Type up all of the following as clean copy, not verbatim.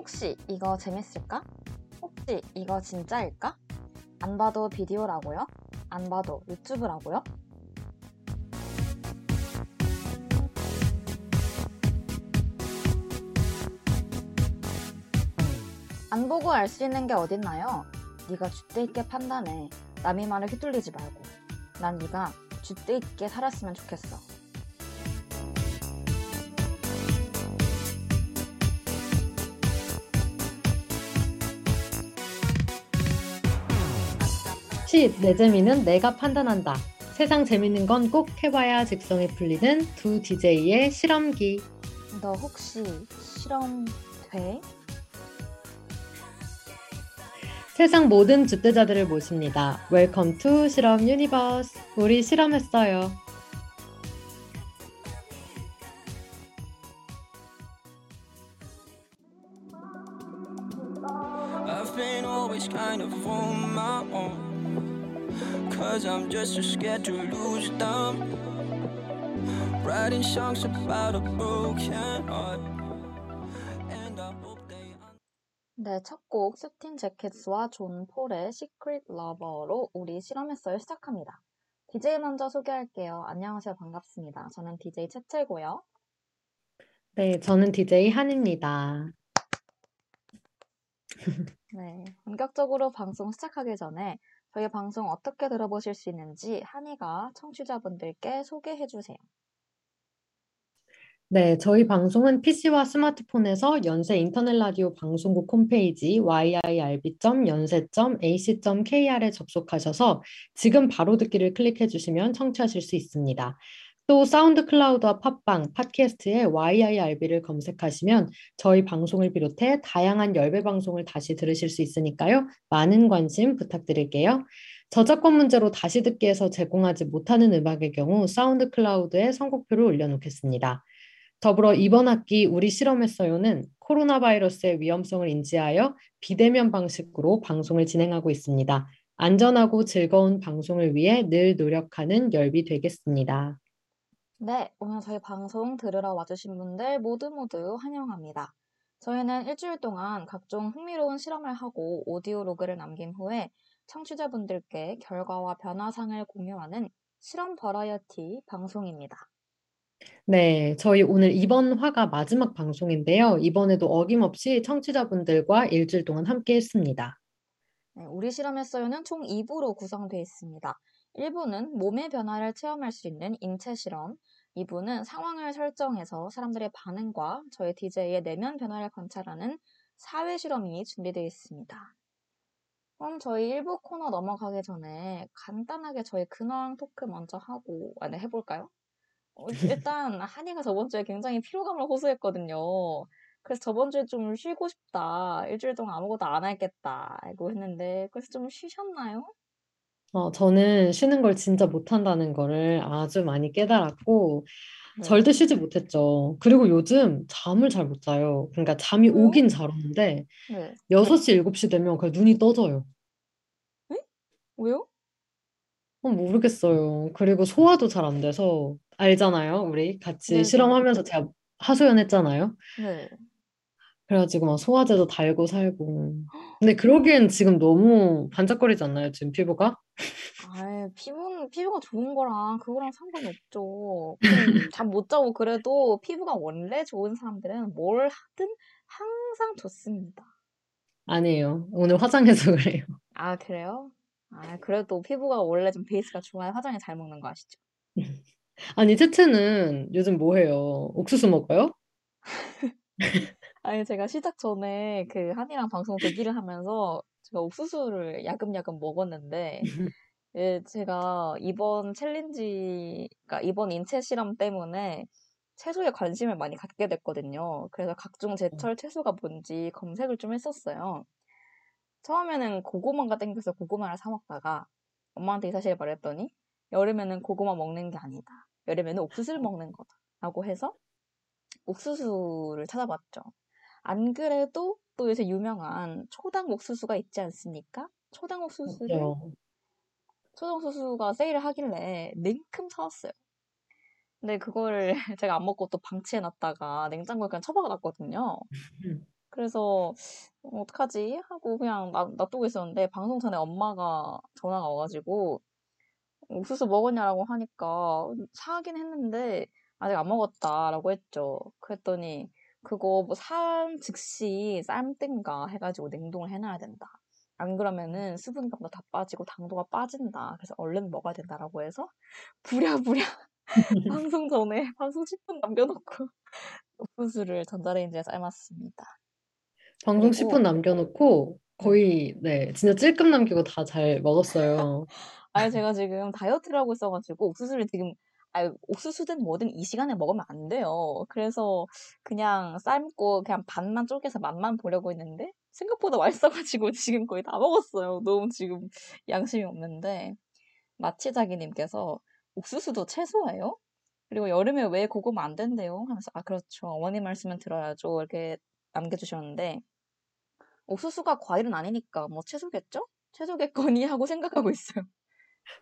혹시 이거 재밌을까? 혹시 이거 진짜일까? 안 봐도 비디오라고요? 안 봐도 유튜브라고요? 안 보고 알 수 있는 게 어딨나요? 네가 줏대 있게 판단해. 남의 말에 휘둘리지 말고. 난 네가 줏대 있게 살았으면 좋겠어. 칫! 내 재미는 내가 판단한다. 세상 재밌는 건 꼭 해봐야 직성이 풀리는 두 DJ의 실험기. 너 혹시 실험돼? 세상 모든 줏대자들을 모십니다. 웰컴 투 실험 유니버스. 우리 실험했어요. I've been always kind of on my own. Cause I'm just so scared to lose them. Writing songs about a broken heart. And I hope they 네, 첫 곡 스틴 재킷스와 존 폴의 시크릿 러버로 우리 실험했어요 시작합니다. DJ 먼저 소개할게요. 안녕하세요. 반갑습니다. 저는 DJ 채채고요. 네, 저는 DJ 한입니다. 네, 본격적으로 방송 시작하기 전에 저희 방송 어떻게 들어보실 수 있는지 한이가 청취자분들께 소개해주세요. 네, 저희 방송은 PC와 스마트폰에서 연세 인터넷 라디오 방송국 홈페이지 yirb.연세.ac.kr에 접속하셔서 지금 바로 듣기를 클릭해주시면 청취하실 수 있습니다. 또 사운드 클라우드와 팟빵, 팟캐스트에 YIRB를 검색하시면 저희 방송을 비롯해 다양한 열배 방송을 다시 들으실 수 있으니까요. 많은 관심 부탁드릴게요. 저작권 문제로 다시 듣기에서 제공하지 못하는 음악의 경우 사운드 클라우드에 선곡표를 올려놓겠습니다. 더불어 이번 학기 우리 실험했어요는 코로나 바이러스의 위험성을 인지하여 비대면 방식으로 방송을 진행하고 있습니다. 안전하고 즐거운 방송을 위해 늘 노력하는 열비 되겠습니다. 네, 오늘 저희 방송 들으러 와주신 분들 모두 환영합니다. 저희는 일주일 동안 각종 흥미로운 실험을 하고 오디오 로그를 남긴 후에 청취자분들께 결과와 변화상을 공유하는 실험 버라이어티 방송입니다. 네, 저희 오늘 이번 화가 마지막 방송인데요. 이번에도 어김없이 청취자분들과 일주일 동안 함께 했습니다. 네, 우리 실험했어요는 총 2부로 구성되어 있습니다. 1부는 몸의 변화를 체험할 수 있는 인체 실험, 2부는 상황을 설정해서 사람들의 반응과 저희 DJ의 내면 변화를 관찰하는 사회 실험이 준비되어 있습니다. 그럼 저희 1부 코너 넘어가기 전에 간단하게 저희 근황 토크 먼저 하고 해볼까요? 일단 한이가 저번 주에 굉장히 피로감을 호소했거든요. 그래서 저번 주에 좀 쉬고 싶다, 일주일 동안 아무것도 안 하겠다 알고 했는데 그래서 좀 쉬셨나요? 저는 쉬는 걸 진짜 못한다는 거를 아주 많이 깨달았고 절대 쉬지 못했죠. 그리고 요즘 잠을 잘 못 자요. 그러니까 잠이 오긴 잘 오는데 6시, 7시 되면 그냥 눈이 떠져요. 응? 왜요? 모르겠어요. 그리고 소화도 잘 안 돼서 알잖아요. 우리 같이 실험하면서 제가 하소연했잖아요. 네. 그래가지고 막 소화제도 달고 살고. 근데 그러기엔 지금 너무 반짝거리지 않나요? 지금 피부가? 피부가 좋은 거랑 그거랑 상관이 없죠. 잠 못 자고 그래도 피부가 원래 좋은 사람들은 뭘 하든 항상 좋습니다. 아니에요. 오늘 화장해서 그래요. 아, 그래요? 그래도 피부가 원래 좀 베이스가 좋아야 화장이 잘 먹는 거 아시죠? 아니, 채채는 요즘 뭐 해요? 옥수수 먹어요? 제가 시작 전에 그 한이랑 방송 대기를 하면서 제가 옥수수를 야금야금 먹었는데 제가 이번 챌린지, 그러니까 이번 인체 실험 때문에 채소에 관심을 많이 갖게 됐거든요. 그래서 각종 제철 채소가 뭔지 검색을 좀 했었어요. 처음에는 고구마가 땡겨서 고구마를 사 먹다가 엄마한테 이 사실을 말했더니 여름에는 고구마 먹는 게 아니다. 여름에는 옥수수를 먹는 거다. 라고 해서 옥수수를 찾아봤죠. 안 그래도 또 요새 유명한 초당 옥수수가 있지 않습니까? 초당 옥수수가 세일을 하길래 냉큼 사왔어요. 근데 그걸 제가 안 먹고 또 방치해놨다가 냉장고에 그냥 처박아놨거든요. 그래서 어떡하지 하고 그냥 놔두고 있었는데 방송 전에 엄마가 전화가 와가지고 옥수수 먹었냐라고 하니까 사긴 했는데 아직 안 먹었다라고 했죠. 그랬더니 그거 뭐 삶 즉시 삶든가 해가지고 냉동을 해놔야 된다. 안 그러면은 수분감도 다 빠지고 당도가 빠진다. 그래서 얼른 먹어야 된다라고 해서 부랴부랴 방송 전에 방송 10분 남겨놓고 옥수수를 전자레인지에 삶았습니다. 방송 10분 남겨놓고 거의 네 진짜 찔끔 남기고 다 잘 먹었어요. 아니 제가 지금 다이어트를 하고 있어가지고 옥수수를 지금 옥수수든 뭐든 이 시간에 먹으면 안 돼요. 그래서 그냥 삶고 그냥 반만 쪼개서 맛만 보려고 했는데 생각보다 맛있어가지고 지금 거의 다 먹었어요. 너무 지금 양심이 없는데 마치자기님께서 옥수수도 채소예요? 그리고 여름에 왜 고구마 안 된대요? 하면서 아 그렇죠. 어머니 말씀은 들어야죠. 이렇게 남겨주셨는데 옥수수가 과일은 아니니까 뭐 채소겠죠? 채소겠거니 하고 생각하고 있어요.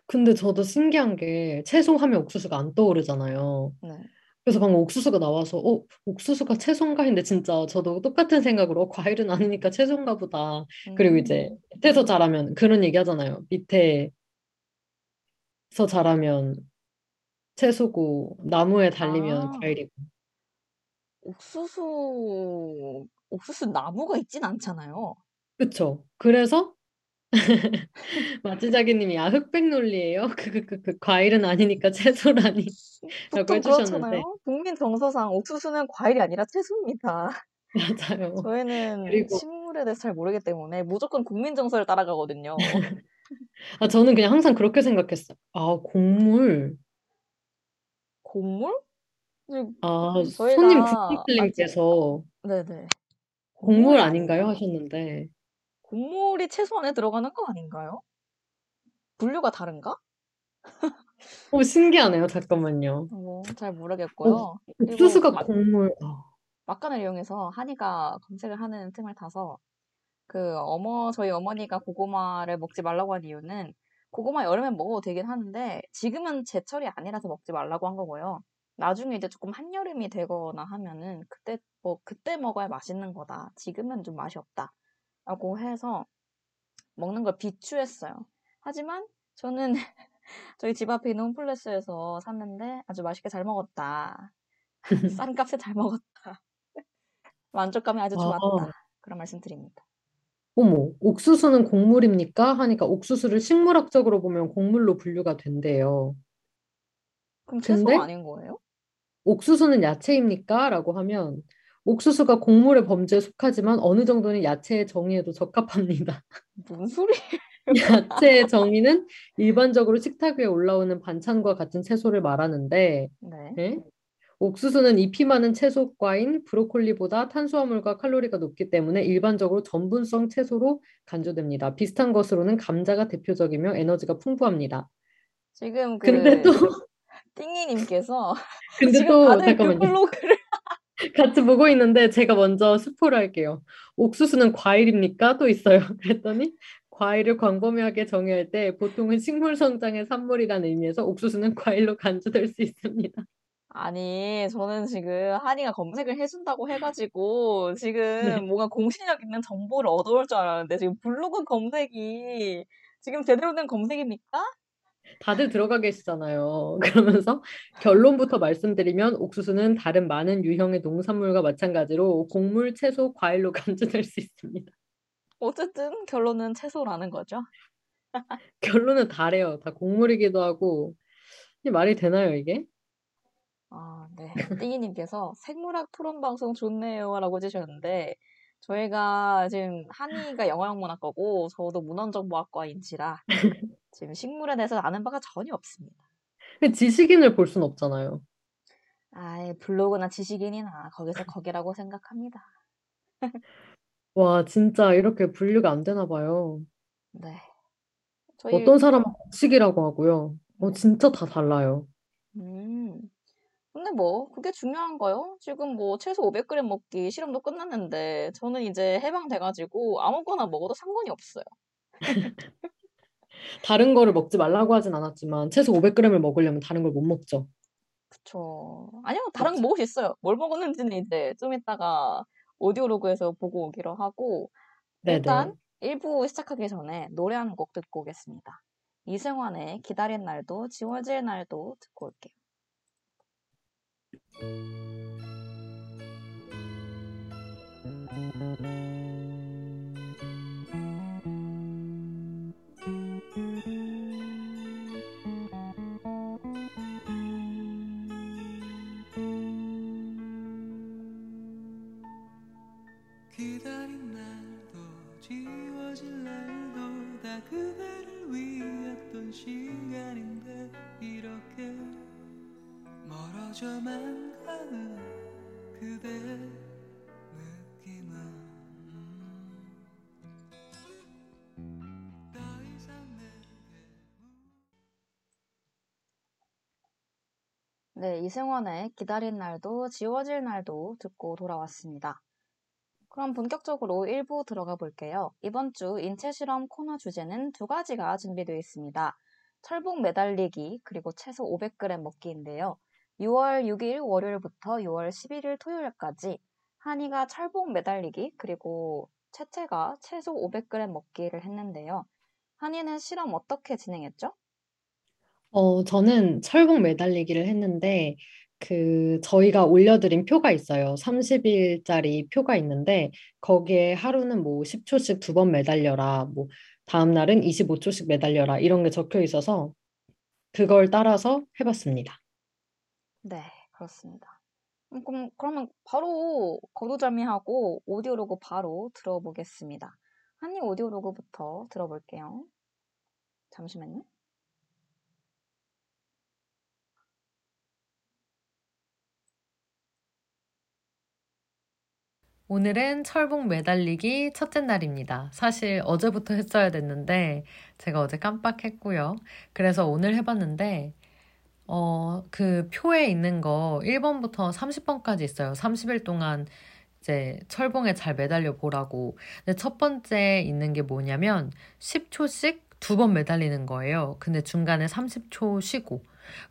근데 저도 신기한 게 채소하면 옥수수가 안 떠오르잖아요. 네. 그래서 방금 옥수수가 나와서 옥수수가 채소인가 했는데 진짜 저도 똑같은 생각으로 과일은 아니니까 채소인가 보다. 그리고 이제 밑에서 자라면 그런 얘기 하잖아요. 밑에서 자라면 채소고 나무에 달리면 과일이고. 옥수수 나무가 있진 않잖아요. 그렇죠. 그래서 마치자기님이 아 흑백 논리예요? 그 과일은 아니니까 채소라니 라고 해주셨는데 국민 정서상 옥수수는 과일이 아니라 채소입니다. 맞아요. 저희는 그리고... 식물에 대해서 잘 모르기 때문에 무조건 국민 정서를 따라가거든요. 아 저는 그냥 항상 그렇게 생각했어요. 아 곡물? 아 저희가... 손님 국민님께서 네네 곡물 아닌가요? 하셨는데 곡물이 채소 안에 들어가는 거 아닌가요? 분류가 다른가? 오 신기하네요. 잠깐만요. 잘 모르겠고요. 옥수수가 곡물. 막간을 이용해서 한이가 검색을 하는 틈을 타서 저희 어머니가 고구마를 먹지 말라고 한 이유는 고구마 여름엔 먹어도 되긴 하는데 지금은 제철이 아니라서 먹지 말라고 한 거고요. 나중에 이제 조금 한여름이 되거나 하면은 그때 먹어야 맛있는 거다. 지금은 좀 맛이 없다. 라고 해서 먹는 걸 비추했어요. 하지만 저는 저희 집 앞에 있는 홈플러스에서 샀는데 아주 맛있게 잘 먹었다. 싼 값에 잘 먹었다. 만족감이 아주 좋았다. 그런 말씀 드립니다. 어머, 옥수수는 곡물입니까? 하니까 옥수수를 식물학적으로 보면 곡물로 분류가 된대요. 그럼 채소 아닌 거예요? 옥수수는 야채입니까? 라고 하면 옥수수가 곡물의 범죄에 속하지만 어느 정도는 야채의 정의에도 적합합니다. 뭔 소리예요? 야채의 정의는 일반적으로 식탁 위에 올라오는 반찬과 같은 채소를 말하는데 네. 네? 옥수수는 잎이 많은 채소과인 브로콜리보다 탄수화물과 칼로리가 높기 때문에 일반적으로 전분성 채소로 간주됩니다. 비슷한 것으로는 감자가 대표적이며 에너지가 풍부합니다. 지금 근데 또 띵이님께서 근데 지금 또 잠깐만요. 블로그를 같이 보고 있는데 제가 먼저 스포를 할게요. 옥수수는 과일입니까? 또 있어요. 그랬더니 과일을 광범위하게 정의할 때 보통은 식물 성장의 산물이라는 의미에서 옥수수는 과일로 간주될 수 있습니다. 아니 저는 지금 한이가 검색을 해준다고 해가지고 지금 네. 뭔가 공신력 있는 정보를 얻어올 줄 알았는데 지금 블로그 검색이 지금 제대로 된 검색입니까? 다들 들어가 계시잖아요. 그러면서 결론부터 말씀드리면 옥수수는 다른 많은 유형의 농산물과 마찬가지로 곡물, 채소, 과일로 간주될 수 있습니다. 어쨌든 결론은 채소라는 거죠. 결론은 다래요. 다 곡물이기도 하고 말이 되나요 이게? 아, 네. 띵이님께서 생물학 토론 방송 좋네요 라고 해주셨는데 저희가 지금 한이가 영어영문학과고 저도 문헌정보학과인지라 지금 식물에 대해서 아는 바가 전혀 없습니다. 지식인을 볼 순 없잖아요. 아예 블로그나 지식인이나 거기서 거기라고 생각합니다. 와 진짜 이렇게 분류가 안 되나 봐요. 네. 저희... 어떤 사람은 공식이라고 하고요. 진짜 다 달라요. 근데 뭐 그게 중요한 거요. 지금 뭐 채소 500g 먹기 실험도 끝났는데 저는 이제 해방돼가지고 아무거나 먹어도 상관이 없어요. 다른 거를 먹지 말라고 하진 않았지만 채소 500g을 먹으려면 다른 걸 못 먹죠. 그쵸. 아니요. 다른 거 먹을 수 있어요. 뭘 먹었는지는 이제 좀 이따가 오디오로그에서 보고 오기로 하고 네네. 일단 1부 시작하기 전에 노래 한 곡 듣고 오겠습니다. 이승환의 기다린 날도 지워질 날도 듣고 올게요. 기다린 날도 지워질 날도 다 그대를 위했던 시간인데 이렇게 멀어져만 가는 그대 네, 이승원의 기다린 날도 지워질 날도 듣고 돌아왔습니다. 그럼 본격적으로 1부 들어가 볼게요. 이번 주 인체실험 코너 주제는 두 가지가 준비되어 있습니다. 철봉 매달리기 그리고 채소 500g 먹기인데요. 6월 6일 월요일부터 6월 11일 토요일까지 한이가 철봉 매달리기 그리고 채채가 채소 500g 먹기를 했는데요. 한이는 실험 어떻게 진행했죠? 저는 철봉 매달리기를 했는데, 저희가 올려드린 표가 있어요. 30일짜리 표가 있는데, 거기에 하루는 뭐 10초씩 2번 매달려라, 뭐, 다음날은 25초씩 매달려라, 이런 게 적혀 있어서, 그걸 따라서 해봤습니다. 네, 그렇습니다. 그러면 바로 거두절미하고 오디오로그 바로 들어보겠습니다. 한이 오디오로그부터 들어볼게요. 잠시만요. 오늘은 철봉 매달리기 첫째 날입니다. 사실 어제부터 했어야 됐는데 제가 어제 깜빡했고요. 그래서 오늘 해봤는데 그 표에 있는 거 1번부터 30번까지 있어요. 30일 동안 이제 철봉에 잘 매달려 보라고. 근데 첫 번째 있는 게 뭐냐면 10초씩 2번 매달리는 거예요. 근데 중간에 30초 쉬고.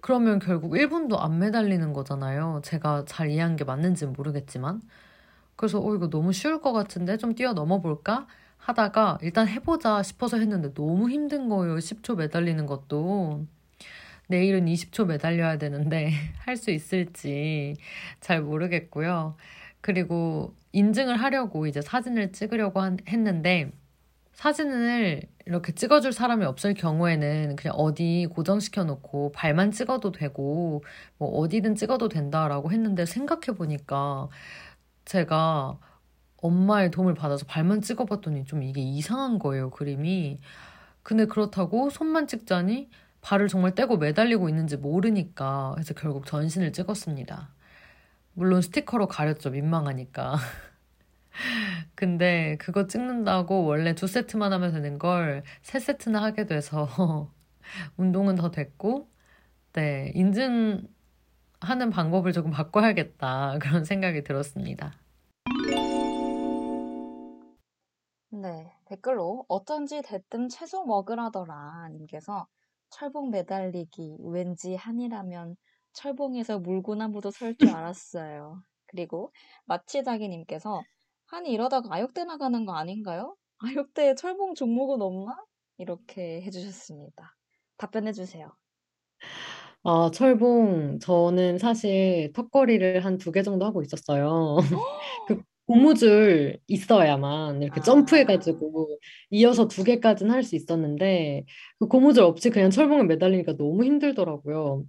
그러면 결국 1분도 안 매달리는 거잖아요. 제가 잘 이해한 게 맞는지는 모르겠지만. 그래서 이거 너무 쉬울 것 같은데 좀 뛰어넘어 볼까 하다가 일단 해보자 싶어서 했는데 너무 힘든 거예요. 10초 매달리는 것도. 내일은 20초 매달려야 되는데 할 수 있을지 잘 모르겠고요. 그리고 인증을 하려고 이제 사진을 찍으려고 했는데 사진을 이렇게 찍어줄 사람이 없을 경우에는 그냥 어디 고정시켜 놓고 발만 찍어도 되고 뭐 어디든 찍어도 된다라고 했는데 생각해보니까 제가 엄마의 도움을 받아서 발만 찍어봤더니 좀 이게 이상한 거예요, 그림이. 근데 그렇다고 손만 찍자니 발을 정말 떼고 매달리고 있는지 모르니까 해서 결국 전신을 찍었습니다. 물론 스티커로 가렸죠, 민망하니까. 근데 그거 찍는다고 원래 2세트만 하면 되는 걸 3세트나 하게 돼서 운동은 더 됐고 네, 인증 하는 방법을 조금 바꿔야겠다 그런 생각이 들었습니다. 네, 댓글로 어쩐지 대뜸 채소 먹으라더라 님께서 철봉 매달리기 왠지 한이라면 철봉에서 물구나무도 설 줄 알았어요. 그리고 마치자기 님께서 한이 이러다가 아역대 나가는 거 아닌가요? 아역대에 철봉 종목은 없나? 이렇게 해주셨습니다. 답변해주세요. 철봉, 저는 사실 턱걸이를 한 2개 정도 하고 있었어요. 그 고무줄 있어야만 이렇게 점프해가지고 이어서 2개까지는 할 수 있었는데 그 고무줄 없이 그냥 철봉에 매달리니까 너무 힘들더라고요.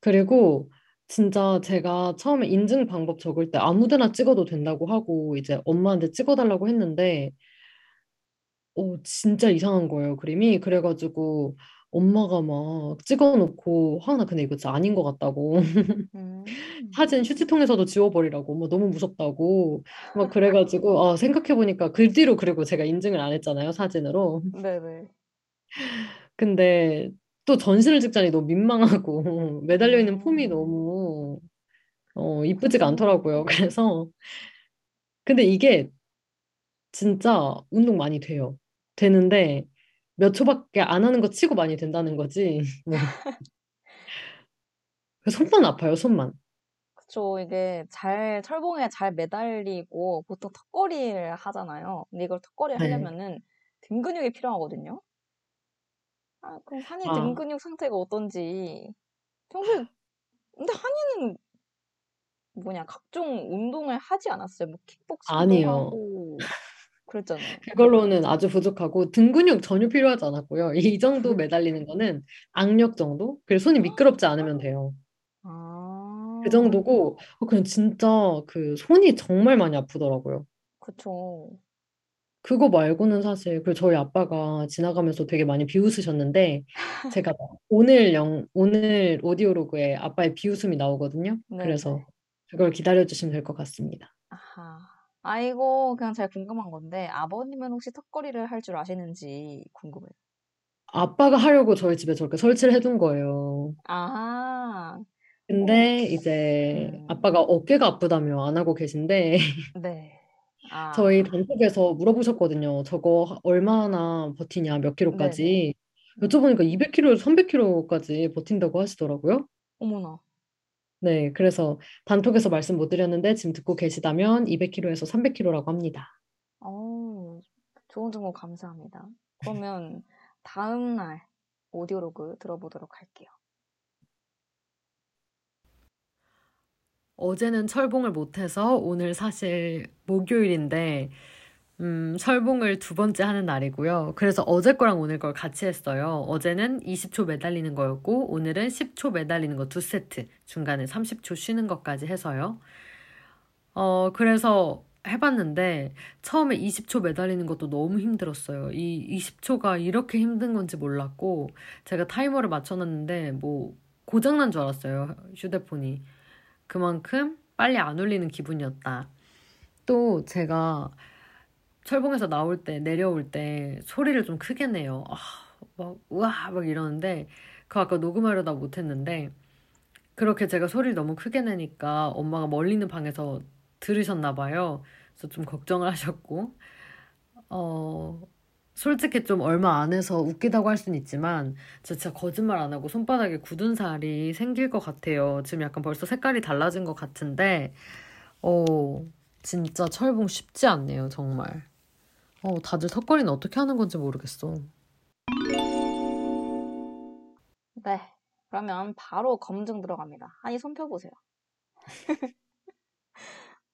그리고 진짜 제가 처음에 인증 방법 적을 때 아무 데나 찍어도 된다고 하고 이제 엄마한테 찍어달라고 했는데 진짜 이상한 거예요, 그림이. 그래가지고 엄마가 막 찍어놓고 하나 근데 이거 진짜 아닌 것 같다고 사진 휴지통에서도 지워버리라고 막 너무 무섭다고 막 그래가지고 생각해보니까 그 뒤로 그리고 제가 인증을 안 했잖아요, 사진으로. 네네. 근데 또 전신을 찍자니 너무 민망하고 매달려 있는 폼이 너무 이쁘지가 않더라고요. 그래서 근데 이게 진짜 운동 많이 돼요. 되는데 몇 초밖에 안 하는 거 치고 많이 된다는 거지. 손만 아파요, 손만. 그쵸. 이게 철봉에 잘 매달리고 보통 턱걸이를 하잖아요. 근데 이걸 턱걸이 네. 하려면은 등 근육이 필요하거든요. 아, 그럼 한이 등 아, 근육 상태가 어떤지. 평소에, 근데 한이는 뭐냐, 각종 운동을 하지 않았어요. 뭐 킥복싱도 아니요. 하고 그랬잖아요. 그걸로는 아주 부족하고 등 근육 전혀 필요하지 않았고요. 이 정도 매달리는 거는 악력 정도? 그리고 손이 미끄럽지 않으면 돼요. 그 아, 정도고 그냥 진짜 그 손이 정말 많이 아프더라고요. 그쵸. 그거 말고는 사실 그 저희 아빠가 지나가면서 되게 많이 비웃으셨는데 제가 오늘 오디오로그에 아빠의 비웃음이 나오거든요. 네네. 그래서 그걸 기다려 주시면 될 것 같습니다. 아하. 아이고, 그냥 제가 궁금한 건데, 아버님은 혹시 턱걸이를 할 줄 아시는지 궁금해요. 아빠가 하려고 저희 집에 저렇게 설치를 해둔 거예요. 아하. 어, 근데 이제 음, 아빠가 어깨가 아프다며 안 하고 계신데 네. 저희 아, 단톡에서 물어보셨거든요. 저거 얼마나 버티냐, 몇 네네. 킬로까지. 음. 여쭤보니까 200kg에서 300kg까지 버틴다고 하시더라고요. 어머나. 네, 그래서 단톡에서 말씀 못 드렸는데 지금 듣고 계시다면 200kg에서 300kg라고 합니다. 어, 좋은 정보 감사합니다. 그러면 다음 날 오디오로그 들어보도록 할게요. 어제는 철봉을 못해서 오늘 사실 목요일인데 철봉을 두 번째 하는 날이고요. 그래서 어제 거랑 오늘 걸 같이 했어요. 어제는 20초 매달리는 거였고 오늘은 10초 매달리는 거 2세트, 중간에 30초 쉬는 것까지 해서요. 그래서 해봤는데 처음에 20초 매달리는 것도 너무 힘들었어요. 이 20초가 이렇게 힘든 건지 몰랐고 제가 타이머를 맞춰놨는데 뭐 고장난 줄 알았어요, 휴대폰이. 그만큼 빨리 안 울리는 기분이었다. 또 제가 철봉에서 나올 때, 내려올 때 소리를 좀 크게 내요. 아, 막 우와 막 이러는데 그거 아까 녹음하려다 못했는데 그렇게 제가 소리를 너무 크게 내니까 엄마가 멀리 있는 방에서 들으셨나 봐요. 그래서 좀 걱정을 하셨고 솔직히 좀 얼마 안 해서 웃기다고 할 순 있지만 저 진짜 거짓말 안 하고 손바닥에 굳은 살이 생길 것 같아요. 지금 약간 벌써 색깔이 달라진 것 같은데 진짜 철봉 쉽지 않네요, 정말. 다들 턱걸이는 어떻게 하는 건지 모르겠어. 네, 그러면 바로 검증 들어갑니다. 아니, 손 펴보세요.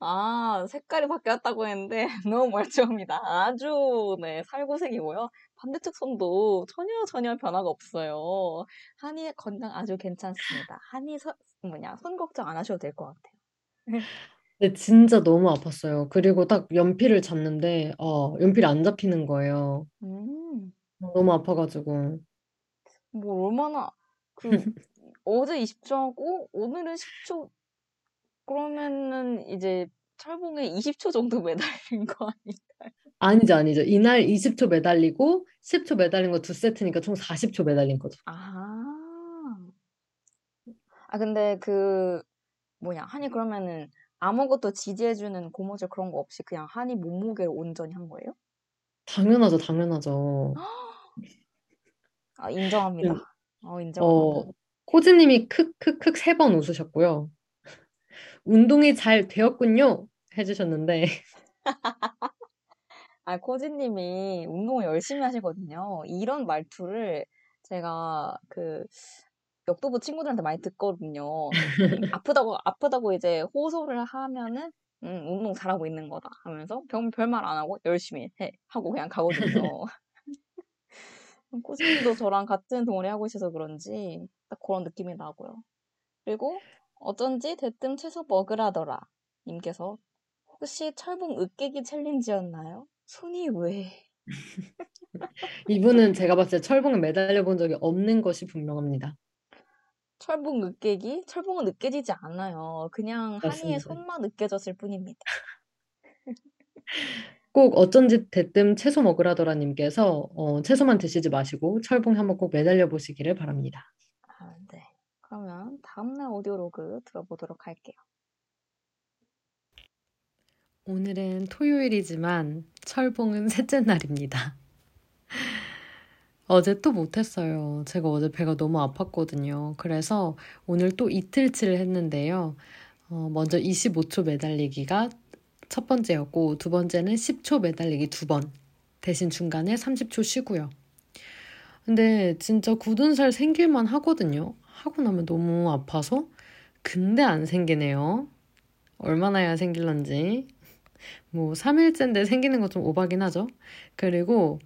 아, 색깔이 바뀌었다고 했는데 너무 멀쩡합니다. 아주 네, 살구색이고요. 반대쪽 손도 전혀 변화가 없어요. 한이 건강 아주 괜찮습니다. 한이 손 걱정 안 하셔도 될 것 같아요. 근데 진짜 너무 아팠어요. 그리고 딱 연필을 잡는데 연필이 안 잡히는 거예요. 음, 너무 아파가지고. 뭐 얼마나 그 어제 20초 하고 오늘은 10초. 그러면은 이제 철봉에 20초 정도 매달린 거 아닌가요? 아니죠. 이날 20초 매달리고 10초 매달린 거 2세트니까 총 40초 매달린 거죠. 아, 근데 한이 그러면은 아무것도 지지해주는 고무줄 그런 거 없이 그냥 한이 몸무게를 온전히 한 거예요? 당연하죠. 아, 인정합니다. 인정합니다. 코지님이 크크크 3번 웃으셨고요. 운동이 잘 되었군요 해주셨는데 아, 코지님이 운동을 열심히 하시거든요. 이런 말투를 제가 그 역도부 친구들한테 많이 듣거든요. 아프다고 이제 호소를 하면은 운동 잘하고 있는 거다 하면서 별말 안 하고 열심히 해 하고 그냥 가거든요. 코지님도 저랑 같은 동아리 하고 있어서 그런지 딱 그런 느낌이 나고요. 그리고 어쩐지 대뜸 채소 먹으라더라 님께서 혹시 철봉 으깨기 챌린지였나요? 손이 왜? 이분은 제가 봤을 때 철봉에 매달려 본 적이 없는 것이 분명합니다. 철봉 으깨기? 철봉은 으깨지지 않아요. 그냥 한이의 맞습니다. 손만 으깨졌을 뿐입니다. 꼭 어쩐지 대뜸 채소 먹으라더라 님께서 채소만 드시지 마시고 철봉에 한번 꼭 매달려 보시기를 바랍니다. 아, 네. 그러면 다음날 오디오로그 들어보도록 할게요. 오늘은 토요일이지만 철봉은 셋째 날입니다. 어제 또 못했어요. 제가 어제 배가 너무 아팠거든요. 그래서 오늘 또 이틀치를 했는데요. 먼저 25초 매달리기가 첫 번째였고 두 번째는 10초 매달리기 2번 대신 중간에 30초 쉬고요. 근데 진짜 굳은 살 생길만 하거든요. 하고 나면 너무 아파서 근데 안 생기네요. 얼마나 해야 생길런지. 뭐 3일째인데 생기는 거 좀 오바긴 하죠. 그리고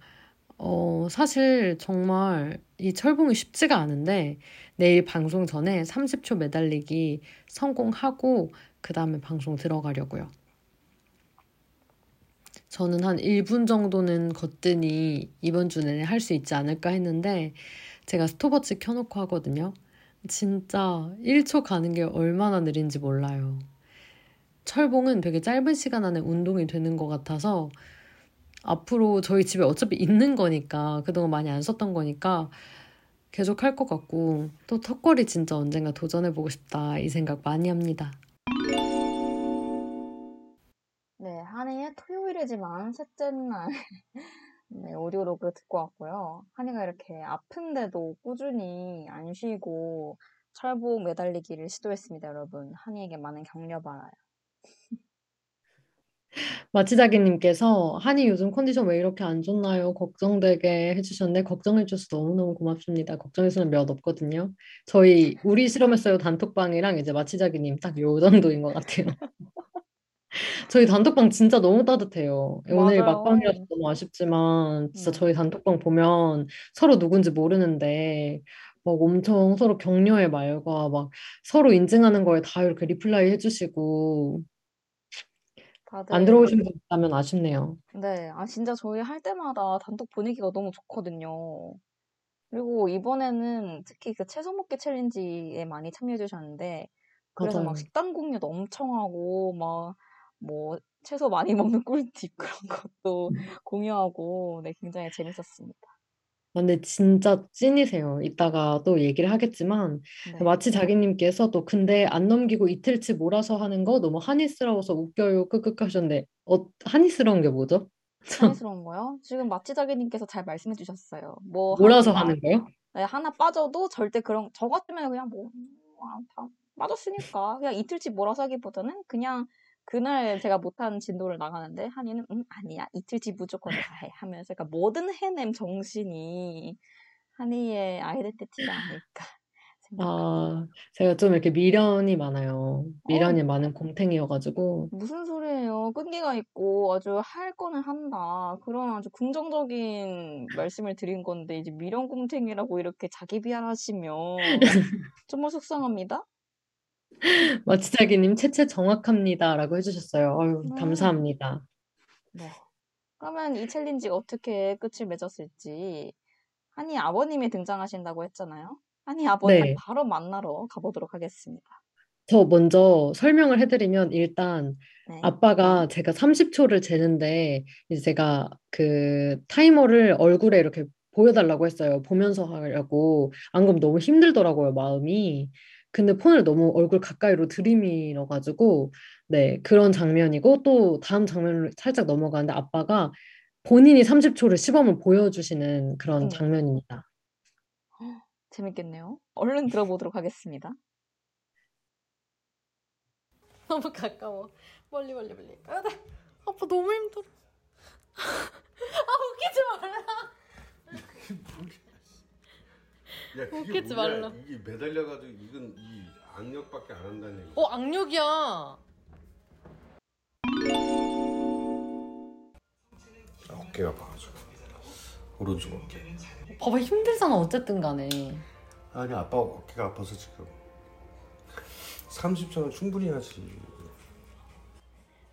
사실 정말 이 철봉이 쉽지가 않은데 내일 방송 전에 30초 매달리기 성공하고 그 다음에 방송 들어가려고요. 저는 한 1분 정도는 거뜬히 이번 주 내내 할 수 있지 않을까 했는데 제가 스톱워치 켜놓고 하거든요. 진짜 1초 가는 게 얼마나 느린지 몰라요. 철봉은 되게 짧은 시간 안에 운동이 되는 것 같아서 앞으로 저희 집에 어차피 있는 거니까 그동안 많이 안 썼던 거니까 계속 할 것 같고 또 턱걸이 진짜 언젠가 도전해보고 싶다 이 생각 많이 합니다. 네, 한 해의 토요일이지만 셋째 날 네, 오디오로그 듣고 왔고요. 한이가 이렇게 아픈데도 꾸준히 안 쉬고 철봉 매달리기를 시도했습니다. 여러분, 한이에게 많은 격려 바라요. 마치자기님께서 한이 요즘 컨디션 왜 이렇게 안 좋나요? 걱정되게 해주셨는데 걱정해주셔서 너무너무 고맙습니다. 걱정해서는 몇 없거든요. 저희 우리 실험했어요 단톡방이랑 이제 마치자기님 딱 요 정도인 것 같아요. 저희 단톡방 진짜 너무 따뜻해요. 맞아요. 오늘 막방이라서 너무 아쉽지만 진짜 저희 단톡방 보면 서로 누군지 모르는데 막 엄청 서로 격려의 말과 막 서로 인증하는 거에 다 이렇게 리플라이 해주시고 다들... 안 들어오신 분 있다면 아쉽네요. 네, 아 진짜 저희 할 때마다 단톡 분위기가 너무 좋거든요. 그리고 이번에는 특히 그 채소 먹기 챌린지에 많이 참여해주셨는데 그래서 맞아요. 막 식단 공유도 엄청 하고 막 뭐 채소 많이 먹는 꿀팁 그런 것도 공유하고 네, 굉장히 재밌었습니다. 근데 진짜 찐이세요. 이따가 또 얘기를 하겠지만 네. 마치 자기님께서 또 근데 안 넘기고 이틀치 몰아서 하는 거 너무 한이스러워서 웃겨요 끄끄 하셨는데 한이스러운 게 뭐죠? 한이스러운 거요? 지금 마치 자기님께서 잘 말씀해 주셨어요. 뭐 몰아서 하는 거요? 네, 하나 빠져도 절대 그런 저 같으면 그냥 뭐 다 빠졌으니까 그냥 이틀치 몰아서 하기보다는 그냥 그날 제가 못한 진도를 나가는데 한이는 아니야 이틀치 무조건 다해 하면서 그러니까 뭐든 해냄 정신이 한이의 아이덴티티가 아닐까 생각합니다. 아, 제가 좀 이렇게 미련이 많아요. 미련이 많은 곰탱이여가지고 무슨 소리예요. 끈기가 있고 아주 할 거는 한다 그런 아주 긍정적인 말씀을 드린 건데 이제 미련 곰탱이라고 이렇게 자기 비하하시면 정말 속상합니다. 마치자기님 채채 정확합니다 라고 해주셨어요. 어휴, 감사합니다. 네. 그러면 이 챌린지가 어떻게 끝을 맺었을지 한이 아버님이 등장하신다고 했잖아요. 한이 아버님 네. 바로 만나러 가보도록 하겠습니다. 저 먼저 설명을 해드리면 일단 네. 아빠가 제가 30초를 재는데 이제 제가 그 타이머를 얼굴에 이렇게 보여달라고 했어요. 보면서 하려고. 안 그러면 너무 힘들더라고요 마음이. 근데 폰을 너무 얼굴 가까이로 들이밀어가지고 네 그런 장면이고 또 다음 장면으로 살짝 넘어가는데 아빠가 본인이 30초를 시범을 보여주시는 그런 장면입니다. 재밌겠네요. 얼른 들어보도록 하겠습니다. 너무 가까워. 멀리 멀리 멀리. 아빠 너무 힘들어. 아 웃기지 말라. 야, 웃겠지 말라. 이게 매달려가지고 이건 이 악력밖에 안 한다는 얘기. 악력이야. 어깨가 봐가지고 오른쪽 어깨. 봐봐 힘들잖아 어쨌든 간에. 아니 아빠 어깨가 아파서 지금 30초는 충분히 하지.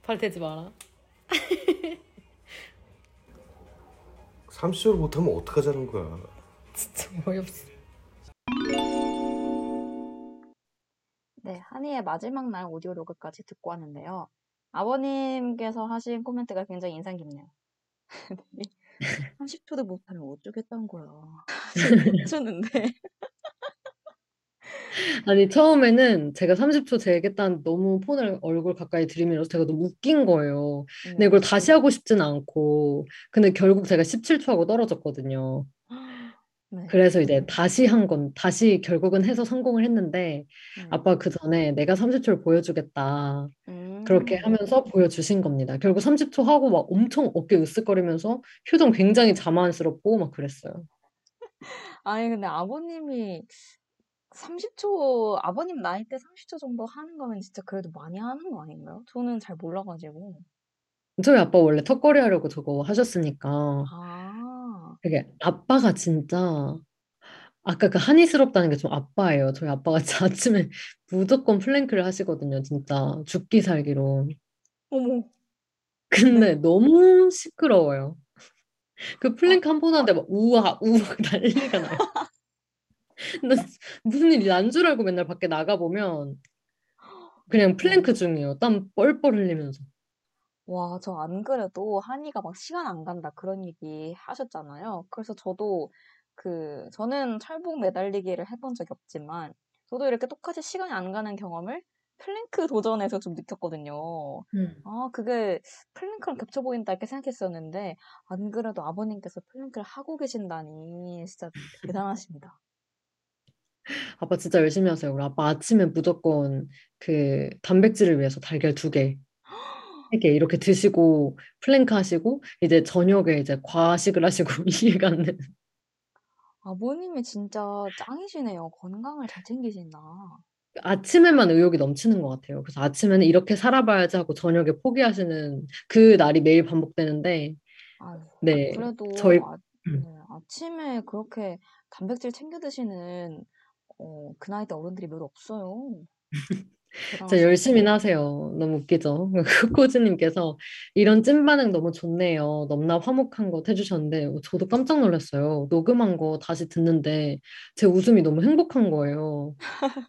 발 대지 마라. 30초를 못하면 어떡하자는 거야. 진짜 어이없어. 네, 한이의 마지막 날 오디오 로그까지 듣고 왔는데요. 아버님께서 하신 코멘트가 굉장히 인상 깊네요. 30초도 못하면 어쩌겠다는 거야. 못 주는데. 아니 처음에는 제가 30초 재겠다는 너무 폰을 얼굴 가까이 들이밀어서 제가 너무 웃긴 거예요. 근데 이걸 다시 하고 싶진 않고 근데 결국 제가 17초 하고 떨어졌거든요. 네. 그래서 이제 다시 한 건 다시 결국은 해서 성공을 했는데 아빠 그 전에 내가 30초를 보여주겠다 그렇게 하면서 보여주신 겁니다. 결국 30초 하고 막 엄청 어깨 으쓱거리면서 표정 굉장히 자만스럽고 막 그랬어요. 아니 근데 아버님이 30초 아버님 나이 때 30초 정도 하는 거면 진짜 그래도 많이 하는 거 아닌가요? 저는 잘 몰라가지고. 저희 아빠 원래 턱걸이 하려고 저거 하셨으니까. 아. 그게 아빠가 진짜 아까 그 한의스럽다는 게 좀 아빠예요. 저희 아빠가 아침에 무조건 플랭크를 하시거든요. 진짜 죽기 살기로. 어머. 근데 너무 시끄러워요. 그 플랭크 한 번 하는데 막 우와 우와 난리가 나요. 나 무슨 일이 난 줄 알고 맨날 밖에 나가보면 그냥 플랭크 중이에요. 땀 뻘뻘 흘리면서. 와, 저 안 그래도 한이가 막 시간 안 간다 그런 얘기 하셨잖아요. 그래서 저도 저는 철봉 매달리기를 해본 적이 없지만 저도 이렇게 똑같이 시간이 안 가는 경험을 플랭크 도전에서 좀 느꼈거든요. 아, 그게 플랭크랑 겹쳐 보인다 이렇게 생각했었는데 안 그래도 아버님께서 플랭크를 하고 계신다니 진짜 대단하십니다. 아빠 진짜 열심히 하세요. 우리 아빠 아침에 무조건 그 단백질을 위해서 달걀 2개, 3개 이렇게 드시고 플랭크 하시고 이제 저녁에 이제 과식을 하시고 이해가 안 되는. 아버님이 진짜 짱이시네요. 건강을 잘 챙기신다. 아침에만 의욕이 넘치는 것 같아요. 그래서 아침에는 이렇게 살아봐야지 하고 저녁에 포기하시는 그 날이 매일 반복되는데. 아유, 네. 그래도 저희 아침에 그렇게 단백질 챙겨 드시는 그 나이 때 어른들이 몇 없어요. 진짜 열심히 하세요. 너무 웃기죠? 코즈님께서 이런 찐반응 너무 좋네요. 넘나 화목한 것 해주셨는데 저도 깜짝 놀랐어요. 녹음한 거 다시 듣는데 제 웃음이 너무 행복한 거예요.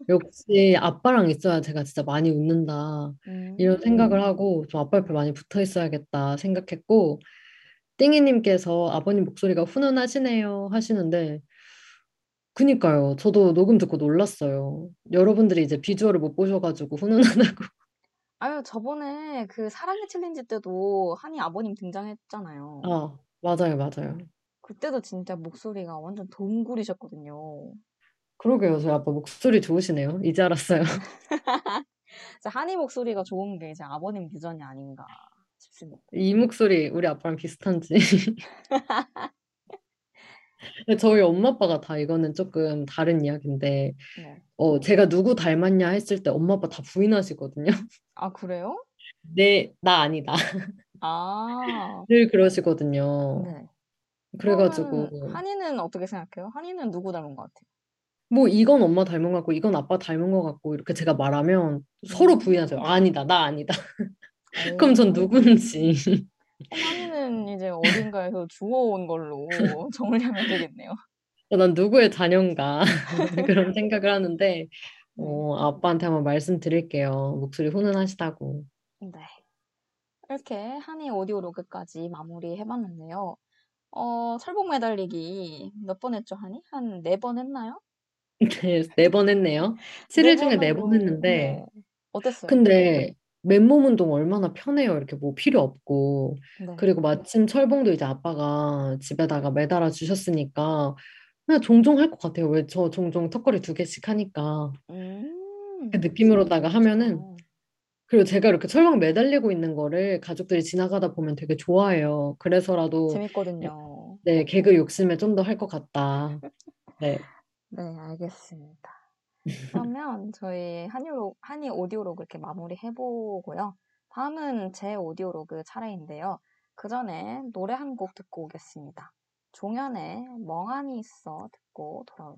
역시 아빠랑 있어야 제가 진짜 많이 웃는다 이런 생각을 하고 좀 아빠 옆에 많이 붙어 있어야겠다 생각했고 띵이님께서 아버님 목소리가 훈훈하시네요 하시는데 그니까요. 저도 녹음 듣고 놀랐어요. 여러분들이 이제 비주얼을 못 보셔가지고 훈훈하다고. 아유, 저번에 그 사랑의 챌린지 때도 한이 아버님 등장했잖아요. 아, 맞아요, 맞아요. 그때도 진짜 목소리가 완전 동굴이셨거든요. 그러게요. 저희 아빠 목소리 좋으시네요. 이제 알았어요. 한이 목소리가 좋은 게 이제 아버님 유전이 아닌가 싶습니다. 이 목소리 우리 아빠랑 비슷한지. 저희 엄마 아빠가 다 이거는 조금 다른 이야기인데 네. 제가 누구 닮았냐 했을 때 엄마 아빠 다 부인하시거든요. 아 그래요? 네, 나 아니다. 아. 늘 그러시거든요. 네. 그래가지고 한이는 어떻게 생각해요? 한이는 누구 닮은 것 같아요? 뭐 이건 엄마 닮은 것 같고 이건 아빠 닮은 것 같고 이렇게 제가 말하면 서로 부인하세요. 아니다, 나 아니다. 그럼 전 누군지. 한이는 이제 어딘가에서 주워온 걸로 정을 하면 되겠네요. 난 누구의 자녀인가 그런 생각을 하는데 아빠한테 한번 말씀드릴게요. 목소리 훈훈하시다고. 네. 이렇게 한이 오디오 로그까지 마무리해봤는데요. 철봉 매달리기 몇 번 했죠, 한이? 한 4번 했나요? 네, 4번 했네요. 7일 중에 4번 했는데 네. 어땠어요? 근데 맨몸 운동 얼마나 편해요. 이렇게 뭐 필요 없고. 네. 그리고 마침 철봉도 이제 아빠가 집에다가 매달아 주셨으니까 그냥 종종 할 것 같아요. 왜 저 종종 턱걸이 2개씩 하니까 그 느낌으로다가 하면은. 그리고 제가 이렇게 철봉 매달리고 있는 거를 가족들이 지나가다 보면 되게 좋아해요. 그래서라도 재밌거든요. 네, 개그 욕심에 좀 더 할 것 같다. 네. 네, 알겠습니다. 그러면 저희 한이 오디오로그 이렇게 마무리해보고요. 다음은 제 오디오로그 차례인데요. 그 전에 노래 한 곡 듣고 오겠습니다. 종현의 멍하니 있어 듣고 돌아올게요.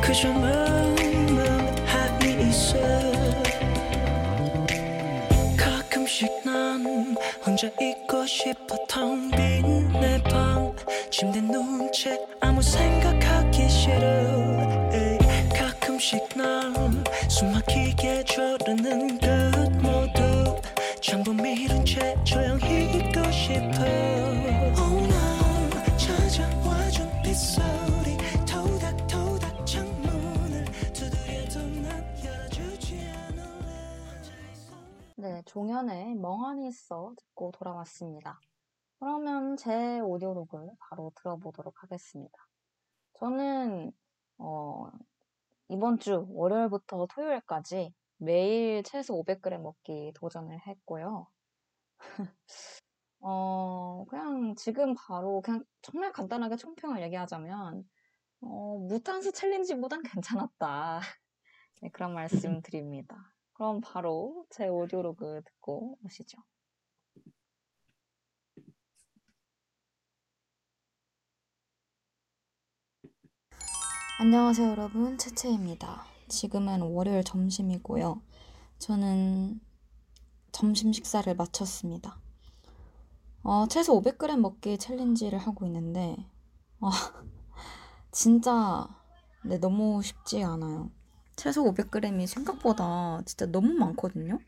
그저 멍멍하니 있어 가끔씩 난 혼자 있고 싶어 텅 빈 내 방 침대 누운 채 아무 생각하기 싫어 에이. 가끔씩 난 숨 막히게 조르는 것 모두 전부 미룬 채 조용히 있고 싶어 Oh no 찾아와 좀 비싸 네, 종현의 멍하니 있어 듣고 돌아왔습니다. 그러면 제 오디오록을 바로 들어보도록 하겠습니다. 저는 이번 주 월요일부터 토요일까지 매일 채소 500g 먹기 도전을 했고요. 그냥 지금 바로 그냥 정말 간단하게 총평을 얘기하자면 무탄수 챌린지보단 괜찮았다. 네, 그런 말씀 드립니다. 그럼 바로 제 오디오로그 듣고 오시죠. 안녕하세요 여러분, 채채입니다. 지금은 월요일 점심이고요. 저는 점심 식사를 마쳤습니다. 채소 500g 먹기 챌린지를 하고 있는데 진짜 네, 너무 쉽지 않아요. 채소 500g이 생각보다 진짜 너무 많거든요.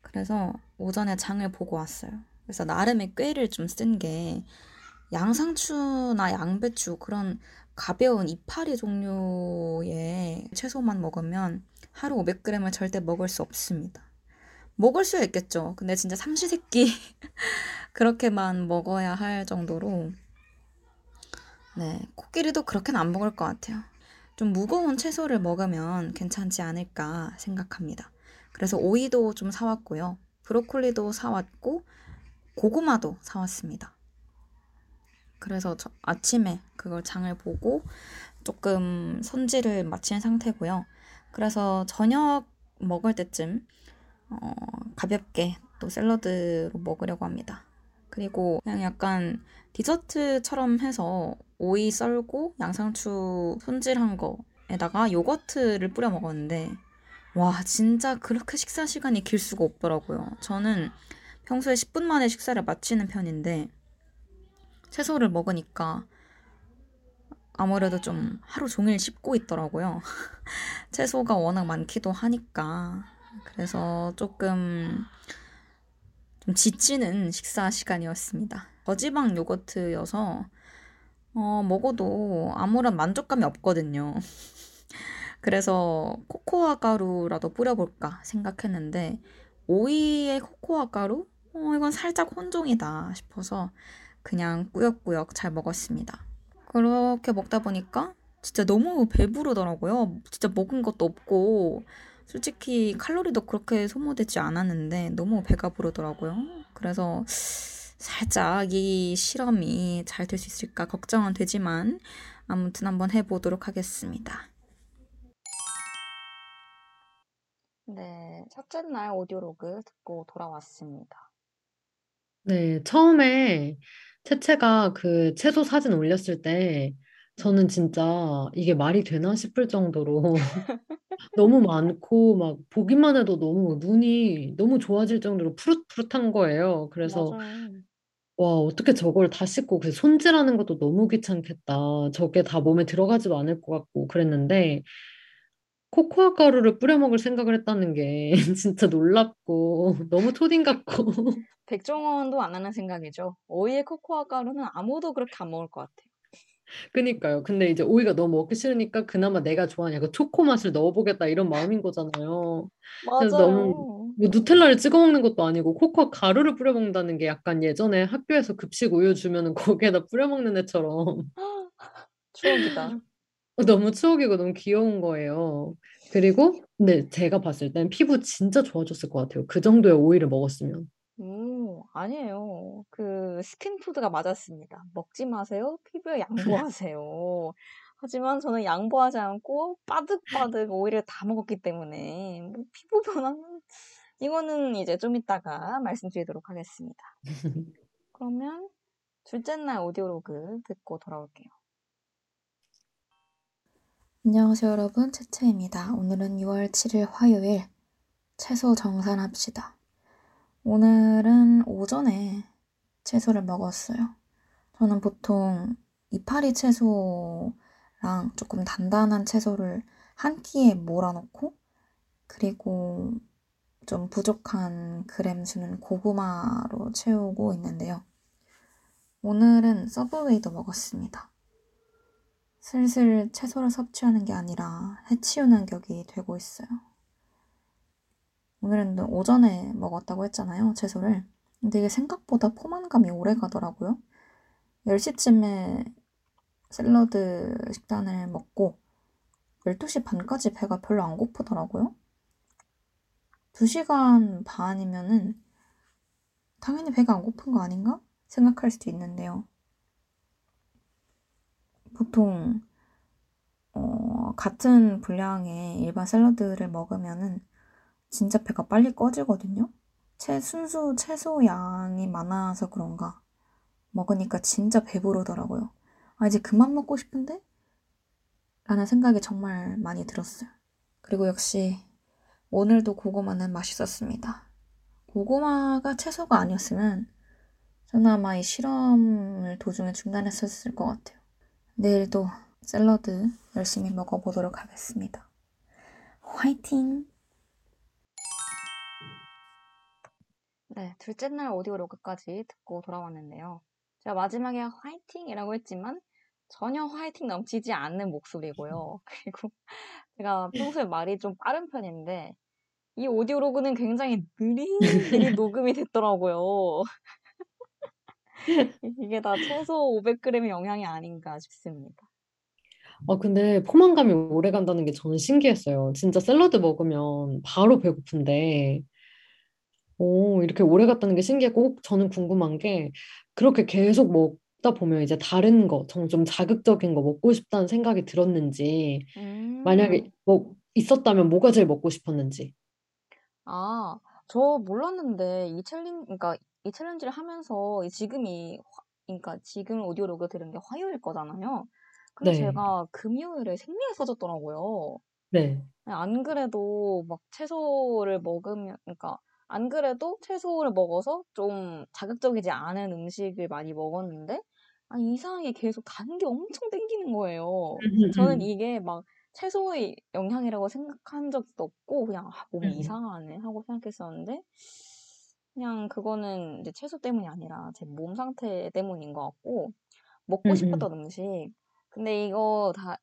그래서 오전에 장을 보고 왔어요. 그래서 나름의 꾀를 좀 쓴 게 양상추나 양배추 그런 가벼운 이파리 종류의 채소만 먹으면 하루 500g을 절대 먹을 수 없습니다. 먹을 수 있겠죠. 근데 진짜 삼시세끼 그렇게만 먹어야 할 정도로 네, 코끼리도 그렇게는 안 먹을 것 같아요. 좀 무거운 채소를 먹으면 괜찮지 않을까 생각합니다. 그래서 오이도 좀 사왔고요. 브로콜리도 사왔고 고구마도 사왔습니다. 그래서 아침에 그걸 장을 보고 조금 손질을 마친 상태고요. 그래서 저녁 먹을 때쯤 가볍게 또 샐러드로 먹으려고 합니다. 그리고 그냥 약간 디저트처럼 해서 오이 썰고 양상추 손질한 거에다가 요거트를 뿌려 먹었는데 와 진짜 그렇게 식사 시간이 길 수가 없더라고요. 저는 평소에 10분 만에 식사를 마치는 편인데 채소를 먹으니까 아무래도 좀 하루 종일 씹고 있더라고요. 채소가 워낙 많기도 하니까 그래서 좀 지치는 식사 시간이었습니다. 저지방 요거트여서 먹어도 아무런 만족감이 없거든요. 그래서 코코아 가루라도 뿌려볼까 생각했는데 오이에 코코아 가루? 이건 살짝 혼종이다 싶어서 그냥 꾸역꾸역 잘 먹었습니다. 그렇게 먹다 보니까 진짜 너무 배부르더라고요. 진짜 먹은 것도 없고 솔직히 칼로리도 그렇게 소모되지 않았는데 너무 배가 부르더라고요. 그래서 살짝 이 실험이 잘 될 수 있을까 걱정은 되지만 아무튼 한번 해보도록 하겠습니다. 네, 첫째 날 오디오로그 듣고 돌아왔습니다. 네, 처음에 채채가 그 채소 사진 올렸을 때 저는 진짜 이게 말이 되나 싶을 정도로 너무 많고 막 보기만 해도 너무 눈이 너무 좋아질 정도로 푸릇푸릇한 거예요. 그래서 맞아요. 와 어떻게 저걸 다 씻고 그 손질하는 것도 너무 귀찮겠다. 저게 다 몸에 들어가지도 않을 것 같고 그랬는데 코코아 가루를 뿌려 먹을 생각을 했다는 게 진짜 놀랍고 너무 초딩 같고 백종원도 안 하는 생각이죠. 오이에 코코아 가루는 아무도 그렇게 안 먹을 것 같아요. 그니까요. 근데 이제 오이가 너무 먹기 싫으니까 그나마 내가 좋아하는 약간 초코 맛을 넣어보겠다 이런 마음인 거잖아요. 맞아요. 그래서 너무 뭐 누텔라를 찍어 먹는 것도 아니고 코코아 가루를 뿌려 먹는다는 게 약간 예전에 학교에서 급식 우유 주면은 거기에다 뿌려 먹는 애처럼 추억이다. 너무 추억이고 너무 귀여운 거예요. 그리고 근데 제가 봤을 땐 피부 진짜 좋아졌을 것 같아요. 그 정도의 오이를 먹었으면. 아니에요. 그 스킨푸드가 맞았습니다. 먹지 마세요. 피부에 양보하세요. 하지만 저는 양보하지 않고 빠득빠득 오이를 다 먹었기 때문에 뭐 피부 변화는 이거는 이제 좀 이따가 말씀드리도록 하겠습니다. 그러면 둘째 날 오디오로그 듣고 돌아올게요. 안녕하세요 여러분, 채채입니다. 오늘은 6월 7일 화요일 채소 정산합시다. 오늘은 오전에 채소를 먹었어요. 저는 보통 이파리 채소랑 조금 단단한 채소를 한 끼에 몰아넣고 그리고 좀 부족한 그램 수는 고구마로 채우고 있는데요. 오늘은 서브웨이도 먹었습니다. 슬슬 채소를 섭취하는 게 아니라 해치우는 격이 되고 있어요. 오늘은 오전에 먹었다고 했잖아요, 채소를. 근데 이게 생각보다 포만감이 오래 가더라고요. 10시쯤에 샐러드 식단을 먹고 12시 반까지 배가 별로 안 고프더라고요. 2시간 반이면은 당연히 배가 안 고픈 거 아닌가? 생각할 수도 있는데요. 보통 같은 분량의 일반 샐러드를 먹으면은 진짜 배가 빨리 꺼지거든요. 순수 채소 양이 많아서 그런가 먹으니까 진짜 배부르더라고요. 아, 이제 그만 먹고 싶은데? 라는 생각이 정말 많이 들었어요. 그리고 역시 오늘도 고구마는 맛있었습니다. 고구마가 채소가 아니었으면 저는 아마 이 실험을 도중에 중단했었을 것 같아요. 내일도 샐러드 열심히 먹어보도록 하겠습니다. 화이팅! 네, 둘째 날 오디오 로그까지 듣고 돌아왔는데요. 제가 마지막에 화이팅이라고 했지만 전혀 화이팅 넘치지 않는 목소리고요. 그리고 제가 평소에 말이 좀 빠른 편인데 이 오디오 로그는 굉장히 느리게 녹음이 됐더라고요. 이게 다 채소 500g의 영향이 아닌가 싶습니다. 근데 포만감이 오래 간다는 게 저는 신기했어요. 진짜 샐러드 먹으면 바로 배고픈데 이렇게 오래 갔다는 게 신기했고, 저는 궁금한 게 그렇게 계속 먹다 보면 이제 다른 거, 좀 자극적인 거 먹고 싶다는 생각이 들었는지, 만약에 뭐 있었다면 뭐가 제일 먹고 싶었는지. 아, 저 몰랐는데 이 챌린지를 하면서 지금 오디오 로그 들은 게 화요일 거잖아요. 근데 네. 제가 금요일에 생리에 써졌더라고요. 네. 안 그래도 막 채소를 먹으면, 안 그래도 채소를 먹어서 좀 자극적이지 않은 음식을 많이 먹었는데, 이상하게 계속 단 게 엄청 땡기는 거예요. 저는 이게 막 채소의 영향이라고 생각한 적도 없고, 그냥 몸이 이상하네 하고 생각했었는데, 그냥 그거는 이제 채소 때문이 아니라 제 몸 상태 때문인 것 같고, 먹고 싶었던 음식. 근데 이거 다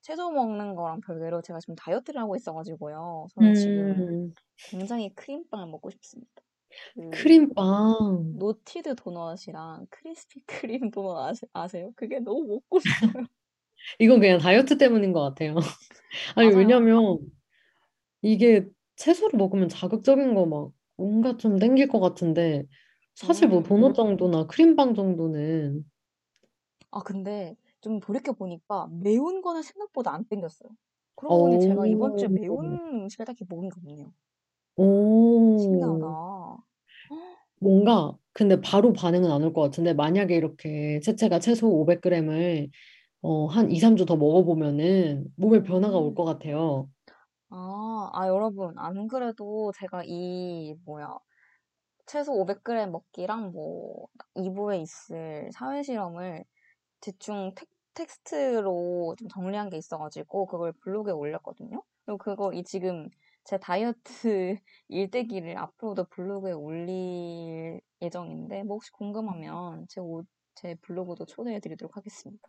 채소 먹는 거랑 별개로 제가 지금 다이어트를 하고 있어가지고요. 저는 지금 굉장히 크림빵을 먹고 싶습니다. 크림빵. 노티드 도넛이랑 크리스피 크림 도넛 아세요? 그게 너무 먹고 싶어요. 이건 그냥 다이어트 때문인 것 같아요. 아니 맞아요. 왜냐면 이게 채소를 먹으면 자극적인 거 막 뭔가 좀 땡길 것 같은데 사실 뭐 도넛 정도나 크림빵 정도는 근데 좀 돌이켜보니까 매운 거는 생각보다 안 땡겼어요. 그러고 보니 제가 이번 주에 매운 음식을 딱히 먹은 게 없네요. 오. 신기하다. 뭔가 근데 바로 반응은 안 올 것 같은데 만약에 이렇게 채채가 채소 500g을 한 2-3주 더 먹어보면은 몸에 변화가 올 것 같아요. 여러분, 안 그래도 제가 채소 500g 먹기랑 2부에 있을 사회실험을 대충 텍스트로 좀 정리한 게 있어가지고 그걸 블로그에 올렸거든요. 그리고 그거 지금 제 다이어트 일대기를 앞으로도 블로그에 올릴 예정인데 혹시 궁금하면 제 블로그도 초대해드리도록 하겠습니다.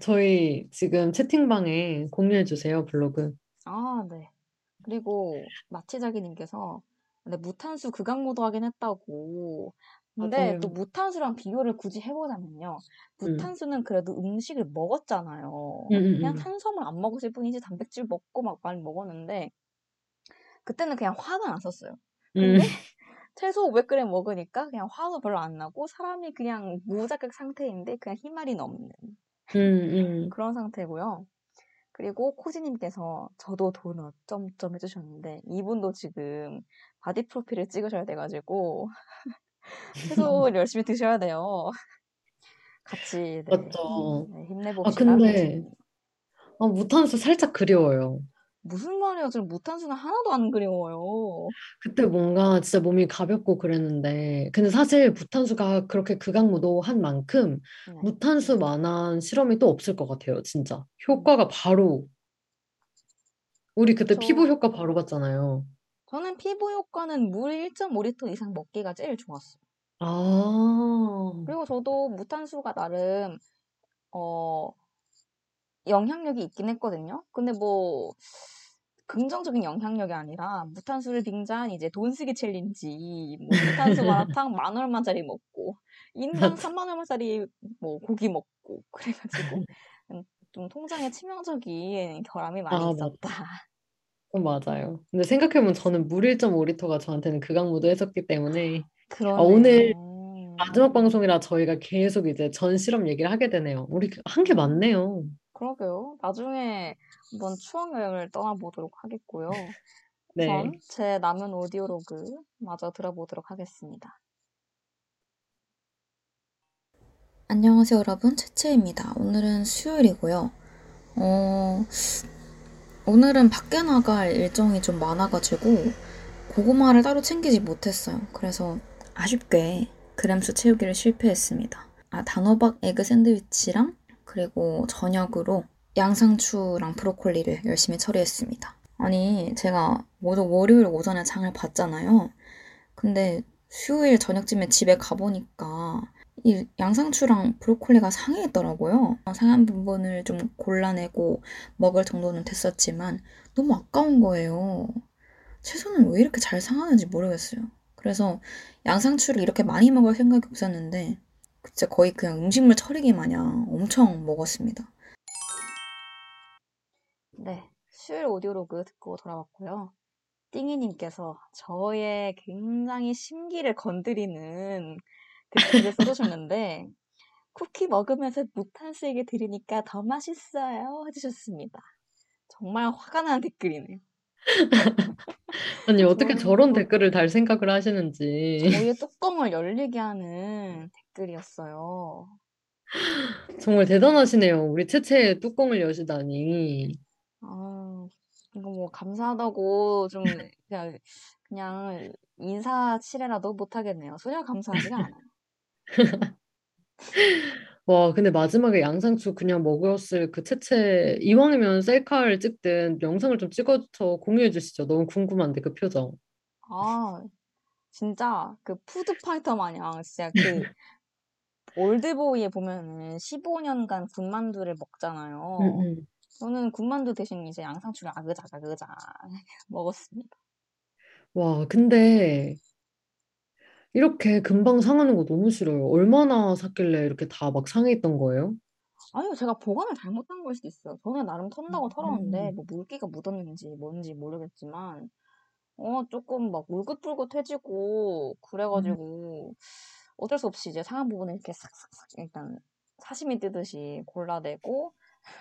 저희 지금 채팅방에 공유해주세요, 블로그. 아, 네. 그리고 마치자기님께서 무탄수 극강모도 하긴 했다고. 근데 또 무탄수랑 비교를 굳이 해보자면요. 무탄수는 그래도 음식을 먹었잖아요. 그냥 탄수화물 안 먹었을 뿐이지 단백질 먹고 막 많이 먹었는데 그때는 그냥 화가 났었어요. 근데 채소 500g 먹으니까 그냥 화도 별로 안 나고 사람이 그냥 무자극 상태인데 그냥 희말이 넘는 그런 상태고요. 그리고 코지님께서 저도 도넛 점점 해주셨는데 이분도 지금 바디 프로필을 찍으셔야 돼가지고 채소를 열심히 드셔야 돼요. 같이 맞죠. 힘내봅시다. 근데 무탄수 살짝 그리워요. 무슨 말이야, 저는 무탄수는 하나도 안 그리워요. 그때 뭔가 진짜 몸이 가볍고 그랬는데 근데 사실 무탄수가 그렇게 극악무도한 만큼 무탄수만한 실험이 또 없을 것 같아요. 진짜 효과가 바로 우리 그때 피부 효과 바로 봤잖아요. 저는 피부 효과는 물 1.5리터 이상 먹기가 제일 좋았어요. 그리고 저도 무탄수가 나름 영향력이 있긴 했거든요. 근데 긍정적인 영향력이 아니라 무탄수 빙잔, 이제 돈 쓰기 챌린지, 뭐 무탄수 마라탕 10,000원짜리 먹고, 인당 30,000원짜리 뭐 고기 먹고, 그래가지고 좀 통장에 치명적인 결함이 많이 있었다. 맞아요. 근데 생각해보면 저는 물 1.5리터가 저한테는 극악무도 했었기 때문에 오늘 마지막 방송이라 저희가 계속 이제 전 실험 얘기를 하게 되네요. 우리 한 게 많네요. 그러게요. 나중에 한번 추억 여행을 떠나보도록 하겠고요. 네. 전 제 남은 오디오로그 마저 들어보도록 하겠습니다. 안녕하세요 여러분, 채채입니다. 오늘은 수요일이고요. 오늘은 밖에 나갈 일정이 좀 많아가지고 고구마를 따로 챙기지 못했어요. 그래서 아쉽게 그램수 채우기를 실패했습니다. 단호박 에그 샌드위치랑 그리고 저녁으로 양상추랑 브로콜리를 열심히 처리했습니다. 아니, 제가 모두 월요일 오전에 장을 봤잖아요. 근데 수요일 저녁쯤에 집에 가보니까 이 양상추랑 브로콜리가 상해 있더라고요. 상한 부분을 좀 골라내고 먹을 정도는 됐었지만 너무 아까운 거예요. 채소는 왜 이렇게 잘 상하는지 모르겠어요. 그래서 양상추를 이렇게 많이 먹을 생각이 없었는데 진짜 거의 그냥 음식물 처리기 마냥 엄청 먹었습니다. 네, 수요일 오디오로그 듣고 돌아왔고요. 띵이님께서 저의 굉장히 심기를 건드리는 댓글을 써주셨는데 쿠키 먹으면서 무탄수에게 드리니까 더 맛있어요 해주셨습니다. 정말 화가 나는 댓글이네요. 아니 어떻게 저런 댓글을 달 생각을 하시는지. 저희의 뚜껑을 열리게 하는 댓글이었어요. 정말 대단하시네요. 우리 채채의 뚜껑을 여시다니. 아, 이거 뭐 감사하다고 좀 그냥 인사치레라도 못하겠네요. 전혀 감사하지가 않아요. 와, 근데 마지막에 양상추 그냥 먹었을 그 채채, 이왕이면 셀카를 찍든 영상을 좀 찍어서 공유해 주시죠. 너무 궁금한데 그 표정. 아, 진짜 그 푸드파이터 마냥 진짜 그 올드보이에 보면 15년간 군만두를 먹잖아요. 저는 군만두 대신 이제 양상추를 아그작아그작 먹었습니다. 와, 근데 이렇게 금방 상하는 거 너무 싫어요. 얼마나 샀길래 이렇게 다 막 상해있던 거예요? 아니요, 제가 보관을 잘못한 걸 수도 있어요. 저는 나름 턴다고 털었는데 뭐 물기가 묻었는지 뭔지 모르겠지만 조금 막 울긋불긋해지고 그래가지고 어쩔 수 없이 이제 상한 부분을 이렇게 싹싹싹 일단 사시미 뜨듯이 골라내고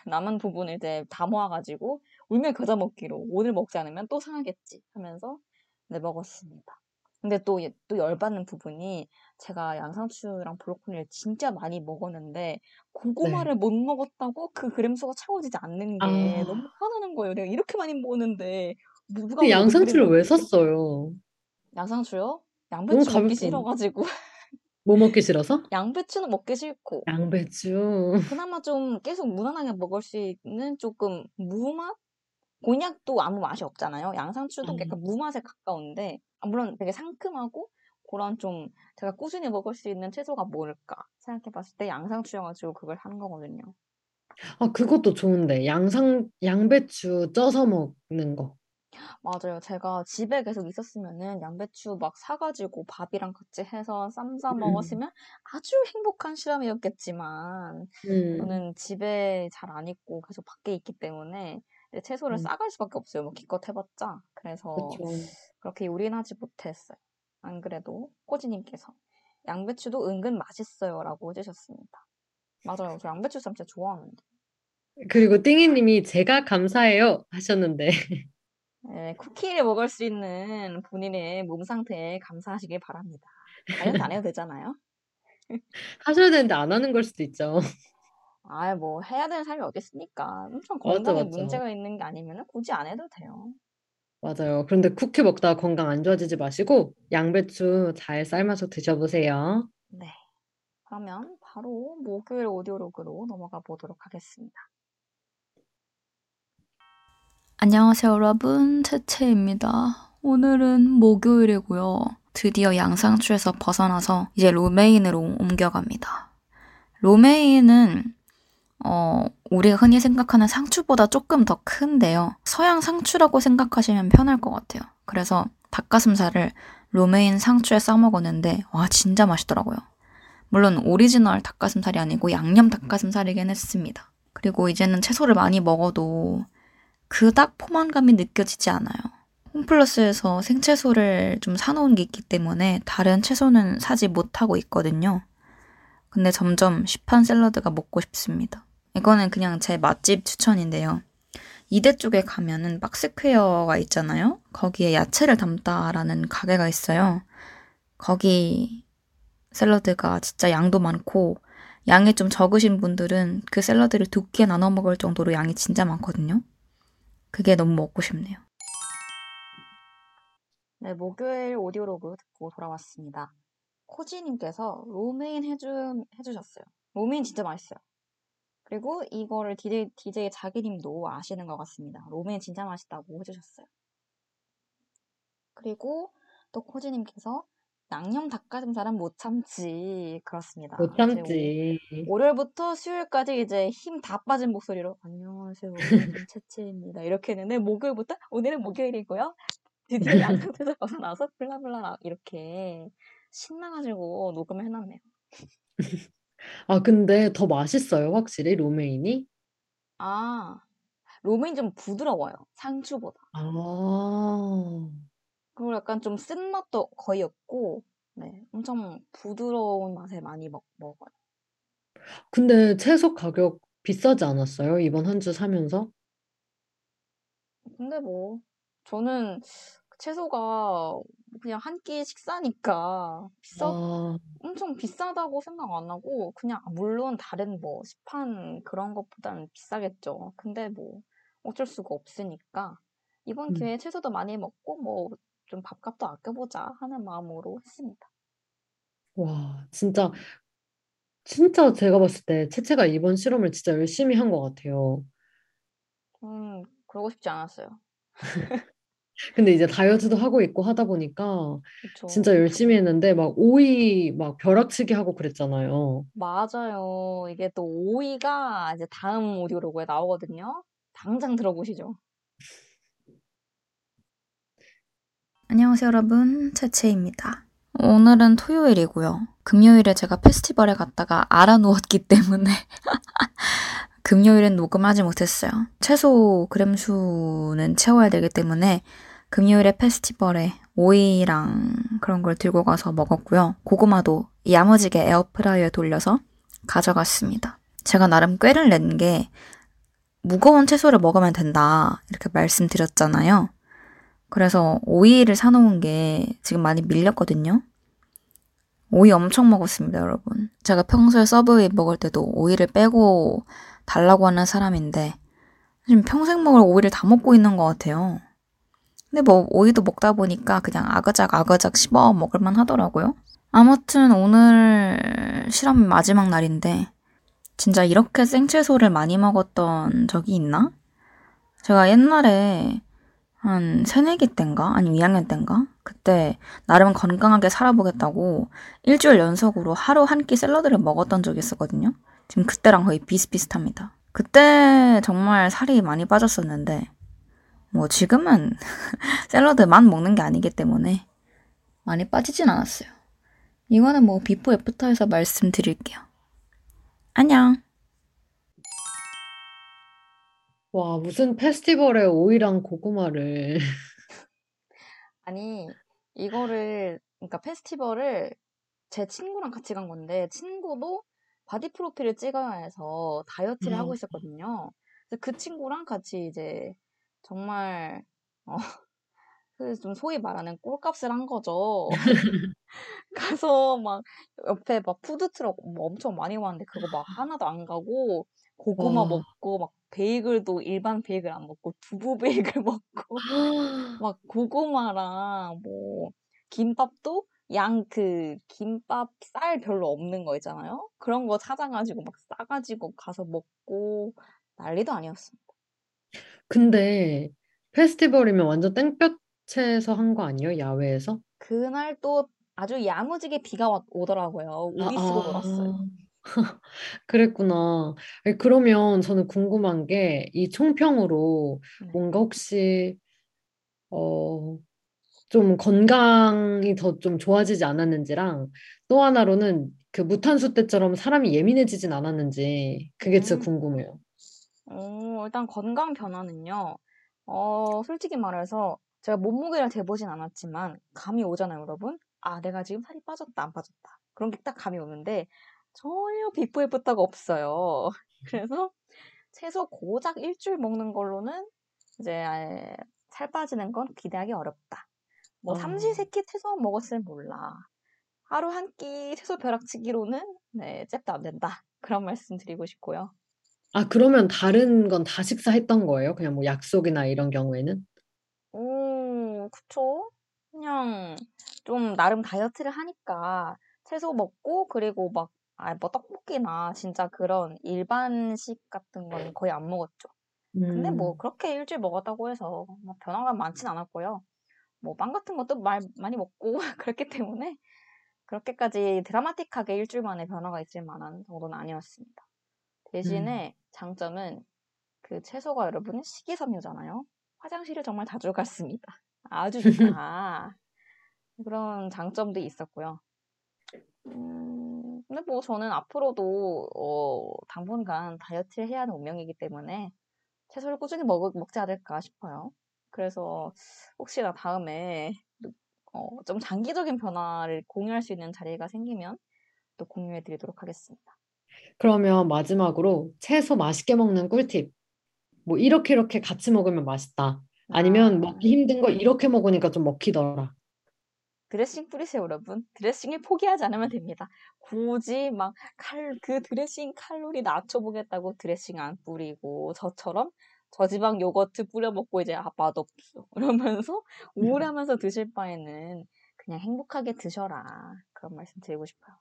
남은 부분을 이제 다 모아가지고 울며 겨자 먹기로 오늘 먹지 않으면 또 상하겠지 하면서 네, 먹었습니다. 근데 또 열받는 부분이 제가 양상추랑 브로콜리를 진짜 많이 먹었는데 고구마를 못 먹었다고 그 그램수가 채워지지 않는 게 너무 화나는 거예요. 내가 이렇게 많이 먹었는데 누가 양상추를 왜 샀어요? 양상추요? 양배추 먹기 싫어가지고. 뭐 먹기 싫어서? 양배추는 먹기 싫고. 양배추. 그나마 좀 계속 무난하게 먹을 수 있는 조금 무맛? 곤약도 아무 맛이 없잖아요. 양상추도 약간 무맛에 가까운데 물론 되게 상큼하고 그런 좀 제가 꾸준히 먹을 수 있는 채소가 뭘까 생각해봤을 때 양상추여가지고 그걸 한 거거든요. 아, 그것도 좋은데 양배추 쪄서 먹는 거. 맞아요. 제가 집에 계속 있었으면은 양배추 막 사가지고 밥이랑 같이 해서 쌈싸 먹었으면 아주 행복한 실험이었겠지만 저는 집에 잘 안 있고 계속 밖에 있기 때문에 채소를 싸갈 수밖에 없어요. 뭐 기껏 해봤자. 그래서 그쵸. 그렇게 요리는 하지 못했어요. 안 그래도 꼬지님께서 양배추도 은근 맛있어요 라고 해주셨습니다. 맞아요. 저 양배추 쌈 진짜 좋아하는데. 그리고 띵이님이 제가 감사해요 하셨는데 네, 쿠키를 먹을 수 있는 본인의 몸 상태에 감사하시길 바랍니다. 다이어트 안 해도 되잖아요. 하셔야 되는데 안 하는 걸 수도 있죠. 아이, 뭐 해야 되는 삶이 어딨습니까? 엄청 건강에 맞아. 문제가 있는 게 아니면 굳이 안 해도 돼요. 맞아요. 그런데 쿠키 먹다가 건강 안 좋아지지 마시고 양배추 잘 삶아서 드셔보세요. 네. 그러면 바로 목요일 오디오로그로 넘어가 보도록 하겠습니다. 안녕하세요 여러분, 채채입니다. 오늘은 목요일이고요. 드디어 양상추에서 벗어나서 이제 로메인으로 옮겨갑니다. 로메인은 우리가 흔히 생각하는 상추보다 조금 더 큰데요. 서양 상추라고 생각하시면 편할 것 같아요. 그래서 닭가슴살을 로메인 상추에 싸 먹었는데 와 진짜 맛있더라고요. 물론 오리지널 닭가슴살이 아니고 양념 닭가슴살이긴 했습니다. 그리고 이제는 채소를 많이 먹어도 그닥 포만감이 느껴지지 않아요. 홈플러스에서 생채소를 좀 사놓은 게 있기 때문에 다른 채소는 사지 못하고 있거든요. 근데 점점 시판 샐러드가 먹고 싶습니다. 이거는 그냥 제 맛집 추천인데요. 이대 쪽에 가면은 박스퀘어가 있잖아요. 거기에 야채를 담다라는 가게가 있어요. 거기 샐러드가 진짜 양도 많고 양이 좀 적으신 분들은 그 샐러드를 두 끼에 나눠 먹을 정도로 양이 진짜 많거든요. 그게 너무 먹고 싶네요. 네, 목요일 오디오로그 듣고 돌아왔습니다. 코지님께서 로메인 해주셨어요. 로메인 진짜 맛있어요. 그리고 이거를 DJ 자기님도 아시는 것 같습니다. 로메인 진짜 맛있다고 해주셨어요. 그리고 또 코지님께서 양념 닭가슴살은 못 참지. 그렇습니다. 못 참지. 월요일부터 수요일까지 이제 힘 다 빠진 목소리로 안녕하세요. 채채입니다. 이렇게 했는데 목요일부터 오늘은 목요일이고요. 드디어 양념에서 벗어나서 블라블라 이렇게 신나가지고 녹음을 해놨네요. 아 근데 더 맛있어요 확실히 로메인이? 아 로메인 좀 부드러워요 상추보다. 아 그리고 약간 좀 쓴맛도 거의 없고 네 엄청 부드러운 맛에 많이 먹어요. 근데 채소 가격 비싸지 않았어요? 이번 한 주 사면서? 근데 뭐 저는 채소가 그냥 한 끼 식사니까 엄청 비싸다고 생각 안 하고 그냥 물론 다른 뭐 시판 그런 것보다는 비싸겠죠. 근데 뭐 어쩔 수가 없으니까 이번 기회에 채소도 많이 먹고 뭐 좀 밥값도 아껴보자 하는 마음으로 했습니다. 와 진짜 제가 봤을 때 채채가 이번 실험을 진짜 열심히 한 것 같아요. 그러고 싶지 않았어요. 근데 이제 다이어트도 하고 있고 하다 보니까 그쵸. 진짜 열심히 했는데 막 오이 막 벼락치기 하고 그랬잖아요. 맞아요. 이게 또 오이가 이제 다음 오디오로그에 나오거든요. 당장 들어보시죠. 안녕하세요 여러분. 채채입니다. 오늘은 토요일이고요. 금요일에 제가 페스티벌에 갔다가 알아누웠기 때문에 금요일엔 녹음하지 못했어요. 채소 그램수는 채워야 되기 때문에 금요일에 페스티벌에 오이랑 그런 걸 들고 가서 먹었고요. 고구마도 야무지게 에어프라이어에 돌려서 가져갔습니다. 제가 나름 꾀를 낸 게 무거운 채소를 먹으면 된다 이렇게 말씀드렸잖아요. 그래서 오이를 사놓은 게 지금 많이 밀렸거든요. 오이 엄청 먹었습니다, 여러분. 제가 평소에 서브웨이 먹을 때도 오이를 빼고 달라고 하는 사람인데 지금 평생 먹을 오이를 다 먹고 있는 것 같아요. 근데 뭐 오이도 먹다 보니까 그냥 아그작 씹어 먹을만 하더라고요. 아무튼 오늘 실험 마지막 날인데 진짜 이렇게 생채소를 많이 먹었던 적이 있나? 제가 옛날에 한 3-4기 땐가? 아니면 2학년 땐가? 그때 나름 건강하게 살아보겠다고 일주일 연속으로 하루 한 끼 샐러드를 먹었던 적이 있었거든요. 지금 그때랑 거의 비슷비슷합니다. 그때 정말 살이 많이 빠졌었는데 뭐 지금은 샐러드만 먹는 게 아니기 때문에 많이 빠지진 않았어요. 이거는 뭐 비포 애프터에서 말씀드릴게요. 안녕. 와 무슨 페스티벌에 오이랑 고구마를 아니 이거를 그러니까 페스티벌을 제 친구랑 같이 간 건데 친구도 바디 프로필을 찍어야 해서 다이어트를 하고 있었거든요. 그래서 그 친구랑 같이 이제 정말 그래서 좀 소위 말하는 꼴값을 한 거죠. 가서 막 옆에 막 푸드트럭 뭐 엄청 많이 왔는데 그거 막 하나도 안 가고 고구마 먹고 막 베이글도 일반 베이글 안 먹고 두부 베이글 먹고 막 고구마랑 뭐 김밥도 양 그 김밥 쌀 별로 없는 거 있잖아요. 그런 거 찾아가지고 막 싸가지고 가서 먹고 난리도 아니었습니다. 근데 페스티벌이면 완전 땡볕에서 한 거 아니에요? 야외에서? 그날 또 아주 야무지게 비가 오더라고요. 우비 쓰고 놀았어요. 그랬구나. 아니, 그러면 저는 궁금한 게 이 총평으로 네. 뭔가 혹시 어, 좀 건강이 더 좀 좋아지지 않았는지랑 또 하나로는 그 무탄수 때처럼 사람이 예민해지진 않았는지 그게 진짜 음. 궁금해요. 일단 건강 변화는요. 솔직히 말해서 제가 몸무게를 재보진 않았지만 감이 오잖아요, 여러분. 아, 내가 지금 살이 빠졌다, 안 빠졌다. 그런 게 딱 감이 오는데 전혀 비포 애프터가 없어요. 그래서 최소 고작 일주일 먹는 걸로는 이제 살 빠지는 건 기대하기 어렵다. 뭐 삼시 세끼 채소 먹었을 몰라. 하루 한 끼 채소 벼락치기로는 네, 잽도 안 된다. 그런 말씀 드리고 싶고요. 아, 그러면 다른 건 다 식사했던 거예요? 그냥 뭐 약속이나 이런 경우에는? 그쵸. 그냥 좀 나름 다이어트를 하니까 채소 먹고 그리고 막 뭐 떡볶이나 진짜 그런 일반식 같은 건 거의 안 먹었죠. 근데 뭐 그렇게 일주일 먹었다고 해서 뭐 변화가 많진 않았고요. 뭐 빵 같은 것도 많이 먹고 그렇기 때문에 그렇게까지 드라마틱하게 일주일 만에 변화가 있을 만한 정도는 아니었습니다. 대신에 장점은 그 채소가 여러분 식이섬유잖아요. 화장실을 정말 자주 갔습니다. 아주 좋다. 그런 장점도 있었고요. 근데 뭐 저는 앞으로도 당분간 다이어트를 해야 하는 운명이기 때문에 채소를 꾸준히 먹지 않을까 싶어요. 그래서 혹시나 다음에 좀 장기적인 변화를 공유할 수 있는 자리가 생기면 또 공유해드리도록 하겠습니다. 그러면 마지막으로 채소 맛있게 먹는 꿀팁. 뭐 이렇게 같이 먹으면 맛있다. 아니면 먹기 힘든 거 이렇게 먹으니까 좀 먹히더라. 드레싱 뿌리세요, 여러분. 드레싱을 포기하지 않으면 됩니다. 굳이 막 그 드레싱 칼로리 낮춰보겠다고 드레싱 안 뿌리고 저처럼 저지방 요거트 뿌려 먹고 이제 아, 맛없어 이러면서 우울하면서 드실 바에는 그냥 행복하게 드셔라. 그런 말씀 드리고 싶어요.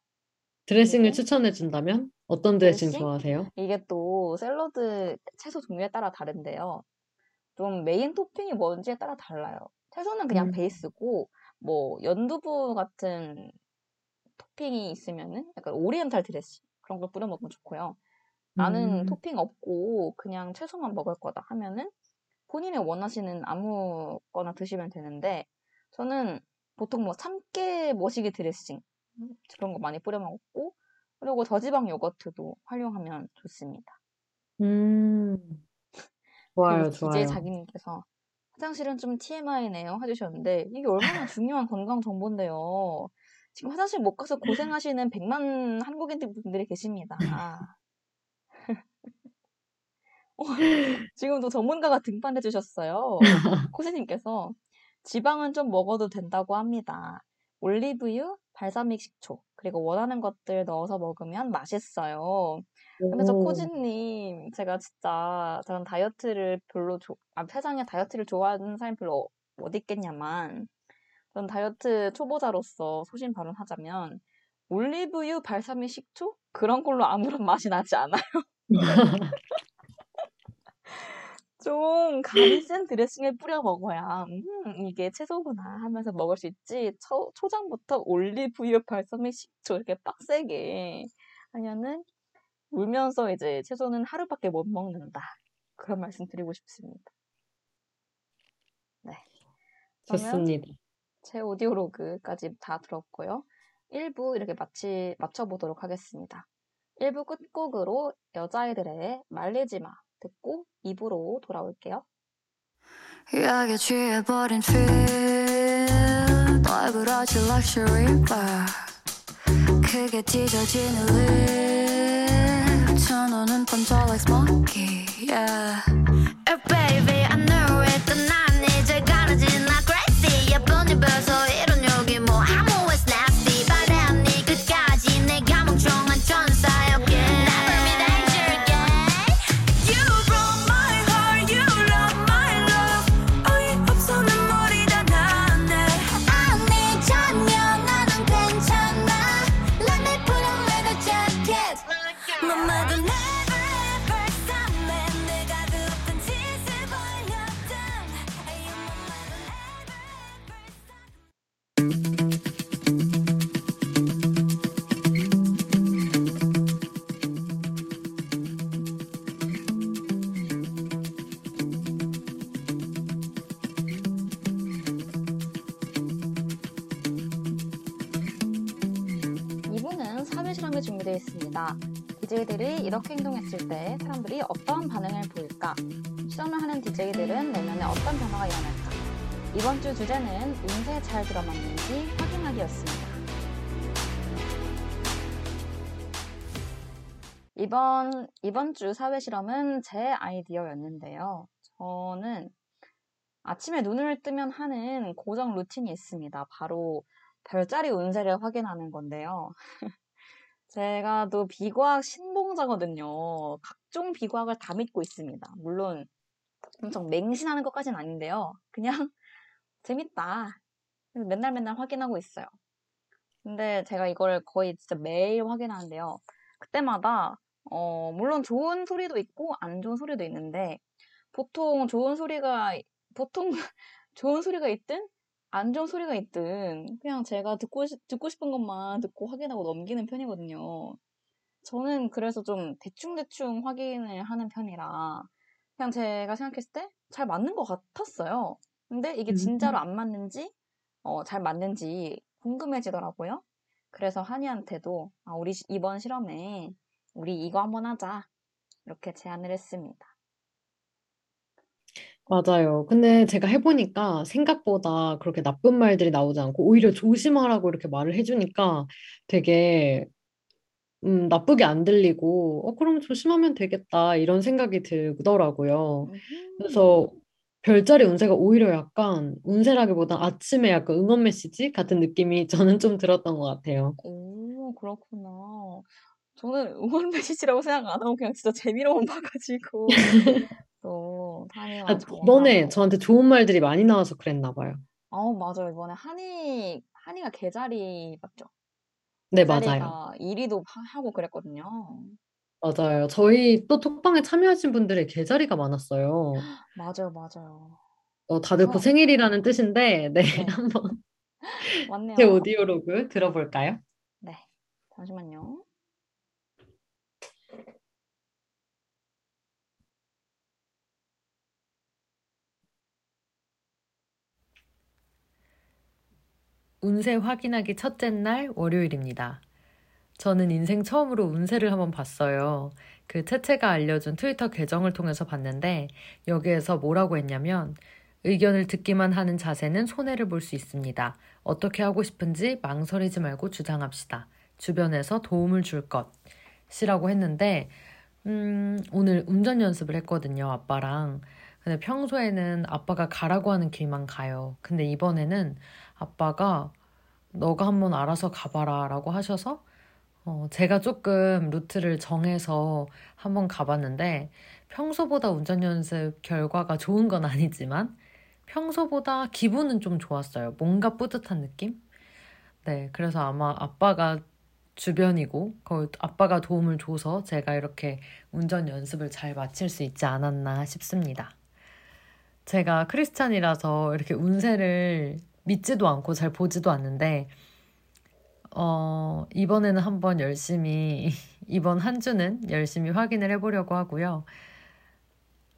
드레싱을 추천해 준다면 어떤 드레싱 좋아하세요? 이게 또 샐러드 채소 종류에 따라 다른데요. 좀 메인 토핑이 뭔지에 따라 달라요. 채소는 그냥 베이스고 뭐 연두부 같은 토핑이 있으면은 약간 오리엔탈 드레싱 그런 걸 뿌려 먹으면 좋고요. 나는 토핑 없고 그냥 채소만 먹을 거다 하면은 본인이 원하시는 아무거나 드시면 되는데 저는 보통 뭐 참깨 머시기 드레싱 그런 거 많이 뿌려 먹고 그리고 저지방 요거트도 활용하면 좋습니다. 좋아요, 좋아요. 자기님께서 화장실은 좀 TMI네요 해주셨는데 이게 얼마나 중요한 건강 정보인데요. 지금 화장실 못 가서 고생하시는 100만 한국인분들이 계십니다. 지금도 전문가가 등판해 주셨어요. 코스님께서 지방은 좀 먹어도 된다고 합니다. 올리브유, 발사믹 식초 그리고 원하는 것들 넣어서 먹으면 맛있어요. 그래서 코지님 제가 진짜 저는 다이어트를 별로 세상에 다이어트를 좋아하는 사람이 별로 어디 있겠냐만 저는 다이어트 초보자로서 소신 발언하자면 올리브유, 발사믹 식초 그런 걸로 아무런 맛이 나지 않아요. 좀 간이 센 드레싱에 뿌려 먹어야 이게 채소구나 하면서 먹을 수 있지 초장부터 올리브유, 발사믹 식초 이렇게 빡세게 하면은 울면서 이제 채소는 하루밖에 못 먹는다 그런 말씀 드리고 싶습니다. 네, 좋습니다. 제 오디오로그까지 다 들었고요. 1부 이렇게 맞춰보도록 하겠습니다. 1부 끝곡으로 여자아이들의 말리지마 듣고 2부로 돌아올게요. 야게 취해버린 핏 너의 브라질 럭셔리 바 크게 찢어지는 립 천원은 번져 like smoky yeah Oh baby I know it 또 난 이제 가라지 나 crazy 예쁜이 벌써 이런 욕이 뭐 아무 it's nasty 바람 네 끝까지 내가 멍청한 천사였게 선물이 준비되어 있습니다. DJ들이 이렇게 행동했을 때 사람들이 어떤 반응을 보일까? 시험을 하는 DJ들은 내면에 어떤 변화가 일어날까? 이번 주 주제는 운세 잘 들어맞는지 확인하기였습니다. 이번 주 사회실험은 제 아이디어였는데요. 저는 아침에 눈을 뜨면 하는 고정 루틴이 있습니다. 바로 별자리 운세를 확인하는 건데요. 제가 또 비과학 신봉자거든요. 각종 비과학을 다 믿고 있습니다. 물론 엄청 맹신하는 것까지는 아닌데요. 그냥 재밌다. 맨날 확인하고 있어요. 근데 제가 이걸 거의 진짜 매일 확인하는데요. 그때마다 물론 좋은 소리도 있고 안 좋은 소리도 있는데 보통 좋은 소리가 있든 안 좋은 소리가 있든 그냥 제가 듣고 싶은 것만 듣고 확인하고 넘기는 편이거든요. 저는 그래서 좀 대충 확인을 하는 편이라 그냥 제가 생각했을 때 잘 맞는 것 같았어요. 근데 이게 진짜로 안 맞는지 잘 맞는지 궁금해지더라고요. 그래서 한이한테도 우리 이번 실험에 우리 이거 한번 하자 이렇게 제안을 했습니다. 맞아요. 근데 제가 해보니까 생각보다 그렇게 나쁜 말들이 나오지 않고 오히려 조심하라고 이렇게 말을 해주니까 되게 나쁘게 안 들리고 그럼 조심하면 되겠다 이런 생각이 들더라고요. 그래서 별자리 운세가 오히려 약간 운세라기보다 아침에 약간 응원 메시지 같은 느낌이 저는 좀 들었던 것 같아요. 오, 그렇구나. 저는 응원 메시지라고 생각 안 하고 그냥 진짜 재미로만 봐가지고 또 이번에 저한테 좋은 말들이 많이 나와서 그랬나 봐요. 맞아요. 이번에 한이가 개자리 맞죠? 네, 맞아요. 1위도 하고 그랬거든요. 맞아요. 저희 또 톡방에 참여하신 분들의 개자리가 많았어요. 맞아요. 다들 곧 생일이라는 뜻인데 네. 한번 맞네요. 제 오디오로그 들어볼까요? 네, 잠시만요. 운세 확인하기 첫째 날 월요일입니다. 저는 인생 처음으로 운세를 한번 봤어요. 그 채채가 알려준 트위터 계정을 통해서 봤는데 여기에서 뭐라고 했냐면 의견을 듣기만 하는 자세는 손해를 볼 수 있습니다. 어떻게 하고 싶은지 망설이지 말고 주장합시다. 주변에서 도움을 줄 것이라고 했는데 오늘 운전 연습을 했거든요. 아빠랑. 근데 평소에는 아빠가 가라고 하는 길만 가요. 근데 이번에는 아빠가 너가 한번 알아서 가봐라 라고 하셔서 제가 조금 루트를 정해서 한번 가봤는데 평소보다 운전 연습 결과가 좋은 건 아니지만 평소보다 기분은 좀 좋았어요. 뭔가 뿌듯한 느낌? 네, 그래서 아마 아빠가 주변이고 아빠가 도움을 줘서 제가 이렇게 운전 연습을 잘 마칠 수 있지 않았나 싶습니다. 제가 크리스찬이라서 이렇게 운세를 믿지도 않고 잘 보지도 않는데 이번에는 한번 열심히 이번 한 주는 열심히 확인을 해보려고 하고요.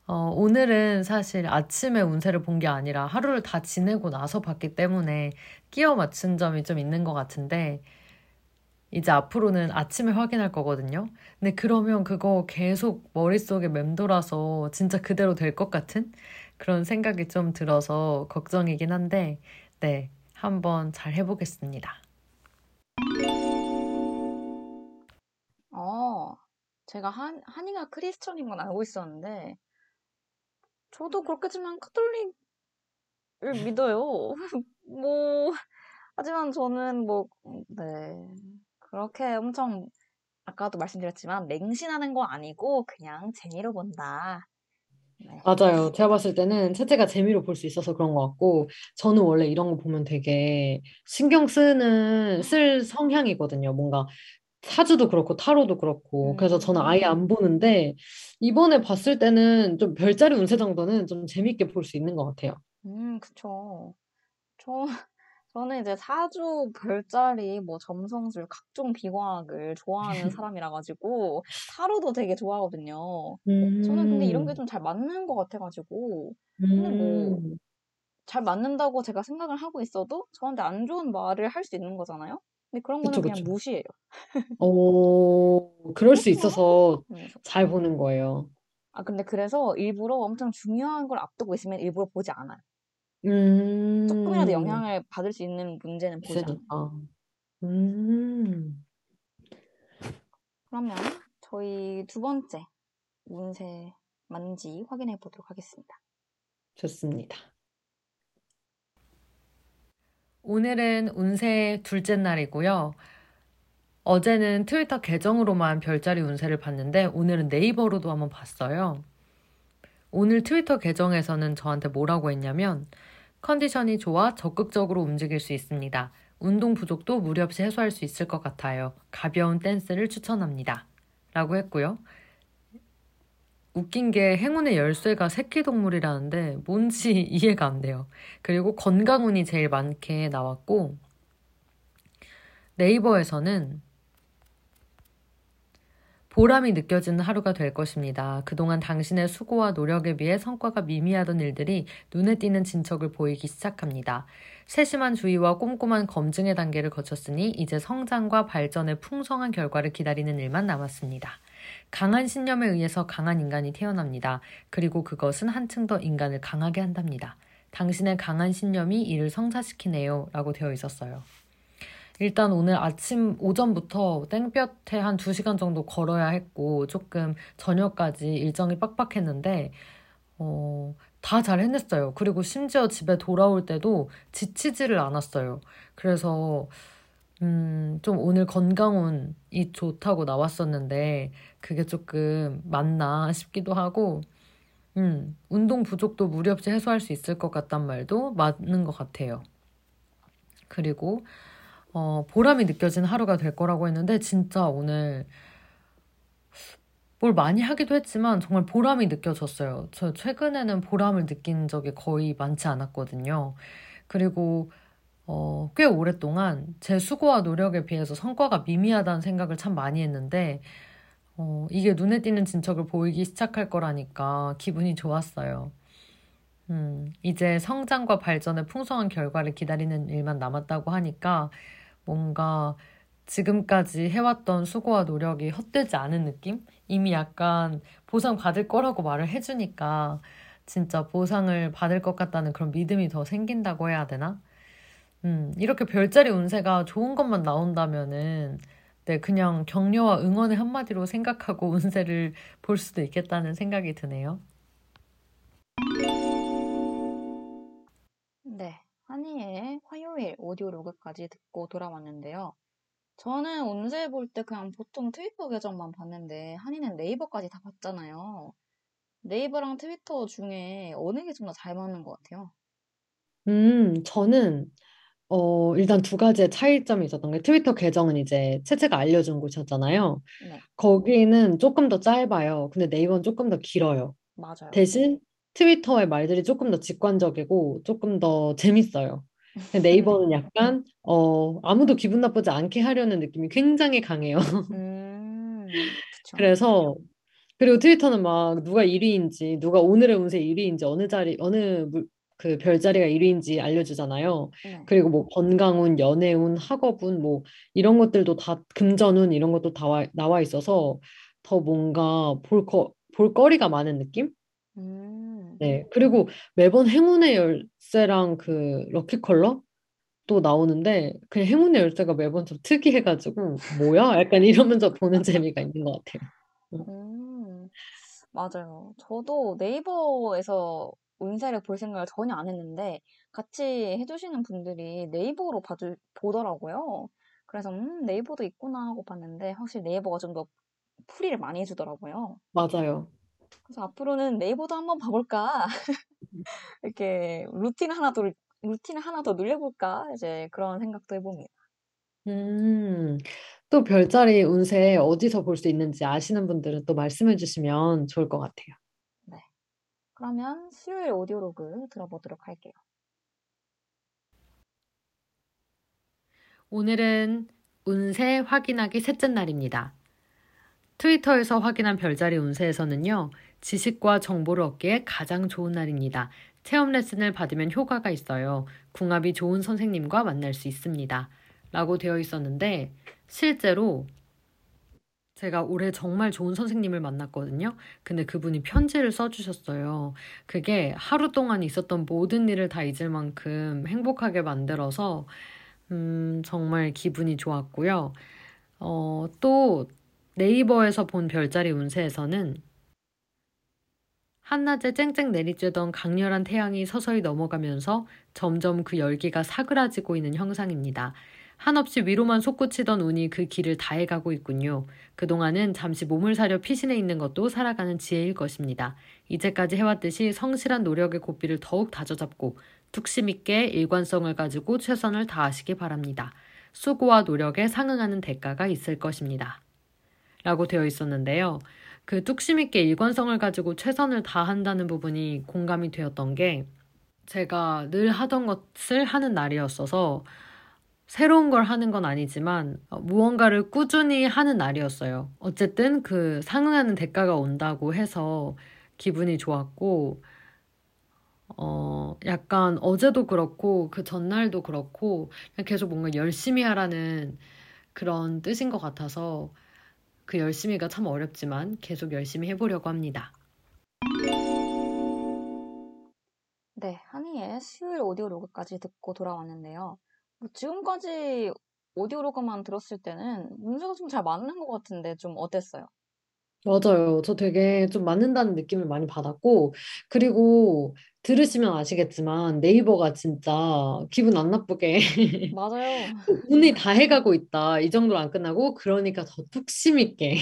오늘은 사실 아침에 운세를 본 게 아니라 하루를 다 지내고 나서 봤기 때문에 끼워 맞춘 점이 좀 있는 것 같은데 이제 앞으로는 아침에 확인할 거거든요. 근데 그러면 그거 계속 머릿속에 맴돌아서 진짜 그대로 될 것 같은 그런 생각이 좀 들어서 걱정이긴 한데 네, 한번 잘 해보겠습니다. 제가 한이가 크리스천인 건 알고 있었는데 저도 그렇겠지만 카톨릭을 믿어요. 하지만 저는 그렇게 엄청 아까도 말씀드렸지만 맹신하는 거 아니고 그냥 재미로 본다. 네. 맞아요. 제가 봤을 때는 채채가 재미로 볼 수 있어서 그런 것 같고 저는 원래 이런 거 보면 되게 신경 쓸 성향이거든요. 뭔가 사주도 그렇고 타로도 그렇고 그래서 저는 아예 안 보는데 이번에 봤을 때는 좀 별자리 운세 정도는 좀 재밌게 볼 수 있는 것 같아요. 그쵸. 저는 이제 사주, 별자리, 점성술, 각종 비과학을 좋아하는 사람이라 가지고 타로도 되게 좋아하거든요. 저는 근데 이런 게 좀 잘 맞는 것 같아 가지고 근데 잘 맞는다고 제가 생각을 하고 있어도 저한테 안 좋은 말을 할 수 있는 거잖아요. 근데 그런 거는 그쵸, 그냥 그쵸. 무시해요. 그럴 수 있어서 잘 보는 거예요. 아, 근데 그래서 일부러 엄청 중요한 걸 앞두고 있으면 일부러 보지 않아요. 조금이라도 영향을 받을 수 있는 문제는 보지 않아요. 있으니까. 음, 그러면 저희 두 번째 운세 맞는지 확인해 보도록 하겠습니다. 좋습니다. 오늘은 운세 둘째 날이고요. 어제는 트위터 계정으로만 별자리 운세를 봤는데 오늘은 네이버로도 한번 봤어요. 오늘 트위터 계정에서는 저한테 뭐라고 했냐면 컨디션이 좋아 적극적으로 움직일 수 있습니다. 운동 부족도 무리 없이 해소할 수 있을 것 같아요. 가벼운 댄스를 추천합니다. 라고 했고요. 웃긴 게 행운의 열쇠가 새끼동물이라는데 뭔지 이해가 안 돼요. 그리고 건강운이 제일 많게 나왔고 네이버에서는 보람이 느껴지는 하루가 될 것입니다. 그동안 당신의 수고와 노력에 비해 성과가 미미하던 일들이 눈에 띄는 진척을 보이기 시작합니다. 세심한 주의와 꼼꼼한 검증의 단계를 거쳤으니 이제 성장과 발전의 풍성한 결과를 기다리는 일만 남았습니다. 강한 신념에 의해서 강한 인간이 태어납니다. 그리고 그것은 한층 더 인간을 강하게 한답니다. 당신의 강한 신념이 이를 성사시키네요. 라고 되어 있었어요. 일단 오늘 아침 오전부터 땡볕에 한 2시간 정도 걸어야 했고 조금 저녁까지 일정이 빡빡했는데 다 잘 해냈어요. 그리고 심지어 집에 돌아올 때도 지치지를 않았어요. 그래서 좀 오늘 건강운이 좋다고 나왔었는데 그게 조금 맞나 싶기도 하고 운동 부족도 무리 없이 해소할 수 있을 것 같단 말도 맞는 것 같아요. 그리고 보람이 느껴지는 하루가 될 거라고 했는데 진짜 오늘 뭘 많이 하기도 했지만 정말 보람이 느껴졌어요. 저 최근에는 보람을 느낀 적이 거의 많지 않았거든요. 그리고 꽤 오랫동안 제 수고와 노력에 비해서 성과가 미미하다는 생각을 참 많이 했는데 이게 눈에 띄는 진척을 보이기 시작할 거라니까 기분이 좋았어요. 이제 성장과 발전의 풍성한 결과를 기다리는 일만 남았다고 하니까 뭔가 지금까지 해왔던 수고와 노력이 헛되지 않은 느낌? 이미 약간 보상받을 거라고 말을 해주니까 진짜 보상을 받을 것 같다는 그런 믿음이 더 생긴다고 해야 되나? 이렇게 별자리 운세가 좋은 것만 나온다면은 네, 그냥 격려와 응원의 한마디로 생각하고 운세를 볼 수도 있겠다는 생각이 드네요. 네, 한이의 화요일 오디오 로그까지 듣고 돌아왔는데요. 저는 운세 볼 때 그냥 보통 트위터 계정만 봤는데 한이는 네이버까지 다 봤잖아요. 네이버랑 트위터 중에 어느 게 좀 더 잘 맞는 것 같아요? 저는 일단 두 가지의 차이점이 있었던 게 트위터 계정은 이제 채채가 알려준 곳이었잖아요. 네, 거기는 조금 더 짧아요. 근데 네이버는 조금 더 길어요. 맞아요. 대신 트위터의 말들이 조금 더 직관적이고 조금 더 재밌어요. 근데 네이버는 약간 아무도 기분 나쁘지 않게 하려는 느낌이 굉장히 강해요. 그쵸. 그래서 그리고 트위터는 막 누가 1위인지 누가 오늘의 운세 1위인지 그 별자리가 1위인지 알려주잖아요. 네. 그리고 뭐 건강운, 연애운, 학업운 뭐 이런 것들도 다 금전운 이런 것도 다 나와 있어서 더 뭔가 볼거리가 많은 느낌? 네. 그리고 매번 행운의 열쇠랑 그 럭키 컬러 또 나오는데 그냥 행운의 열쇠가 매번 좀 특이해가지고 뭐야? 약간 이러면서 보는 재미가 있는 것 같아요. 맞아요. 저도 네이버에서 운세를 볼 생각을 전혀 안 했는데 같이 해주시는 분들이 네이버로 보더라고요. 그래서 네이버도 있구나 하고 봤는데 확실히 네이버가 좀 더 풀이를 많이 해주더라고요. 맞아요. 그래서 앞으로는 네이버도 한번 봐볼까 이렇게 루틴 하나 더 늘려볼까 이제 그런 생각도 해봅니다. 또 별자리 운세 어디서 볼 수 있는지 아시는 분들은 또 말씀해 주시면 좋을 것 같아요. 그러면 수요일 오디오로그 들어보도록 할게요. 오늘은 운세 확인하기 셋째 날입니다. 트위터에서 확인한 별자리 운세에서는요. 지식과 정보를 얻기에 가장 좋은 날입니다. 체험 레슨을 받으면 효과가 있어요. 궁합이 좋은 선생님과 만날 수 있습니다. 라고 되어 있었는데 실제로 제가 올해 정말 좋은 선생님을 만났거든요. 근데 그분이 편지를 써주셨어요. 그게 하루 동안 있었던 모든 일을 다 잊을 만큼 행복하게 만들어서 정말 기분이 좋았고요. 또 네이버에서 본 별자리 운세에서는 한낮에 쨍쨍 내리쬐던 강렬한 태양이 서서히 넘어가면서 점점 그 열기가 사그라지고 있는 형상입니다. 한없이 위로만 솟구치던 운이 그 길을 다해가고 있군요. 그동안은 잠시 몸을 사려 피신해 있는 것도 살아가는 지혜일 것입니다. 이제까지 해왔듯이 성실한 노력의 고삐를 더욱 다져잡고 뚝심 있게 일관성을 가지고 최선을 다하시기 바랍니다. 수고와 노력에 상응하는 대가가 있을 것입니다. 라고 되어 있었는데요. 그 뚝심 있게 일관성을 가지고 최선을 다한다는 부분이 공감이 되었던 게 제가 늘 하던 것을 하는 날이었어서 새로운 걸 하는 건 아니지만 무언가를 꾸준히 하는 날이었어요. 어쨌든 그 상응하는 대가가 온다고 해서 기분이 좋았고 약간 어제도 그렇고 그 전날도 그렇고 그냥 계속 뭔가 열심히 하라는 그런 뜻인 것 같아서 그 열심히가 참 어렵지만 계속 열심히 해보려고 합니다. 네, 한이의 수요일 오디오 로그까지 듣고 돌아왔는데요. 지금까지 오디오 로그만 들었을 때는 문제가 좀 잘 맞는 것 같은데 좀 어땠어요? 맞아요. 저 되게 좀 맞는다는 느낌을 많이 받았고, 그리고 들으시면 아시겠지만 네이버가 진짜 기분 안 나쁘게 맞아요. 운이 다 해가고 있다. 이 정도로 안 끝나고 그러니까 더 뚝심 있게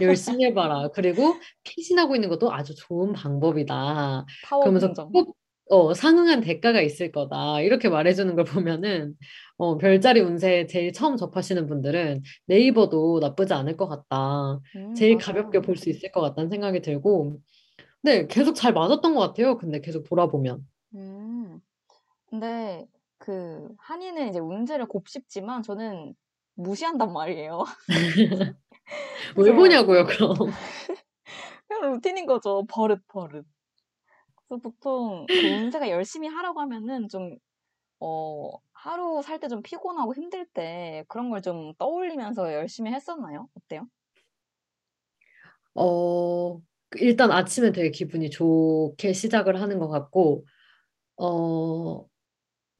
열심히 해봐라. 그리고 피신하고 있는 것도 아주 좋은 방법이다. 그러면서 꼭 상응한 대가가 있을 거다. 이렇게 말해주는 걸 보면은 별자리 운세 제일 처음 접하시는 분들은 네이버도 나쁘지 않을 것 같다. 제일 가볍게 볼 수 있을 것 같다는 생각이 들고 네, 계속 잘 맞았던 것 같아요. 근데 계속 돌아보면. 근데 그 한이는 이제 운세를 곱씹지만 저는 무시한단 말이에요. 왜 보냐고요, 그럼. 그냥 루틴인 거죠. 버릇. 보통 그 운세가 열심히 하라고 하면은 좀 하루 살 때 좀 피곤하고 힘들 때 그런 걸 좀 떠올리면서 열심히 했었나요? 어때요? 일단 아침에 되게 기분이 좋게 시작을 하는 것 같고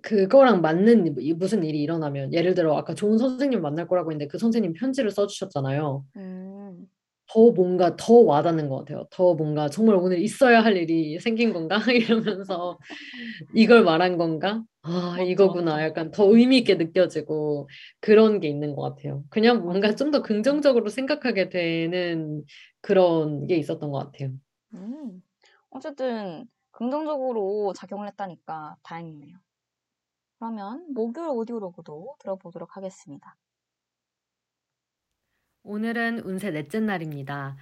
그거랑 맞는 무슨 일이 일어나면 예를 들어 아까 좋은 선생님 만날 거라고 했는데 그 선생님 편지를 써주셨잖아요. 더 뭔가 더 와닿는 것 같아요. 더 뭔가 정말 오늘 있어야 할 일이 생긴 건가? 이러면서 이걸 말한 건가? 아, 맞죠. 이거구나. 약간 더 의미 있게 느껴지고 그런 게 있는 것 같아요. 그냥 뭔가 좀 더 긍정적으로 생각하게 되는 그런 게 있었던 것 같아요. 어쨌든 긍정적으로 작용을 했다니까 다행이네요. 그러면 목요일 오디오로그도 들어보도록 하겠습니다. 오늘은 운세 넷째 날입니다.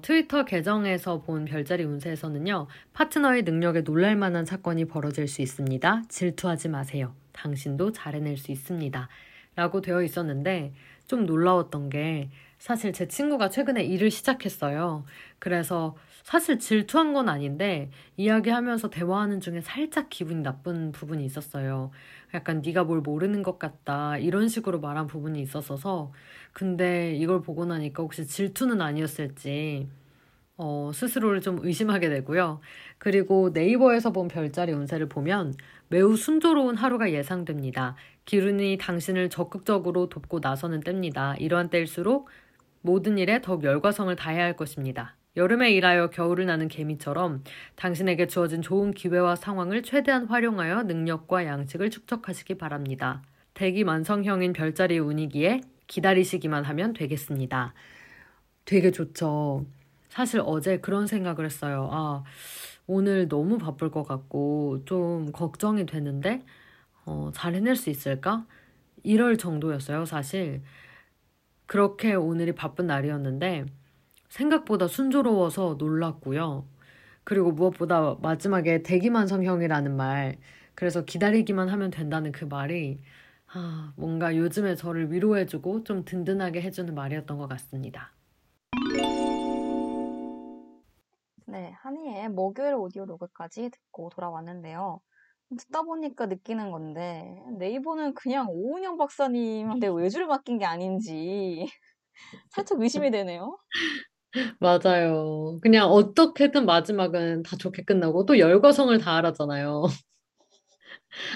트위터 계정에서 본 별자리 운세에서는요. 파트너의 능력에 놀랄만한 사건이 벌어질 수 있습니다. 질투하지 마세요. 당신도 잘해낼 수 있습니다. 라고 되어 있었는데 좀 놀라웠던 게 사실 제 친구가 최근에 일을 시작했어요. 그래서 사실 질투한 건 아닌데 이야기하면서 대화하는 중에 살짝 기분이 나쁜 부분이 있었어요. 약간 네가 뭘 모르는 것 같다 이런 식으로 말한 부분이 있었어서 근데 이걸 보고 나니까 혹시 질투는 아니었을지 스스로를 좀 의심하게 되고요. 그리고 네이버에서 본 별자리 운세를 보면 매우 순조로운 하루가 예상됩니다. 기운이 당신을 적극적으로 돕고 나서는 때입니다. 이러한 때일수록 모든 일에 더욱 열과성을 다해야 할 것입니다. 여름에 일하여 겨울을 나는 개미처럼 당신에게 주어진 좋은 기회와 상황을 최대한 활용하여 능력과 양식을 축적하시기 바랍니다. 대기만성형인 별자리 운이기에 기다리시기만 하면 되겠습니다. 되게 좋죠. 사실 어제 그런 생각을 했어요. 아, 오늘 너무 바쁠 것 같고 좀 걱정이 되는데 잘 해낼 수 있을까? 이럴 정도였어요, 사실. 그렇게 오늘이 바쁜 날이었는데 생각보다 순조로워서 놀랐고요. 그리고 무엇보다 마지막에 대기만성형이라는 말, 그래서 기다리기만 하면 된다는 그 말이 뭔가 요즘에 저를 위로해주고 좀 든든하게 해주는 말이었던 것 같습니다. 네, 한이의 목요일 오디오 로그까지 듣고 돌아왔는데요. 듣다 보니까 느끼는 건데 네이버는 그냥 오은영 박사님한테 외주를 맡긴 게 아닌지 살짝 의심이 되네요. 맞아요. 그냥 어떻게든 마지막은 다 좋게 끝나고 또 열거성을 다하라잖아요.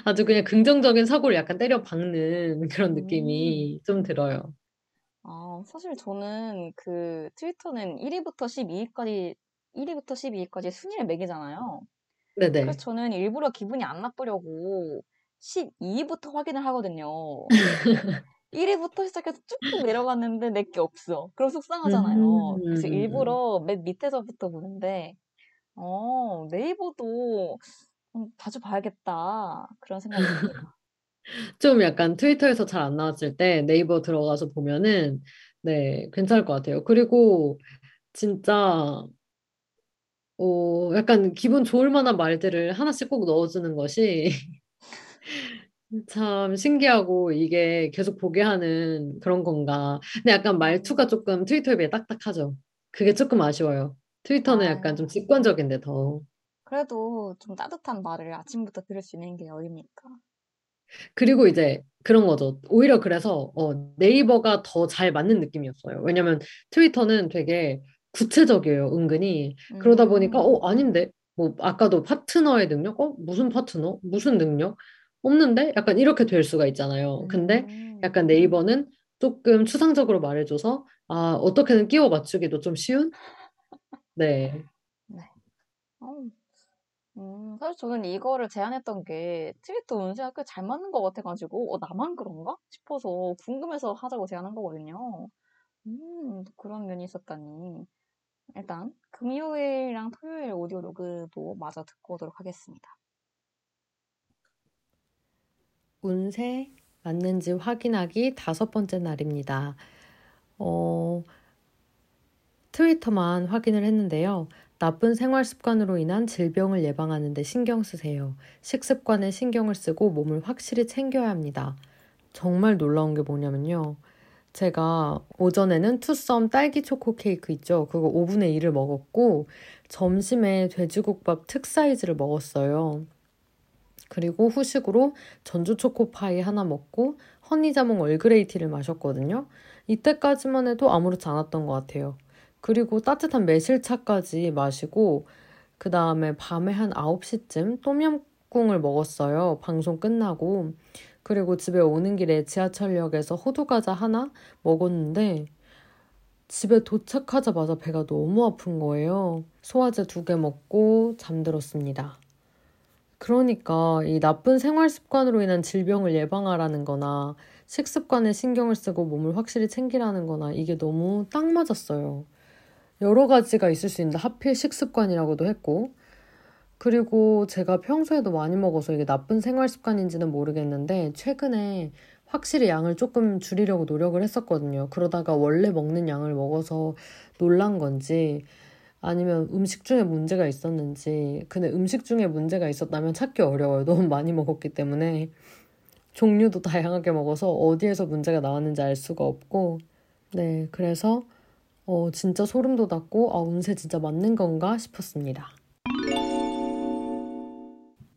아주 그냥 긍정적인 사고를 약간 때려 박는 그런 느낌이 좀 들어요. 아, 사실 저는 그 트위터는 1위부터 12위까지 순위를 매기잖아요. 네네. 그래서 저는 일부러 기분이 안 나쁘려고 12위부터 확인을 하거든요. 1위부터 시작해서 쭉쭉 내려갔는데 내게 없어. 그럼 속상하잖아요. 그래서 일부러 맨 밑에서부터 보는데 네이버도 자주 봐야겠다 그런 생각이 듭니다. 좀 약간 트위터에서 잘 안 나왔을 때 네이버 들어가서 보면은 네 괜찮을 것 같아요. 그리고 진짜 약간 기분 좋을 만한 말들을 하나씩 꼭 넣어주는 것이 참 신기하고 이게 계속 보게 하는 그런 건가. 근데 약간 말투가 조금 트위터에 비해 딱딱하죠. 그게 조금 아쉬워요. 트위터는 약간 좀 직관적인데 더. 그래도 좀 따뜻한 말을 아침부터 들을 수 있는 게 어딥니까? 그리고 이제 그런 거죠. 오히려 그래서 네이버가 더 잘 맞는 느낌이었어요. 왜냐면 트위터는 되게 구체적이에요, 은근히. 그러다 보니까 아닌데? 뭐 아까도 파트너의 능력? 무슨 파트너? 무슨 능력? 없는데? 약간 이렇게 될 수가 있잖아요. 근데 약간 네이버는 조금 추상적으로 말해줘서 어떻게든 끼워 맞추기도 좀 쉬운? 네. 네. 사실 저는 이거를 제안했던 게 트위터 운세가 꽤 잘 맞는 것 같아가지고 나만 그런가? 싶어서 궁금해서 하자고 제안한 거거든요. 그런 면이 있었다니. 일단 금요일이랑 토요일 오디오 로그도 마저 듣고 오도록 하겠습니다. 운세 맞는지 확인하기 5번째 날입니다. 트위터만 확인을 했는데요. 나쁜 생활 습관으로 인한 질병을 예방하는 데 신경 쓰세요. 식습관에 신경을 쓰고 몸을 확실히 챙겨야 합니다. 정말 놀라운 게 뭐냐면요. 제가 오전에는 투썸 딸기 초코 케이크 있죠. 그거 5분의 1을 먹었고 점심에 돼지국밥 특사이즈를 먹었어요. 그리고 후식으로 전주 초코 파이 하나 먹고 허니 자몽 얼그레이티를 마셨거든요. 이때까지만 해도 아무렇지 않았던 것 같아요. 그리고 따뜻한 매실차까지 마시고 그 다음에 밤에 한 9시쯤 똠얌꿍을 먹었어요. 방송 끝나고. 그리고 집에 오는 길에 지하철역에서 호두과자 하나 먹었는데 집에 도착하자마자 배가 너무 아픈 거예요. 소화제 2개 먹고 잠들었습니다. 그러니까 이 나쁜 생활 습관으로 인한 질병을 예방하라는 거나 식습관에 신경을 쓰고 몸을 확실히 챙기라는 거나 이게 너무 딱 맞았어요. 여러 가지가 있을 수 있는데 하필 식습관이라고도 했고 그리고 제가 평소에도 많이 먹어서 이게 나쁜 생활 습관인지는 모르겠는데 최근에 확실히 양을 조금 줄이려고 노력을 했었거든요. 그러다가 원래 먹는 양을 먹어서 놀란 건지 아니면 음식 중에 문제가 있었는지 근데 음식 중에 문제가 있었다면 찾기 어려워요. 너무 많이 먹었기 때문에 종류도 다양하게 먹어서 어디에서 문제가 나왔는지 알 수가 없고 네 그래서 진짜 소름 돋았고 운세 진짜 맞는 건가 싶었습니다.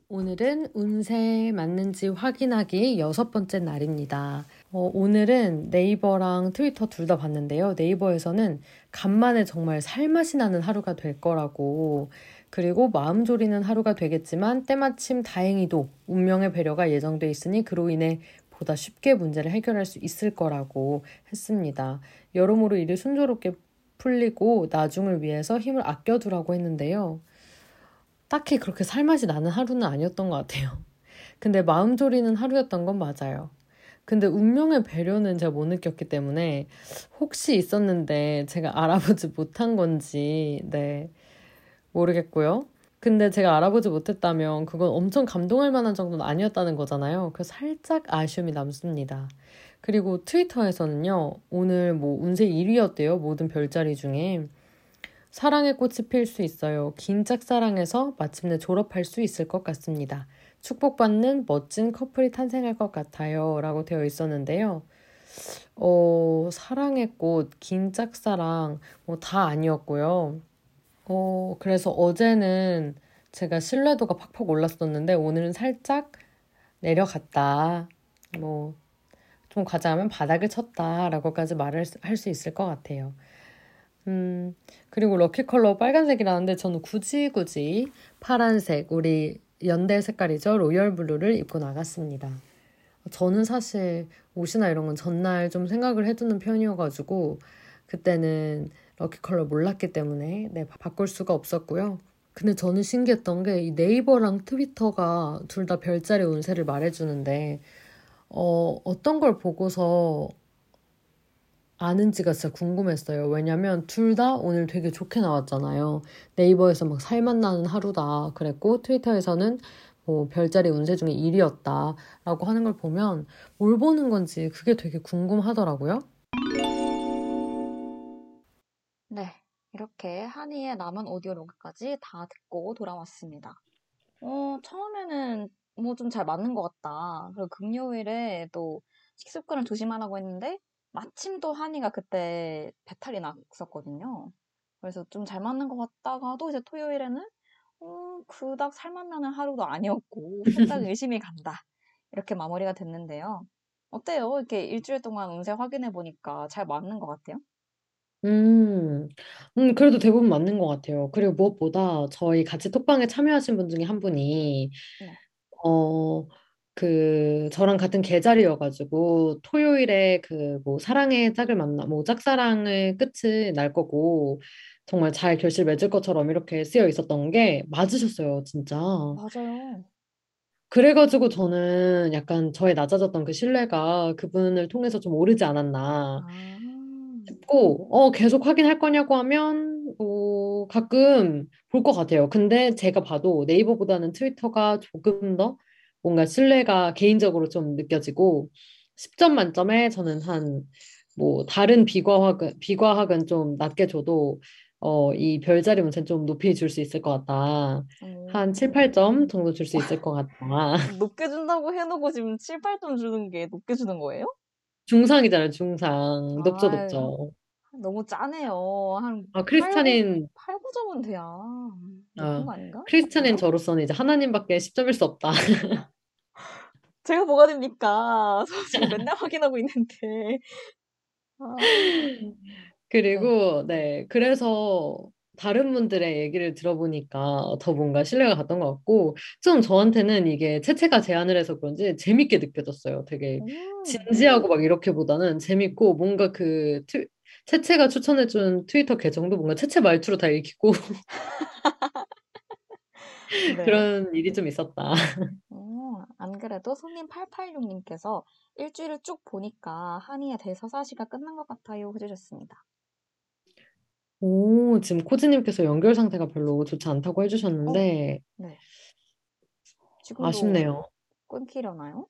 오늘은 운세 맞는지 확인하기 6번째 날입니다. 오늘은 네이버랑 트위터 둘 다 봤는데요. 네이버에서는 간만에 정말 살맛이 나는 하루가 될 거라고 그리고 마음 졸이는 하루가 되겠지만 때마침 다행히도 운명의 배려가 예정돼 있으니 그로 인해 보다 쉽게 문제를 해결할 수 있을 거라고 했습니다. 여러모로 일이 순조롭게 풀리고 나중을 위해서 힘을 아껴두라고 했는데요. 딱히 그렇게 살맛이 나는 하루는 아니었던 것 같아요. 근데 마음 졸이는 하루였던 건 맞아요. 근데 운명의 배려는 제가 못 느꼈기 때문에 혹시 있었는데 제가 알아보지 못한 건지 네 모르겠고요. 근데 제가 알아보지 못했다면 그건 엄청 감동할 만한 정도는 아니었다는 거잖아요. 그래서 살짝 아쉬움이 남습니다. 그리고 트위터에서는요. 오늘 운세 1위였대요. 모든 별자리 중에. 사랑의 꽃이 필 수 있어요. 긴 짝사랑에서 마침내 졸업할 수 있을 것 같습니다. 축복받는 멋진 커플이 탄생할 것 같아요. 라고 되어 있었는데요. 사랑의 꽃, 긴 짝사랑 다 아니었고요. 그래서 어제는 제가 신뢰도가 팍팍 올랐었는데 오늘은 살짝 내려갔다, 뭐 좀 과장하면 바닥을 쳤다라고까지 말을 할 수 있을 것 같아요. 그리고 럭키 컬러 빨간색이라는데 저는 굳이 파란색, 우리 연대 색깔이죠, 로열 블루를 입고 나갔습니다. 저는 사실 옷이나 이런 건 전날 좀 생각을 해두는 편이어가지고 그때는 럭키 컬러 몰랐기 때문에 바꿀 수가 없었고요. 근데 저는 신기했던 게 이 네이버랑 트위터가 둘 다 별자리 운세를 말해주는데 어떤 걸 보고서 아는지가 진짜 궁금했어요. 왜냐면 둘 다 오늘 되게 좋게 나왔잖아요. 네이버에서 막 살맛 나는 하루다 그랬고 트위터에서는 뭐 별자리 운세 중에 1위였다 라고 하는 걸 보면 뭘 보는 건지 그게 되게 궁금하더라고요. 네, 이렇게 한이의 남은 오디오 로그까지 다 듣고 돌아왔습니다. 처음에는 뭐 좀 잘 맞는 것 같다, 그리고 금요일에 또 식습관을 조심하라고 했는데 마침 또 한이가 그때 배탈이 났었거든요. 그래서 좀 잘 맞는 것 같다가도 이제 토요일에는 그닥 살맛 나는 하루도 아니었고 살짝 의심이 간다, 이렇게 마무리가 됐는데요. 어때요? 이렇게 일주일 동안 운세 확인해 보니까 잘 맞는 것 같아요? 그래도 대부분 맞는 것 같아요. 그리고 무엇보다 저희 같이 톡방에 참여하신 분 중에 한 분이 네. 저랑 같은 계자리여가지고 토요일에 뭐 사랑의 짝을 만나, 뭐 짝사랑의 끝이 날 거고 정말 잘 결실 맺을 것처럼 이렇게 쓰여 있었던 게 맞으셨어요, 진짜. 맞아요. 그래가지고 저는 약간 저의 낮아졌던 그 신뢰가 그분을 통해서 좀 오르지 않았나 싶고, 계속 확인할 거냐고 하면 가끔 볼 것 같아요. 근데 제가 봐도 네이버보다는 트위터가 조금 더 뭔가 신뢰가 개인적으로 좀 느껴지고, 10점 만점에 저는 뭐 다른 비과학은 좀 낮게 줘도 이 별자리 운세는 좀 높이 줄 수 있을 것 같다. 한 7, 8점 정도 줄 수 있을 것 같다. 높게 준다고 해놓고 지금 7, 8점 주는 게 높게 주는 거예요? 중상이잖아요, 중상. 높죠, 아유, 높죠. 너무 짜네요. 크리스찬인 8, 9점은 돼야. 그런 거 아닌가? 크리스찬인 저로서는 이제 하나님밖에 10점일 수 없다. 제가 뭐가 됩니까? 지금 맨날 확인하고 있는데. 그리고 그래서 다른 분들의 얘기를 들어보니까 더 뭔가 신뢰가 갔던 것 같고, 좀 저한테는 이게 채채가 제안을 해서 그런지 재밌게 느껴졌어요. 되게 진지하고 막 이렇게보다는 재밌고, 뭔가 채채가 추천해준 트위터 계정도 뭔가 채채 말투로 다 읽히고 네. 그런 일이 좀 있었다. 안 그래도 손님 886님께서 일주일을 쭉 보니까 한이의 대서사시가 끝난 것 같아요 해주셨습니다. 오, 지금 코지님께서 연결 상태가 별로 좋지 않다고 해주셨는데 네. 지금도 아쉽네요. 끊기려나요?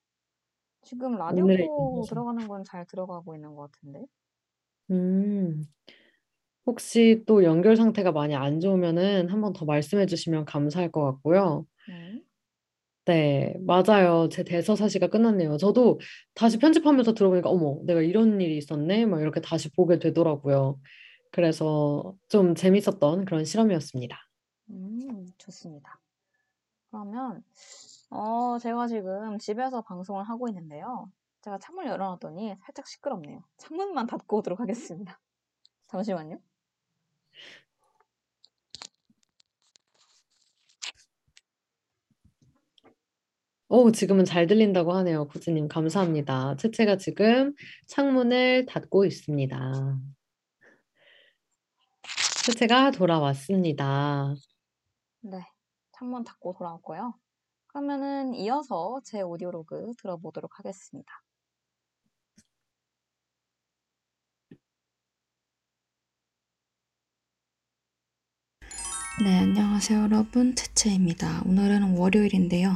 지금 라디오로 들어가는 건 잘 들어가고 있는 것 같은데. 혹시 또 연결 상태가 많이 안 좋으면은 한 번 더 말씀해 주시면 감사할 것 같고요. 네, 맞아요. 제 대서사시가 끝났네요. 저도 다시 편집하면서 들어보니까 어머, 내가 이런 일이 있었네, 막 이렇게 다시 보게 되더라고요. 그래서 좀 재밌었던 그런 실험이었습니다. 좋습니다. 그러면 제가 지금 집에서 방송을 하고 있는데요. 제가 창문을 열어놨더니 살짝 시끄럽네요. 창문만 닫고 오도록 하겠습니다. 잠시만요. 오, 지금은 잘 들린다고 하네요. 구지님, 감사합니다. 채채가 지금 창문을 닫고 있습니다. 채채가 돌아왔습니다. 네, 창문 닫고 돌아왔고요. 그러면은 이어서 제 오디오로그 들어보도록 하겠습니다. 네, 안녕하세요 여러분, 채채입니다. 오늘은 월요일인데요.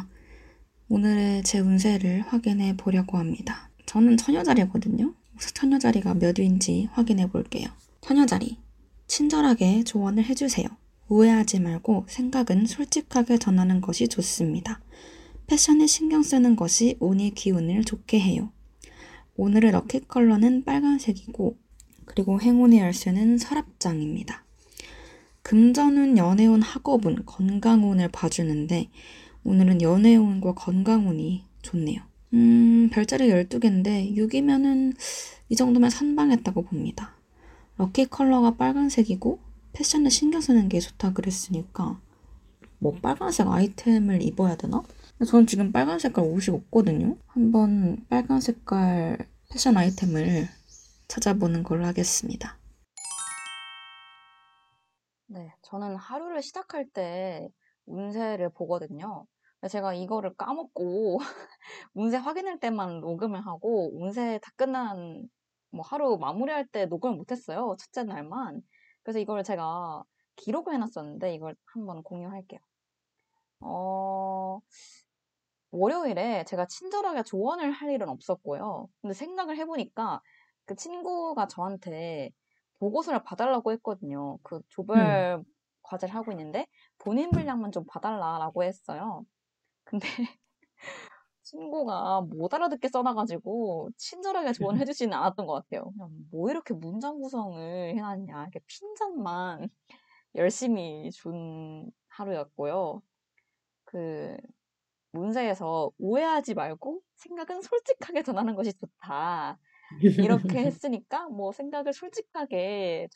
오늘의 제 운세를 확인해 보려고 합니다. 저는 처녀자리거든요. 처녀자리가 몇 위인지 확인해 볼게요. 처녀자리, 친절하게 조언을 해주세요. 오해하지 말고 생각은 솔직하게 전하는 것이 좋습니다. 패션에 신경 쓰는 것이 운이 기운을 좋게 해요. 오늘의 럭키 컬러는 빨간색이고, 그리고 행운의 열쇠는 서랍장입니다. 금전운, 연애운, 학업운, 건강운을 봐주는데 오늘은 연애운과 건강운이 좋네요. 별자리 12개인데 6이면은 이 정도면 선방했다고 봅니다. 럭키 컬러가 빨간색이고 패션에 신경 쓰는 게 좋다 그랬으니까 뭐 빨간색 아이템을 입어야 되나? 저는 지금 빨간 색깔 옷이 없거든요. 한번 빨간 색깔 패션 아이템을 찾아보는 걸로 하겠습니다. 네, 저는 하루를 시작할 때 운세를 보거든요. 제가 이거를 까먹고 운세 확인할 때만 녹음을 하고 운세 다 끝난 뭐 하루 마무리할 때 녹음을 못했어요. 첫째 날만. 그래서 이걸 제가 기록을 해놨었는데 이걸 한번 공유할게요. 월요일에 제가 친절하게 조언을 할 일은 없었고요. 근데 생각을 해보니까 그 친구가 저한테 보고서를 봐달라고 했거든요. 그 조별 과제를 하고 있는데 본인 분량만 좀 봐달라고 했어요. 근데 친구가 못 알아듣게 써놔가지고 친절하게 조언해주지는 않았던 것 같아요. 그냥 뭐 이렇게 문장 구성을 해놨냐. 이렇게 핀잔만 열심히 준 하루였고요. 그 문제에서 오해하지 말고 생각은 솔직하게 전하는 것이 좋다. 이렇게 했으니까 뭐 생각을 솔직하게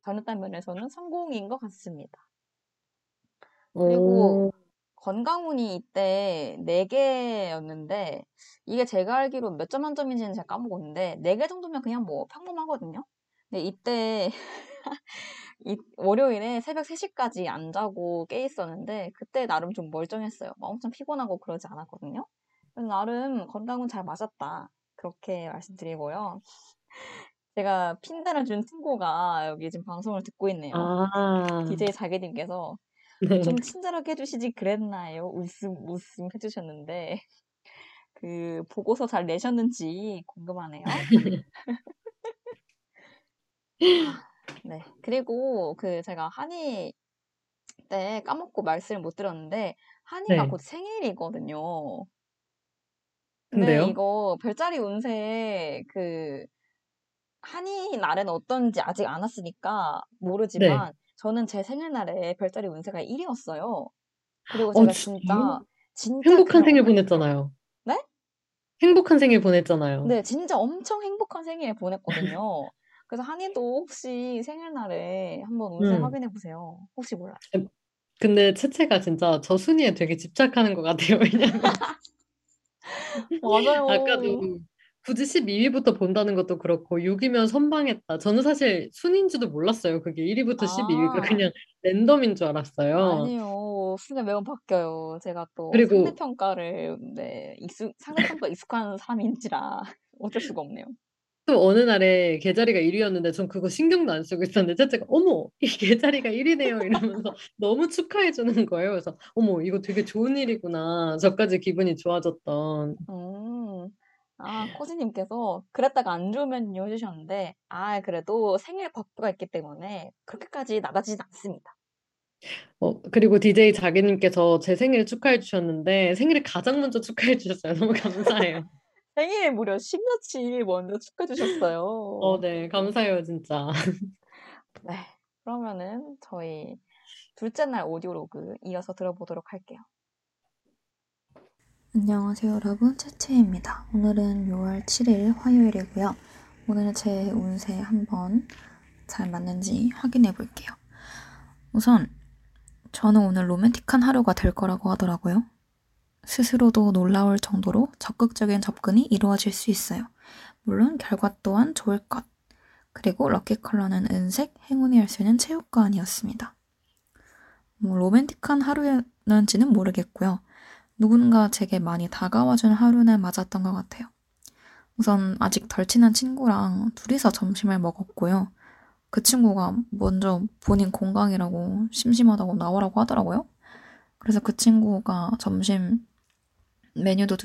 전했다는 면에서는 성공인 것 같습니다. 그리고 건강운이 이때 4개였는데 이게 제가 알기로 몇 점 만점인지는 제가 까먹었는데 4개 정도면 그냥 뭐 평범하거든요. 근데 이때 월요일에 새벽 3시까지 안 자고 깨 있었는데 그때 나름 좀 멀쩡했어요. 막 엄청 피곤하고 그러지 않았거든요. 그래서 나름 건강은 잘 맞았다 그렇게 말씀드리고요. 제가 핀단을 준 친구가 여기 지금 방송을 듣고 있네요. DJ 자기님께서 네. 좀 친절하게 해주시지 그랬나요? 웃음 해주셨는데 그 보고서 잘 내셨는지 궁금하네요. 네. 그리고 그 제가 한이 때 까먹고 말씀을 못 드렸는데 한이가 네. 곧 생일이거든요. 근데요? 이거 별자리 운세 그 한이 날은 어떤지 아직 안 왔으니까 모르지만 네. 저는 제 생일날에 별자리 운세가 1이었어요. 그리고 제가 진짜 행복한 생일 보냈잖아요. 네? 행복한 생일 보냈잖아요. 네, 진짜 엄청 행복한 생일을 보냈거든요. 그래서 한이도 혹시 생일날에 한번 운세 확인해보세요. 혹시 몰라요. 근데 채채가 진짜 저 순위에 되게 집착하는 것 같아요. 왜냐면 맞아요. 아까도 굳이 12위부터 본다는 것도 그렇고 6위면 선방했다. 저는 사실 순위인지도 몰랐어요. 그게 1위부터 12위가 그냥 랜덤인 줄 알았어요. 아니요. 순위가 매우 바뀌어요. 제가 또 그리고... 상대평가를 네, 상대평가 익숙한 사람인지라 어쩔 수가 없네요. 또 어느 날에 계자리가 1위였는데 전 그거 신경도 안 쓰고 있었는데 채채가 어머 이 계자리가 1위네요 이러면서 너무 축하해주는 거예요. 그래서 어머 이거 되게 좋은 일이구나. 저까지 기분이 좋아졌던. 아 코지님께서 그랬다가 안 좋으면요 해주셨는데 아 그래도 생일 버프가 있기 때문에 그렇게까지 나아지진 않습니다. 그리고 DJ 자기님께서 제 생일 축하해주셨는데 생일을 가장 먼저 축하해주셨어요. 너무 감사해요. 생일 무려 10년치 먼저 축하해주셨어요. 네, 감사해요, 진짜. 네, 그러면은 저희 둘째 날 오디오로그 이어서 들어보도록 할게요. 안녕하세요, 여러분. 채채입니다. 오늘은 6월 7일 화요일이고요. 오늘은 제 운세 한번 잘 맞는지 확인해 볼게요. 우선 저는 오늘 로맨틱한 하루가 될 거라고 하더라고요. 스스로도 놀라울 정도로 적극적인 접근이 이루어질 수 있어요. 물론 결과 또한 좋을 것. 그리고 럭키 컬러는 은색, 행운이 할 수 있는 체육관이었습니다. 뭐 로맨틱한 하루였는지는 모르겠고요. 누군가 제게 많이 다가와준 하루는 맞았던 것 같아요. 우선 아직 덜 친한 친구랑 둘이서 점심을 먹었고요. 그 친구가 먼저 본인 건강이라고 심심하다고 나오라고 하더라고요. 그래서 그 친구가 점심 메뉴도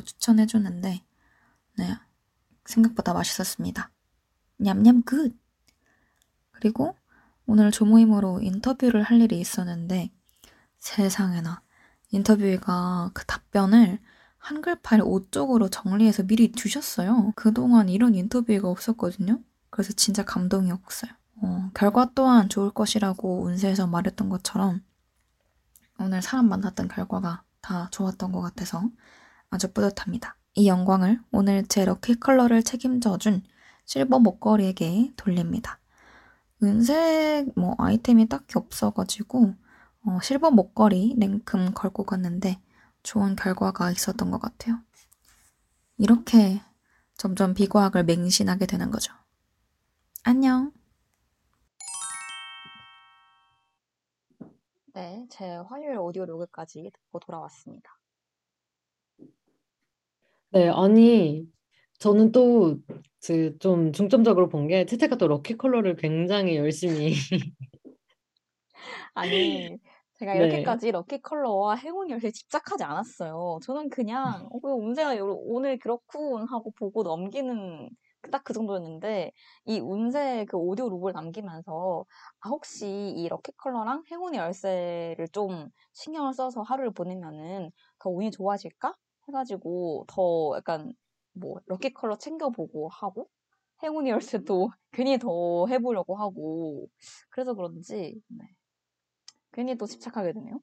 추천해줬는데 네, 생각보다 맛있었습니다. 냠냠 굿! 그리고 오늘 조모임으로 인터뷰를 할 일이 있었는데 세상에나 인터뷰가 그 답변을 한글 파일 5쪽으로 정리해서 미리 주셨어요. 그동안 이런 인터뷰가 없었거든요. 그래서 진짜 감동이었어요. 결과 또한 좋을 것이라고 운세에서 말했던 것처럼 오늘 사람 만났던 결과가 다 좋았던 것 같아서 아주 뿌듯합니다. 이 영광을 오늘 제 럭키 컬러를 책임져준 실버 목걸이에게 돌립니다. 은색 아이템이 딱히 없어가지고 실버 목걸이 랭큼 걸고 갔는데 좋은 결과가 있었던 것 같아요. 이렇게 점점 비과학을 맹신하게 되는 거죠. 안녕. 네, 제 화요일 오디오 로그까지 듣고 돌아왔습니다. 네, 아니 저는 또 좀 중점적으로 본 게 채채가 또 럭키 컬러를 굉장히 열심히 아니 제가 이렇게까지 럭키 컬러와 행운 열쇠에 집착하지 않았어요. 저는 그냥 운세가 오늘 그렇군 하고 보고 넘기는 딱 그 정도였는데 이 운세 그 오디오 룩을 남기면서 혹시 이 럭키 컬러랑 행운의 열쇠를 좀 신경을 써서 하루를 보내면은 더 운이 좋아질까 해가지고 더 약간 럭키 컬러 챙겨보고 하고 행운의 열쇠도 괜히 더 해보려고 하고 그래서 그런지 괜히 또 집착하게 되네요.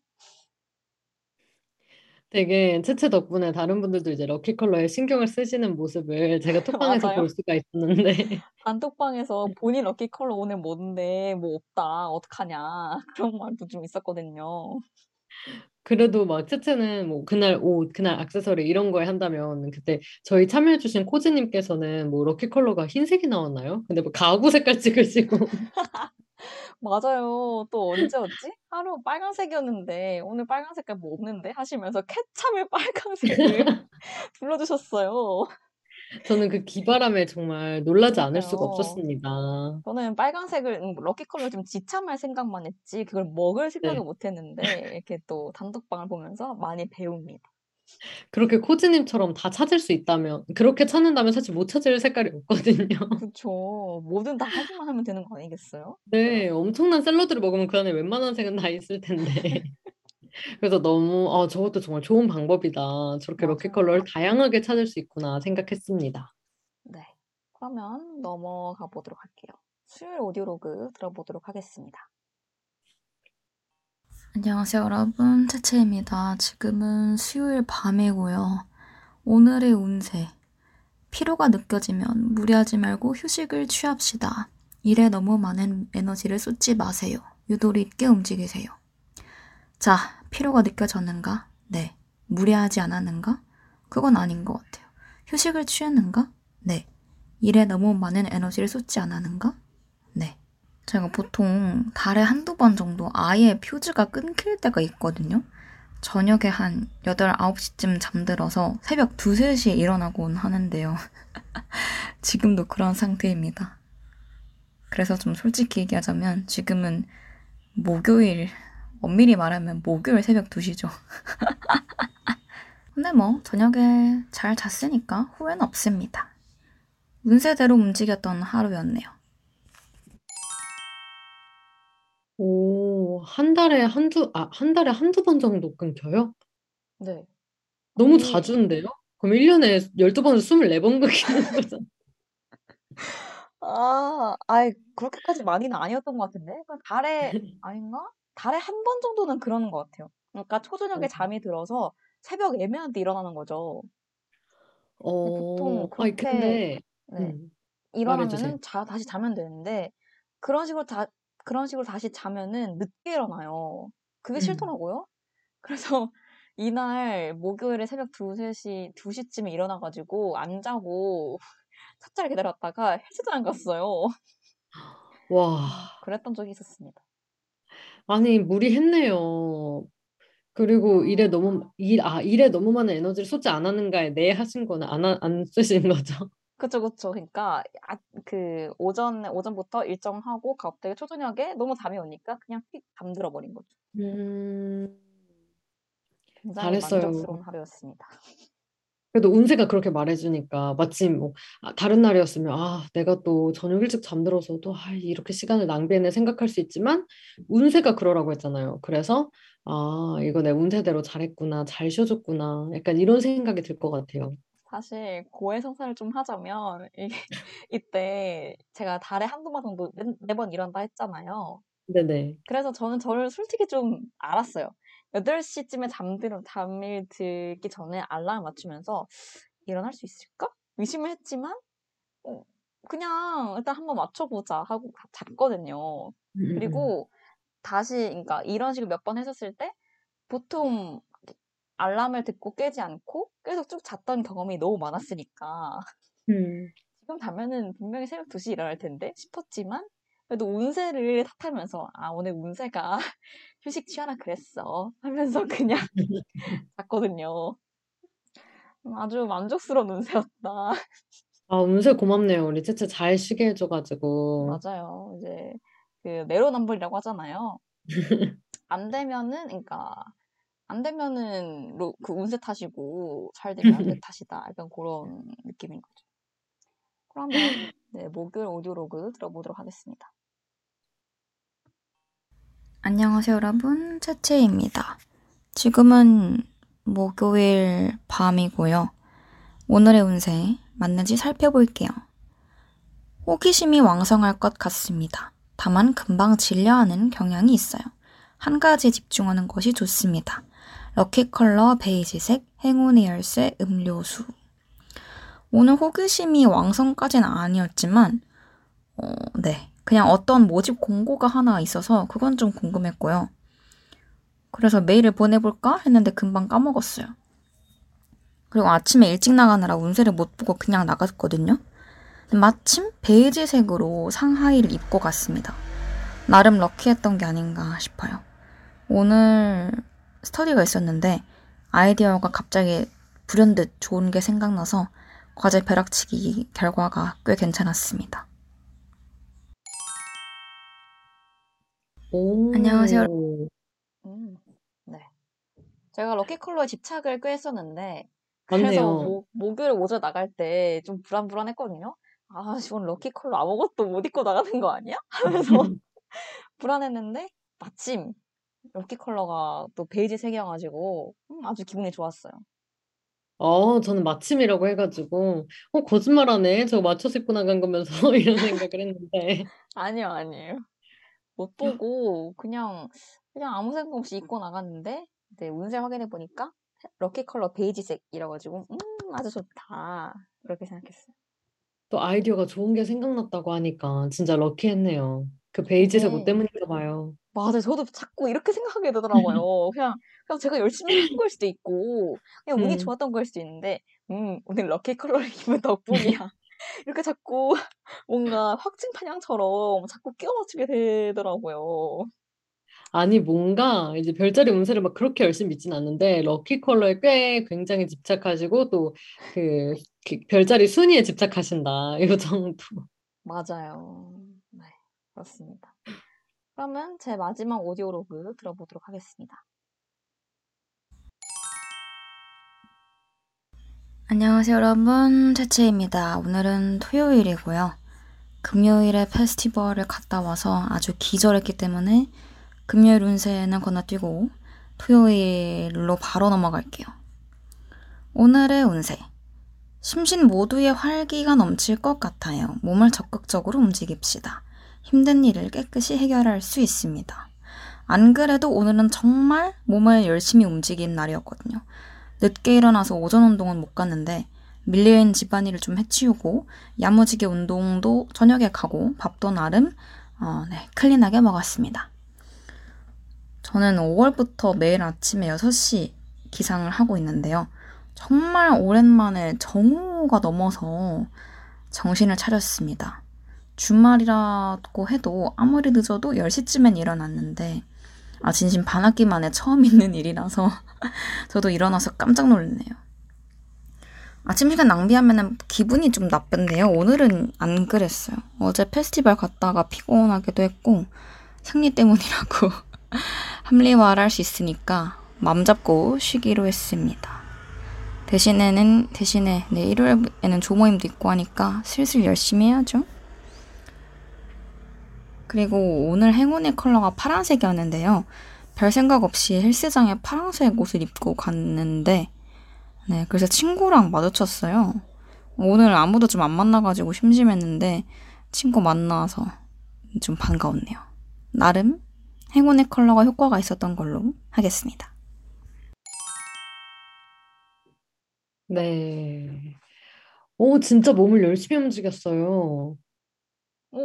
되게 채채 덕분에 다른 분들도 이제 럭키 컬러에 신경을 쓰시는 모습을 제가 톡방에서 볼 수가 있었는데 단톡방에서 본인 럭키 컬러 오늘 뭔데 없다 어떡하냐 그런 말도 좀 있었거든요. 그래도 막 채채는 그날 옷, 그날 액세서리 이런 거에 한다면 그때 저희 참여해주신 코지님께서는 럭키 컬러가 흰색이 나왔나요? 근데 가구 색깔 찍으시고 맞아요. 또 언제였지? 하루 빨간색이었는데 오늘 빨간 색깔 없는데 하시면서 캐참을 빨간색을 불러주셨어요. 저는 그 기바람에 정말 놀라지 않을 수가 없었습니다. 저는 빨간색을 럭키 컬러 좀 지참할 생각만 했지 그걸 먹을 생각을 못했는데 이렇게 또 단독방을 보면서 많이 배웁니다. 그렇게 코지님처럼 다 찾을 수 있다면 그렇게 찾는다면 사실 못 찾을 색깔이 없거든요. 그렇죠. 뭐든 다 하기만 하면 되는 거 아니겠어요? 네, 엄청난 샐러드를 먹으면 그 안에 웬만한 색은 다 있을 텐데 그래서 너무 저것도 정말 좋은 방법이다. 저렇게 럭키 컬러를 다양하게 찾을 수 있구나 생각했습니다. 네, 그러면 넘어가 보도록 할게요. 수요일 오디오로그 들어보도록 하겠습니다. 안녕하세요 여러분, 채채입니다. 지금은 수요일 밤이고요. 오늘의 운세, 피로가 느껴지면 무리하지 말고 휴식을 취합시다. 일에 너무 많은 에너지를 쏟지 마세요. 유도리 있게 움직이세요. 자, 피로가 느껴졌는가? 네. 무리하지 않았는가? 그건 아닌 것 같아요. 휴식을 취했는가? 네. 일에 너무 많은 에너지를 쏟지 않았는가? 네. 제가 보통 달에 한두 번 정도 아예 퓨즈가 끊길 때가 있거든요. 저녁에 한 8, 9시쯤 잠들어서 새벽 2, 3시에 일어나곤 하는데요. 지금도 그런 상태입니다. 그래서 좀 솔직히 얘기하자면 지금은 목요일, 엄밀히 말하면 목요일 새벽 2시죠. 근데 저녁에 잘 잤으니까 후회는 없습니다. 운세대로 움직였던 하루였네요. 오, 한 달에 한두 번 정도 끊겨요? 네. 너무 자주인데요? 그럼 1년에 12번에서 24번 끊기는 거잖아요. 그렇게까지 많이는 아니었던 것 같은데? 달에, 아닌가? 달에 한 번 정도는 그러는 것 같아요. 그러니까 초저녁에 잠이 들어서 새벽 애매한데 일어나는 거죠. 보통 그렇게 일어나면 다시 자면 되는데 그런 식으로 다시 자면은 늦게 일어나요. 그게 싫더라고요. 그래서 이날 목요일에 새벽 2시쯤에 일어나가지고 안 자고 첫째를 기다렸다가 헬스장 갔어요. 와. 그랬던 적이 있었습니다. 아니 무리했네요. 그리고 일에 너무 많은 에너지를 쏟지 않았는가에 네 하신 거는 안 쓰신 거죠? 그렇죠. 그러니까 그 오전부터 일정하고 갑자기 초저녁에 너무 잠이 오니까 그냥 휙 잠들어 버린 거죠. 굉장히 잘했어요. 만족스러운 하루였습니다. 그래도 운세가 그렇게 말해주니까 마침 다른 날이었으면 내가 또 저녁 일찍 잠들어서 또 이렇게 시간을 낭비했네 생각할 수 있지만 운세가 그러라고 했잖아요. 그래서 이거 내 운세대로 잘했구나, 잘 쉬어줬구나 약간 이런 생각이 들 것 같아요. 사실 고해성사를 좀 하자면 이때 제가 달에 한두 번 정도 네 번 일한다 했잖아요. 네네. 그래서 저를 솔직히 좀 알았어요. 8시쯤에 잠이 들기 전에 알람 맞추면서 일어날 수 있을까? 의심을 했지만 그냥 일단 한번 맞춰보자 하고 잤거든요. 그리고 다시 그러니까 이런 식으로 몇 번 했었을 때 보통 알람을 듣고 깨지 않고 계속 쭉 잤던 경험이 너무 많았으니까 지금 자면은 분명히 새벽 2시 일어날 텐데 싶었지만 그래도 운세를 탓하면서 아 오늘 운세가 휴식 취하나 그랬어 하면서 그냥 잤거든요. 아주 만족스러운 운세였다. 아 운세 고맙네요. 우리 채채 잘 쉬게 해줘가지고. 맞아요. 이제 그 내로남불이라고 하잖아요. 안 되면은 그 운세 탓이고 잘 되면 운세 탓이다. 약간 그런 느낌인 거죠. 그러면 네, 목요일 오디오로그 들어보도록 하겠습니다. 안녕하세요 여러분, 채채입니다. 지금은 목요일 밤이고요. 오늘의 운세 맞는지 살펴볼게요. 호기심이 왕성할 것 같습니다. 다만 금방 질려하는 경향이 있어요. 한 가지에 집중하는 것이 좋습니다. 럭키 컬러 베이지색, 행운의 열쇠, 음료수. 오늘 호기심이 왕성까지는 아니었지만 네, 그냥 어떤 모집 공고가 하나 있어서 그건 좀 궁금했고요. 그래서 메일을 보내볼까 했는데 금방 까먹었어요. 그리고 아침에 일찍 나가느라 운세를 못 보고 그냥 나갔거든요. 마침 베이지색으로 상하이를 입고 갔습니다. 나름 럭키했던 게 아닌가 싶어요. 오늘 스터디가 있었는데 아이디어가 갑자기 불현듯 좋은 게 생각나서 과제 벼락치기 결과가 꽤 괜찮았습니다. 안녕하세요. 네. 제가 럭키 컬러에 집착을 꽤 했었는데 맞네요. 그래서 목요일 오전 나갈 때 좀 불안했거든요. 아, 지금 럭키 컬러 아무것도 못 입고 나가는 거 아니야? 하면서 불안했는데 마침 럭키 컬러가 또 베이지 색이어가지고 아주 기분이 좋았어요. 저는 마침이라고 해가지고 거짓말하네. 저거 맞춰서 입고 나간 거면서 이런 생각을 했는데 아니에요. 못 보고 그냥 아무 생각 없이 입고 나갔는데 이제 운세 확인해 보니까 럭키 컬러 베이지색이라가지고 아주 좋다 이렇게 생각했어요. 또 아이디어가 좋은 게 생각났다고 하니까 진짜 럭키했네요. 그 베이지색 옷 때문인가 봐요. 맞아요. 저도 자꾸 이렇게 생각하게 되더라고요. 그냥 제가 열심히 한 걸 수도 있고 그냥 운이 좋았던 걸 수도 있는데 오늘 럭키 컬러를 입은 덕분이야. 이렇게 자꾸 뭔가 확증판양처럼 자꾸 끼워 맞추게 되더라고요. 아니 뭔가 이제 별자리 운세를 막 그렇게 열심히 믿진 않는데 럭키 컬러에 꽤 굉장히 집착하시고 또 그 별자리 순위에 집착하신다 이 정도. 맞아요. 네 그렇습니다. 그러면 제 마지막 오디오로그 들어보도록 하겠습니다. 안녕하세요 여러분, 채채입니다. 오늘은 토요일이고요. 금요일에 페스티벌을 갔다 와서 아주 기절했기 때문에 금요일 운세는 건너뛰고 토요일로 바로 넘어갈게요. 오늘의 운세. 심신 모두의 활기가 넘칠 것 같아요. 몸을 적극적으로 움직입시다. 힘든 일을 깨끗이 해결할 수 있습니다. 안 그래도 오늘은 정말 몸을 열심히 움직인 날이었거든요. 늦게 일어나서 오전 운동은 못 갔는데 밀린 집안일을 좀 해치우고 야무지게 운동도 저녁에 가고 밥도 나름 클린하게 먹었습니다. 저는 5월부터 매일 아침에 6시 기상을 하고 있는데요. 정말 오랜만에 정오가 넘어서 정신을 차렸습니다. 주말이라고 해도 아무리 늦어도 10시쯤엔 일어났는데 진심 반학기 만에 처음 있는 일이라서 저도 일어나서 깜짝 놀랐네요. 아침 시간 낭비하면 기분이 좀 나쁜데요. 오늘은 안 그랬어요. 어제 페스티벌 갔다가 피곤하기도 했고 생리 때문이라고 합리화를 할 수 있으니까 맘 잡고 쉬기로 했습니다. 대신에 네, 일요일에는 조모임도 있고 하니까 슬슬 열심히 해야죠. 그리고 오늘 행운의 컬러가 파란색이었는데요. 별 생각 없이 헬스장에 파란색 옷을 입고 갔는데 네, 그래서 친구랑 마주쳤어요. 오늘 아무도 좀 안 만나가지고 심심했는데 친구 만나서 좀 반가웠네요. 나름 행운의 컬러가 효과가 있었던 걸로 하겠습니다. 네. 진짜 몸을 열심히 움직였어요.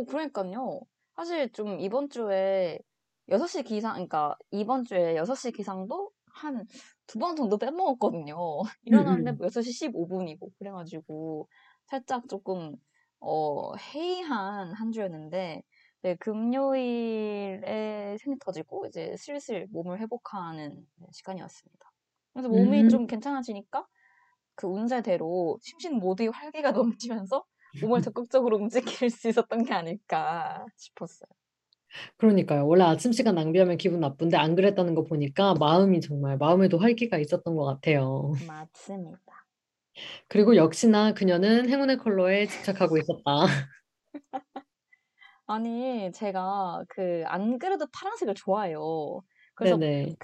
그러니까요. 사실 좀 이번 주에 6시 기상, 그러니까 이번 주에 6시 기상도 한 2번 정도 빼먹었거든요. 일어났는데 6시 15분이고 그래가지고 살짝 조금 해이한 한 주였는데 네, 금요일에 생이 터지고 이제 슬슬 몸을 회복하는 시간이었습니다. 그래서 몸이 좀 괜찮아지니까 그 운세대로 심신 모두의 활기가 넘치면서 몸을 적극적으로 움직일 수 있었던 게 아닐까 싶었어요. 그러니까요. 원래 아침 시간 낭비하면 기분 나쁜데 안 그랬다는 거 보니까 마음이 정말 마음에도 활기가 있었던 것 같아요. 맞습니다. 그리고 역시나 그녀는 행운의 컬러에 집착하고 있었다. 아니 제가 안 그래도 파란색을 좋아해요. 그래서 네네.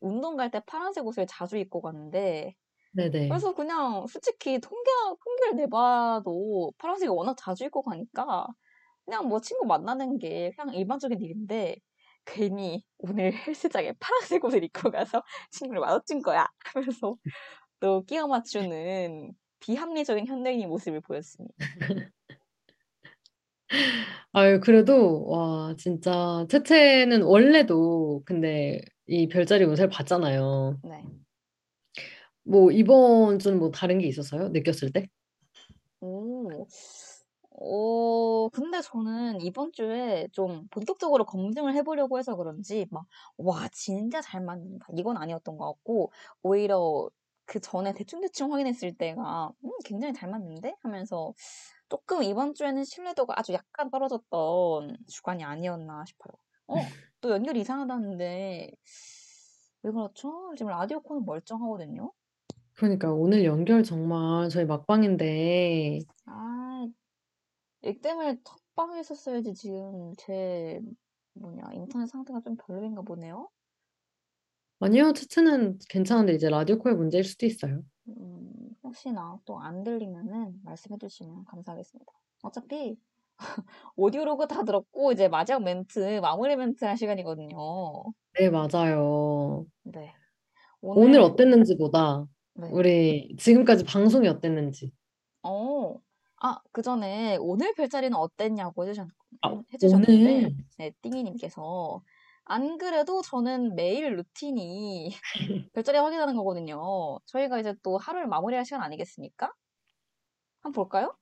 운동 갈 때 파란색 옷을 자주 입고 갔는데 네네. 그래서 그냥 솔직히 통계를 내봐도 파란색이 워낙 자주 입고 가니까 그냥 뭐 친구 만나는 게 그냥 일반적인 일인데 괜히 오늘 헬스장에 파란색 옷을 입고 가서 친구를 마주친 거야 하면서 또 끼어 맞추는 비합리적인 현대인의 모습을 보였습니다. 아유 그래도 와 진짜 채채는 원래도 근데 이 별자리 운세를 봤잖아요. 네. 뭐 이번 주는 뭐 다른 게 있었어요? 느꼈을 때? 근데 저는 이번 주에 좀 본격적으로 검증을 해보려고 해서 그런지 막 와 진짜 잘 맞는다 이건 아니었던 것 같고 오히려 그 전에 대충 확인했을 때가 굉장히 잘 맞는데 하면서 조금 이번 주에는 신뢰도가 아주 약간 떨어졌던 주간이 아니었나 싶어요. 또 연결이 이상하다는데 왜 그렇죠? 지금 라디오 코는 멀쩡하거든요. 그러니까 오늘 연결 정말 저희 막방인데 아, 이 때문에 턱방에 있었어야지 지금 제 인터넷 상태가 좀 별로인가 보네요. 아니요, 채채는 괜찮은데 이제 라디오 코의 문제일 수도 있어요. 혹시나 또 안 들리면은 말씀해주시면 감사하겠습니다. 어차피 오디오로그 다 들었고 이제 마지막 멘트 마무리 멘트 할 시간이거든요. 네 맞아요. 네 오늘 어땠는지보다 네. 우리 지금까지 방송이 어땠는지. 그 전에 오늘 별자리는 어땠냐고 해주셨는데 오늘? 네 띵이님께서 안 그래도 저는 매일 루틴이 별자리 확인하는 거거든요. 저희가 이제 또 하루를 마무리할 시간 아니겠습니까? 한번 볼까요?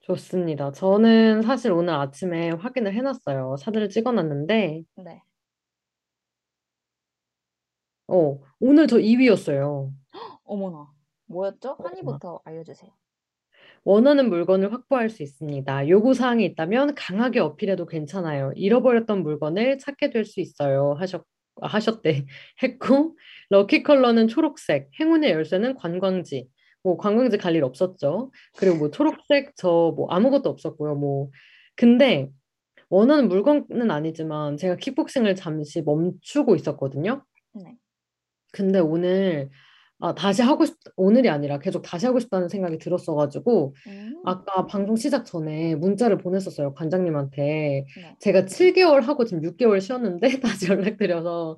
좋습니다. 저는 사실 오늘 아침에 확인을 해놨어요. 사진을 찍어놨는데 네. 오늘 저 2위였어요. 어머나, 뭐였죠? 한이부터 알려주세요. 원하는 물건을 확보할 수 있습니다. 요구사항이 있다면 강하게 어필해도 괜찮아요. 잃어버렸던 물건을 찾게 될 수 있어요. 하셨대. 했고 럭키 컬러는 초록색, 행운의 열쇠는 관광지. 뭐 관광지 갈 일 없었죠. 그리고 뭐 초록색 저 뭐 아무것도 없었고요. 뭐 근데 원하는 물건은 아니지만 제가 킥복싱을 잠시 멈추고 있었거든요. 네. 근데 오늘 오늘이 아니라 계속 다시 하고 싶다는 생각이 들었어가지고 아까 방송 시작 전에 문자를 보냈었어요. 관장님한테. 네. 제가 7개월 하고 지금 6개월 쉬었는데 다시 연락드려서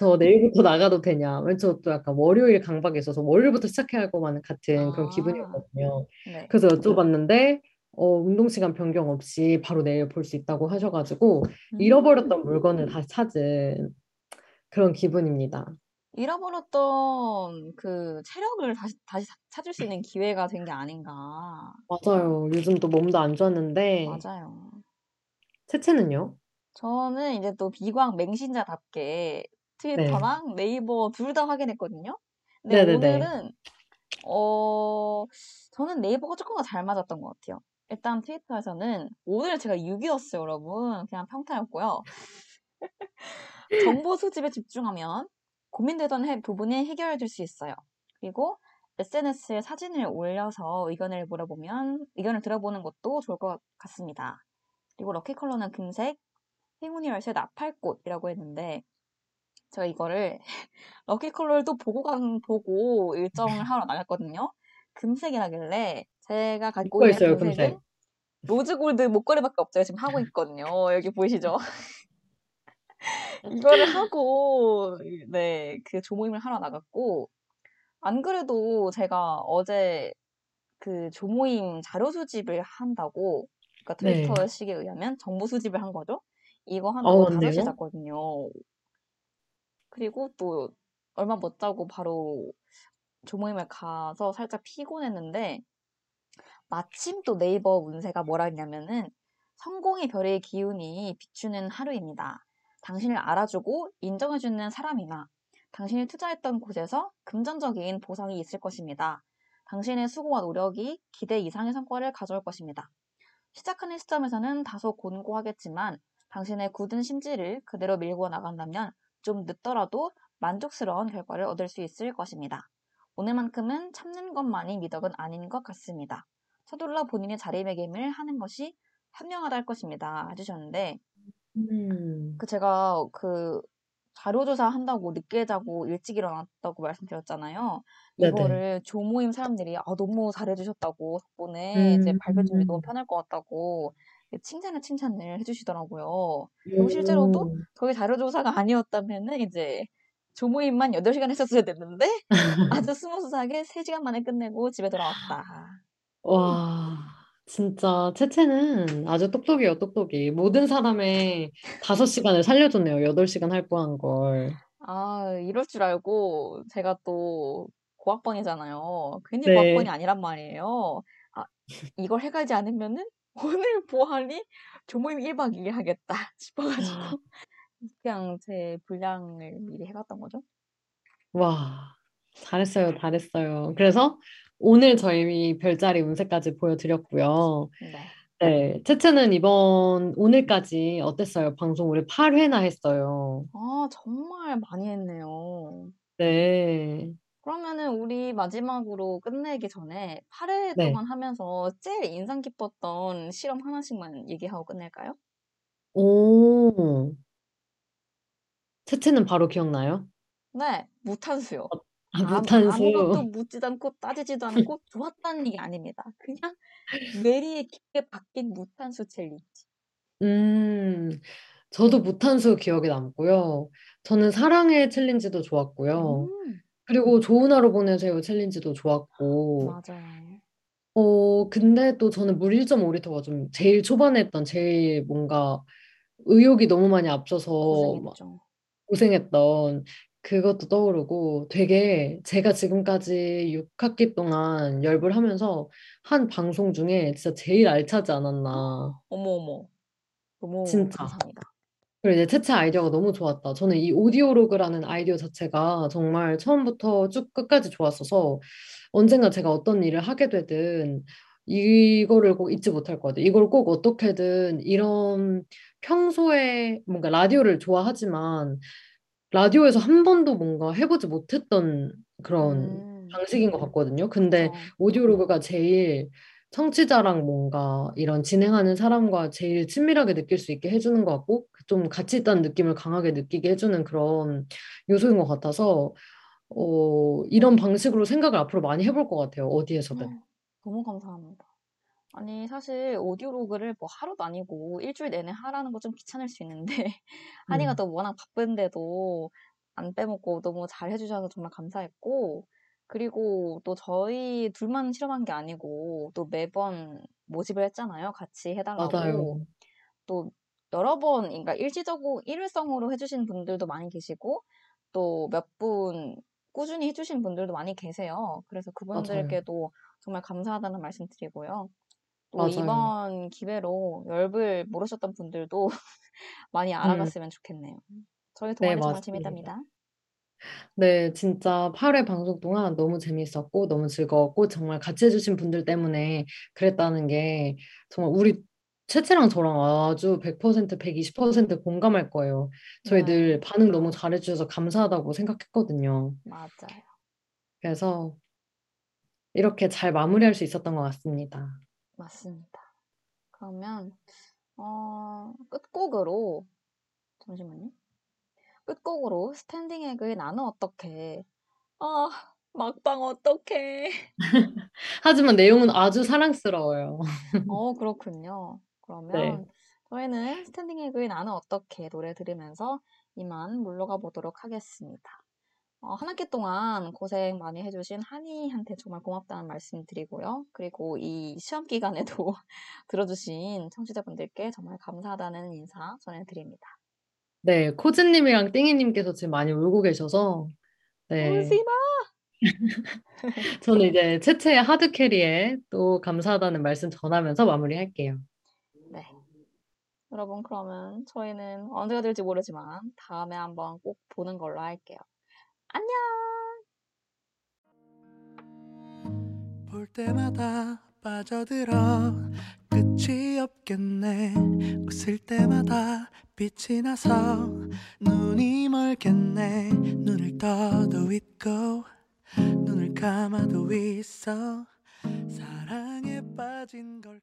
저 내일부터 나가도 되냐. 저 또 약간 월요일 강박이 있어서 월요일부터 시작해야 할 것만 같은 그런 기분이었거든요. 네. 그래서 여쭤봤는데 운동시간 변경 없이 바로 내일 볼 수 있다고 하셔가지고 잃어버렸던 물건을 다시 찾은 그런 기분입니다. 잃어버렸던 그 체력을 다시 찾을 수 있는 기회가 된 게 아닌가. 맞아요. 요즘 또 몸도 안 좋았는데. 맞아요. 채채는요? 저는 이제 또 비광 맹신자답게 트위터랑 네. 네이버 둘 다 확인했거든요. 근데 네네네. 오늘은 저는 네이버가 조금 더 잘 맞았던 것 같아요. 일단 트위터에서는 오늘 제가 6위였어요, 여러분. 그냥 평타였고요. 정보 수집에 집중하면 고민되던 부분이 해결될 수 있어요. 그리고 SNS에 사진을 올려서 의견을 들어보는 것도 좋을 것 같습니다. 그리고 럭키 컬러는 금색, 행운의 열쇠 나팔꽃이라고 했는데 제가 이거를 럭키컬러를 또 보고 일정을 하러 나갔거든요. 금색이라길래 제가 갖고 있는 있어요, 금색은 로즈골드 목걸이밖에 없어요. 지금 하고 있거든요. 여기 보이시죠? 이거를 하고 네, 그 조모임을 하러 나갔고, 안 그래도 제가 어제 그 조모임 자료 수집을 한다고, 그러니까 트위터식에 네. 의하면 정보 수집을 한 거죠. 이거 한다고 5시 잤거든요. 그리고 또 얼마 못 자고 바로 조모임을 가서 살짝 피곤했는데, 마침 또 네이버 운세가 뭐라 했냐면은 성공의 별의 기운이 비추는 하루입니다. 당신을 알아주고 인정해주는 사람이나 당신이 투자했던 곳에서 금전적인 보상이 있을 것입니다. 당신의 수고와 노력이 기대 이상의 성과를 가져올 것입니다. 시작하는 시점에서는 다소 곤고하겠지만 당신의 굳은 심지를 그대로 밀고 나간다면 좀 늦더라도 만족스러운 결과를 얻을 수 있을 것입니다. 오늘만큼은 참는 것만이 미덕은 아닌 것 같습니다. 서둘러 본인의 자리매김을 하는 것이 현명하다 할 것입니다. 해주셨는데 그 제가 그 자료조사 한다고 늦게 자고 일찍 일어났다고 말씀드렸잖아요. 네네. 이거를 조모임 사람들이 너무 잘해주셨다고, 덕분에 이제 발표 준비 너무 편할 것 같다고 칭찬을 해주시더라고요. 그리고 실제로도 저희 자료조사가 아니었다면 이제 조모임만 8시간 했었어야 됐는데 아주 스무스하게 3시간 만에 끝내고 집에 돌아왔다. 와, 진짜 채채는 아주 똑똑이에요, 똑똑이. 모든 사람의 5시간을 살려줬네요. 8시간 할 뻔한 걸. 아, 이럴 줄 알고 제가 또 고학번이잖아요. 괜히 네. 고학번이 아니란 말이에요. 아, 이걸 해가지 않으면은 오늘 보안이 조모임 1박 2일 하겠다 싶어가지고 그냥 제 분량을 미리 해봤던 거죠. 와, 잘했어요, 잘했어요. 그래서 오늘 저희 별자리 운세까지 보여드렸고요. 네, 채채는 이번 오늘까지 어땠어요? 방송 올해 8회나 했어요. 아, 정말 많이 했네요. 네. 그러면은 우리 마지막으로 끝내기 전에 8회 네. 동안 하면서 제일 인상 깊었던 실험 하나씩만 얘기하고 끝낼까요? 오, 채채는 바로 기억나요? 네, 무탄수요. 아무것도 묻지도 않고 따지지도 않고 좋았다는 얘기 아닙니다. 그냥 뇌리에 깊게 박힌 무탄수 챌린지. 저도 무탄수 기억에 남고요. 저는 사랑의 챌린지도 좋았고요. 그리고 좋은 하루 보내세요 챌린지도 좋았고. 맞아요. 근데 또 저는 물 1.5리터가 좀 제일 초반에 했던, 제일 뭔가 의욕이 너무 많이 앞서서 고생했던 그것도 떠오르고, 되게 제가 지금까지 6학기 동안 열불 하면서 한 방송 중에 진짜 제일 알차지 않았나. 어머어머. 너무 진짜. 감사합니다. 그리고 이제 채채 아이디어가 너무 좋았다. 저는 이 오디오로그라는 아이디어 자체가 정말 처음부터 쭉 끝까지 좋았어서 언젠가 제가 어떤 일을 하게 되든 이거를 꼭 잊지 못할 것 같아요. 이걸 꼭 어떻게든, 이런 평소에 뭔가 라디오를 좋아하지만 라디오에서 한 번도 뭔가 해보지 못했던 그런 방식인 것 같거든요. 근데 오디오로그가 제일 청취자랑 뭔가 이런 진행하는 사람과 제일 친밀하게 느낄 수 있게 해주는 것 같고, 좀 같이 있다는 느낌을 강하게 느끼게 해주는 그런 요소인 것 같아서 이런 방식으로 생각을 앞으로 많이 해볼 것 같아요. 어디에서든. 너무 감사합니다. 아니, 사실 오디오로그를 뭐 하루도 아니고 일주일 내내 하라는 거 좀 귀찮을 수 있는데 한이가 또 워낙 바쁜데도 안 빼먹고 너무 잘 해주셔서 정말 감사했고, 그리고 또 저희 둘만 실험한 게 아니고 또 매번 모집을 했잖아요. 같이 해달라고. 맞아요. 또 여러 번, 그러니까 일시적으로 일회성으로 해주신 분들도 많이 계시고 또 몇 분 꾸준히 해주신 분들도 많이 계세요. 그래서 그분들께도 맞아요. 정말 감사하다는 말씀 드리고요. 또 이번 기회로 열불 모르셨던 분들도 많이 알아봤으면 좋겠네요. 저희 동아리 네, 정말 재밌답니다. 네, 진짜 8회 방송 동안 너무 재밌었고 너무 즐거웠고, 정말 같이 해주신 분들 때문에 그랬다는 게 정말 우리 채채랑 저랑 아주 100%, 120% 공감할 거예요. 저희들 반응 너무 잘해주셔서 감사하다고 생각했거든요. 맞아요. 그래서 이렇게 잘 마무리할 수 있었던 것 같습니다. 맞습니다. 그러면 끝곡으로, 잠시만요. 끝곡으로 스탠딩 에그의 나는 어떡해. 아, 막방 어떡해. 하지만 내용은 아주 사랑스러워요. 그렇군요. 그러면 네. 저희는 스탠딩 에그의 나는 어떡해 노래 들으면서 이만 물러가 보도록 하겠습니다. 한 학기 동안 고생 많이 해주신 한이한테 정말 고맙다는 말씀 드리고요. 그리고 이 시험 기간에도 들어주신 청취자분들께 정말 감사하다는 인사 전해드립니다. 네, 코즈님이랑 띵이님께서 지금 많이 울고 계셔서 네. 울지마! 저는 이제 채채의 하드캐리에 또 감사하다는 말씀 전하면서 마무리할게요. 네. 여러분 그러면 저희는 언제가 될지 모르지만 다음에 한번 꼭 보는 걸로 할게요. 안녕. 볼 때마다 빠져들어 끝이 없겠네. 웃을 때마다 빛이 나서 눈이 멀겠네. 눈을 떠도 있고 눈을 감아도 있어. 사랑에 빠진 걸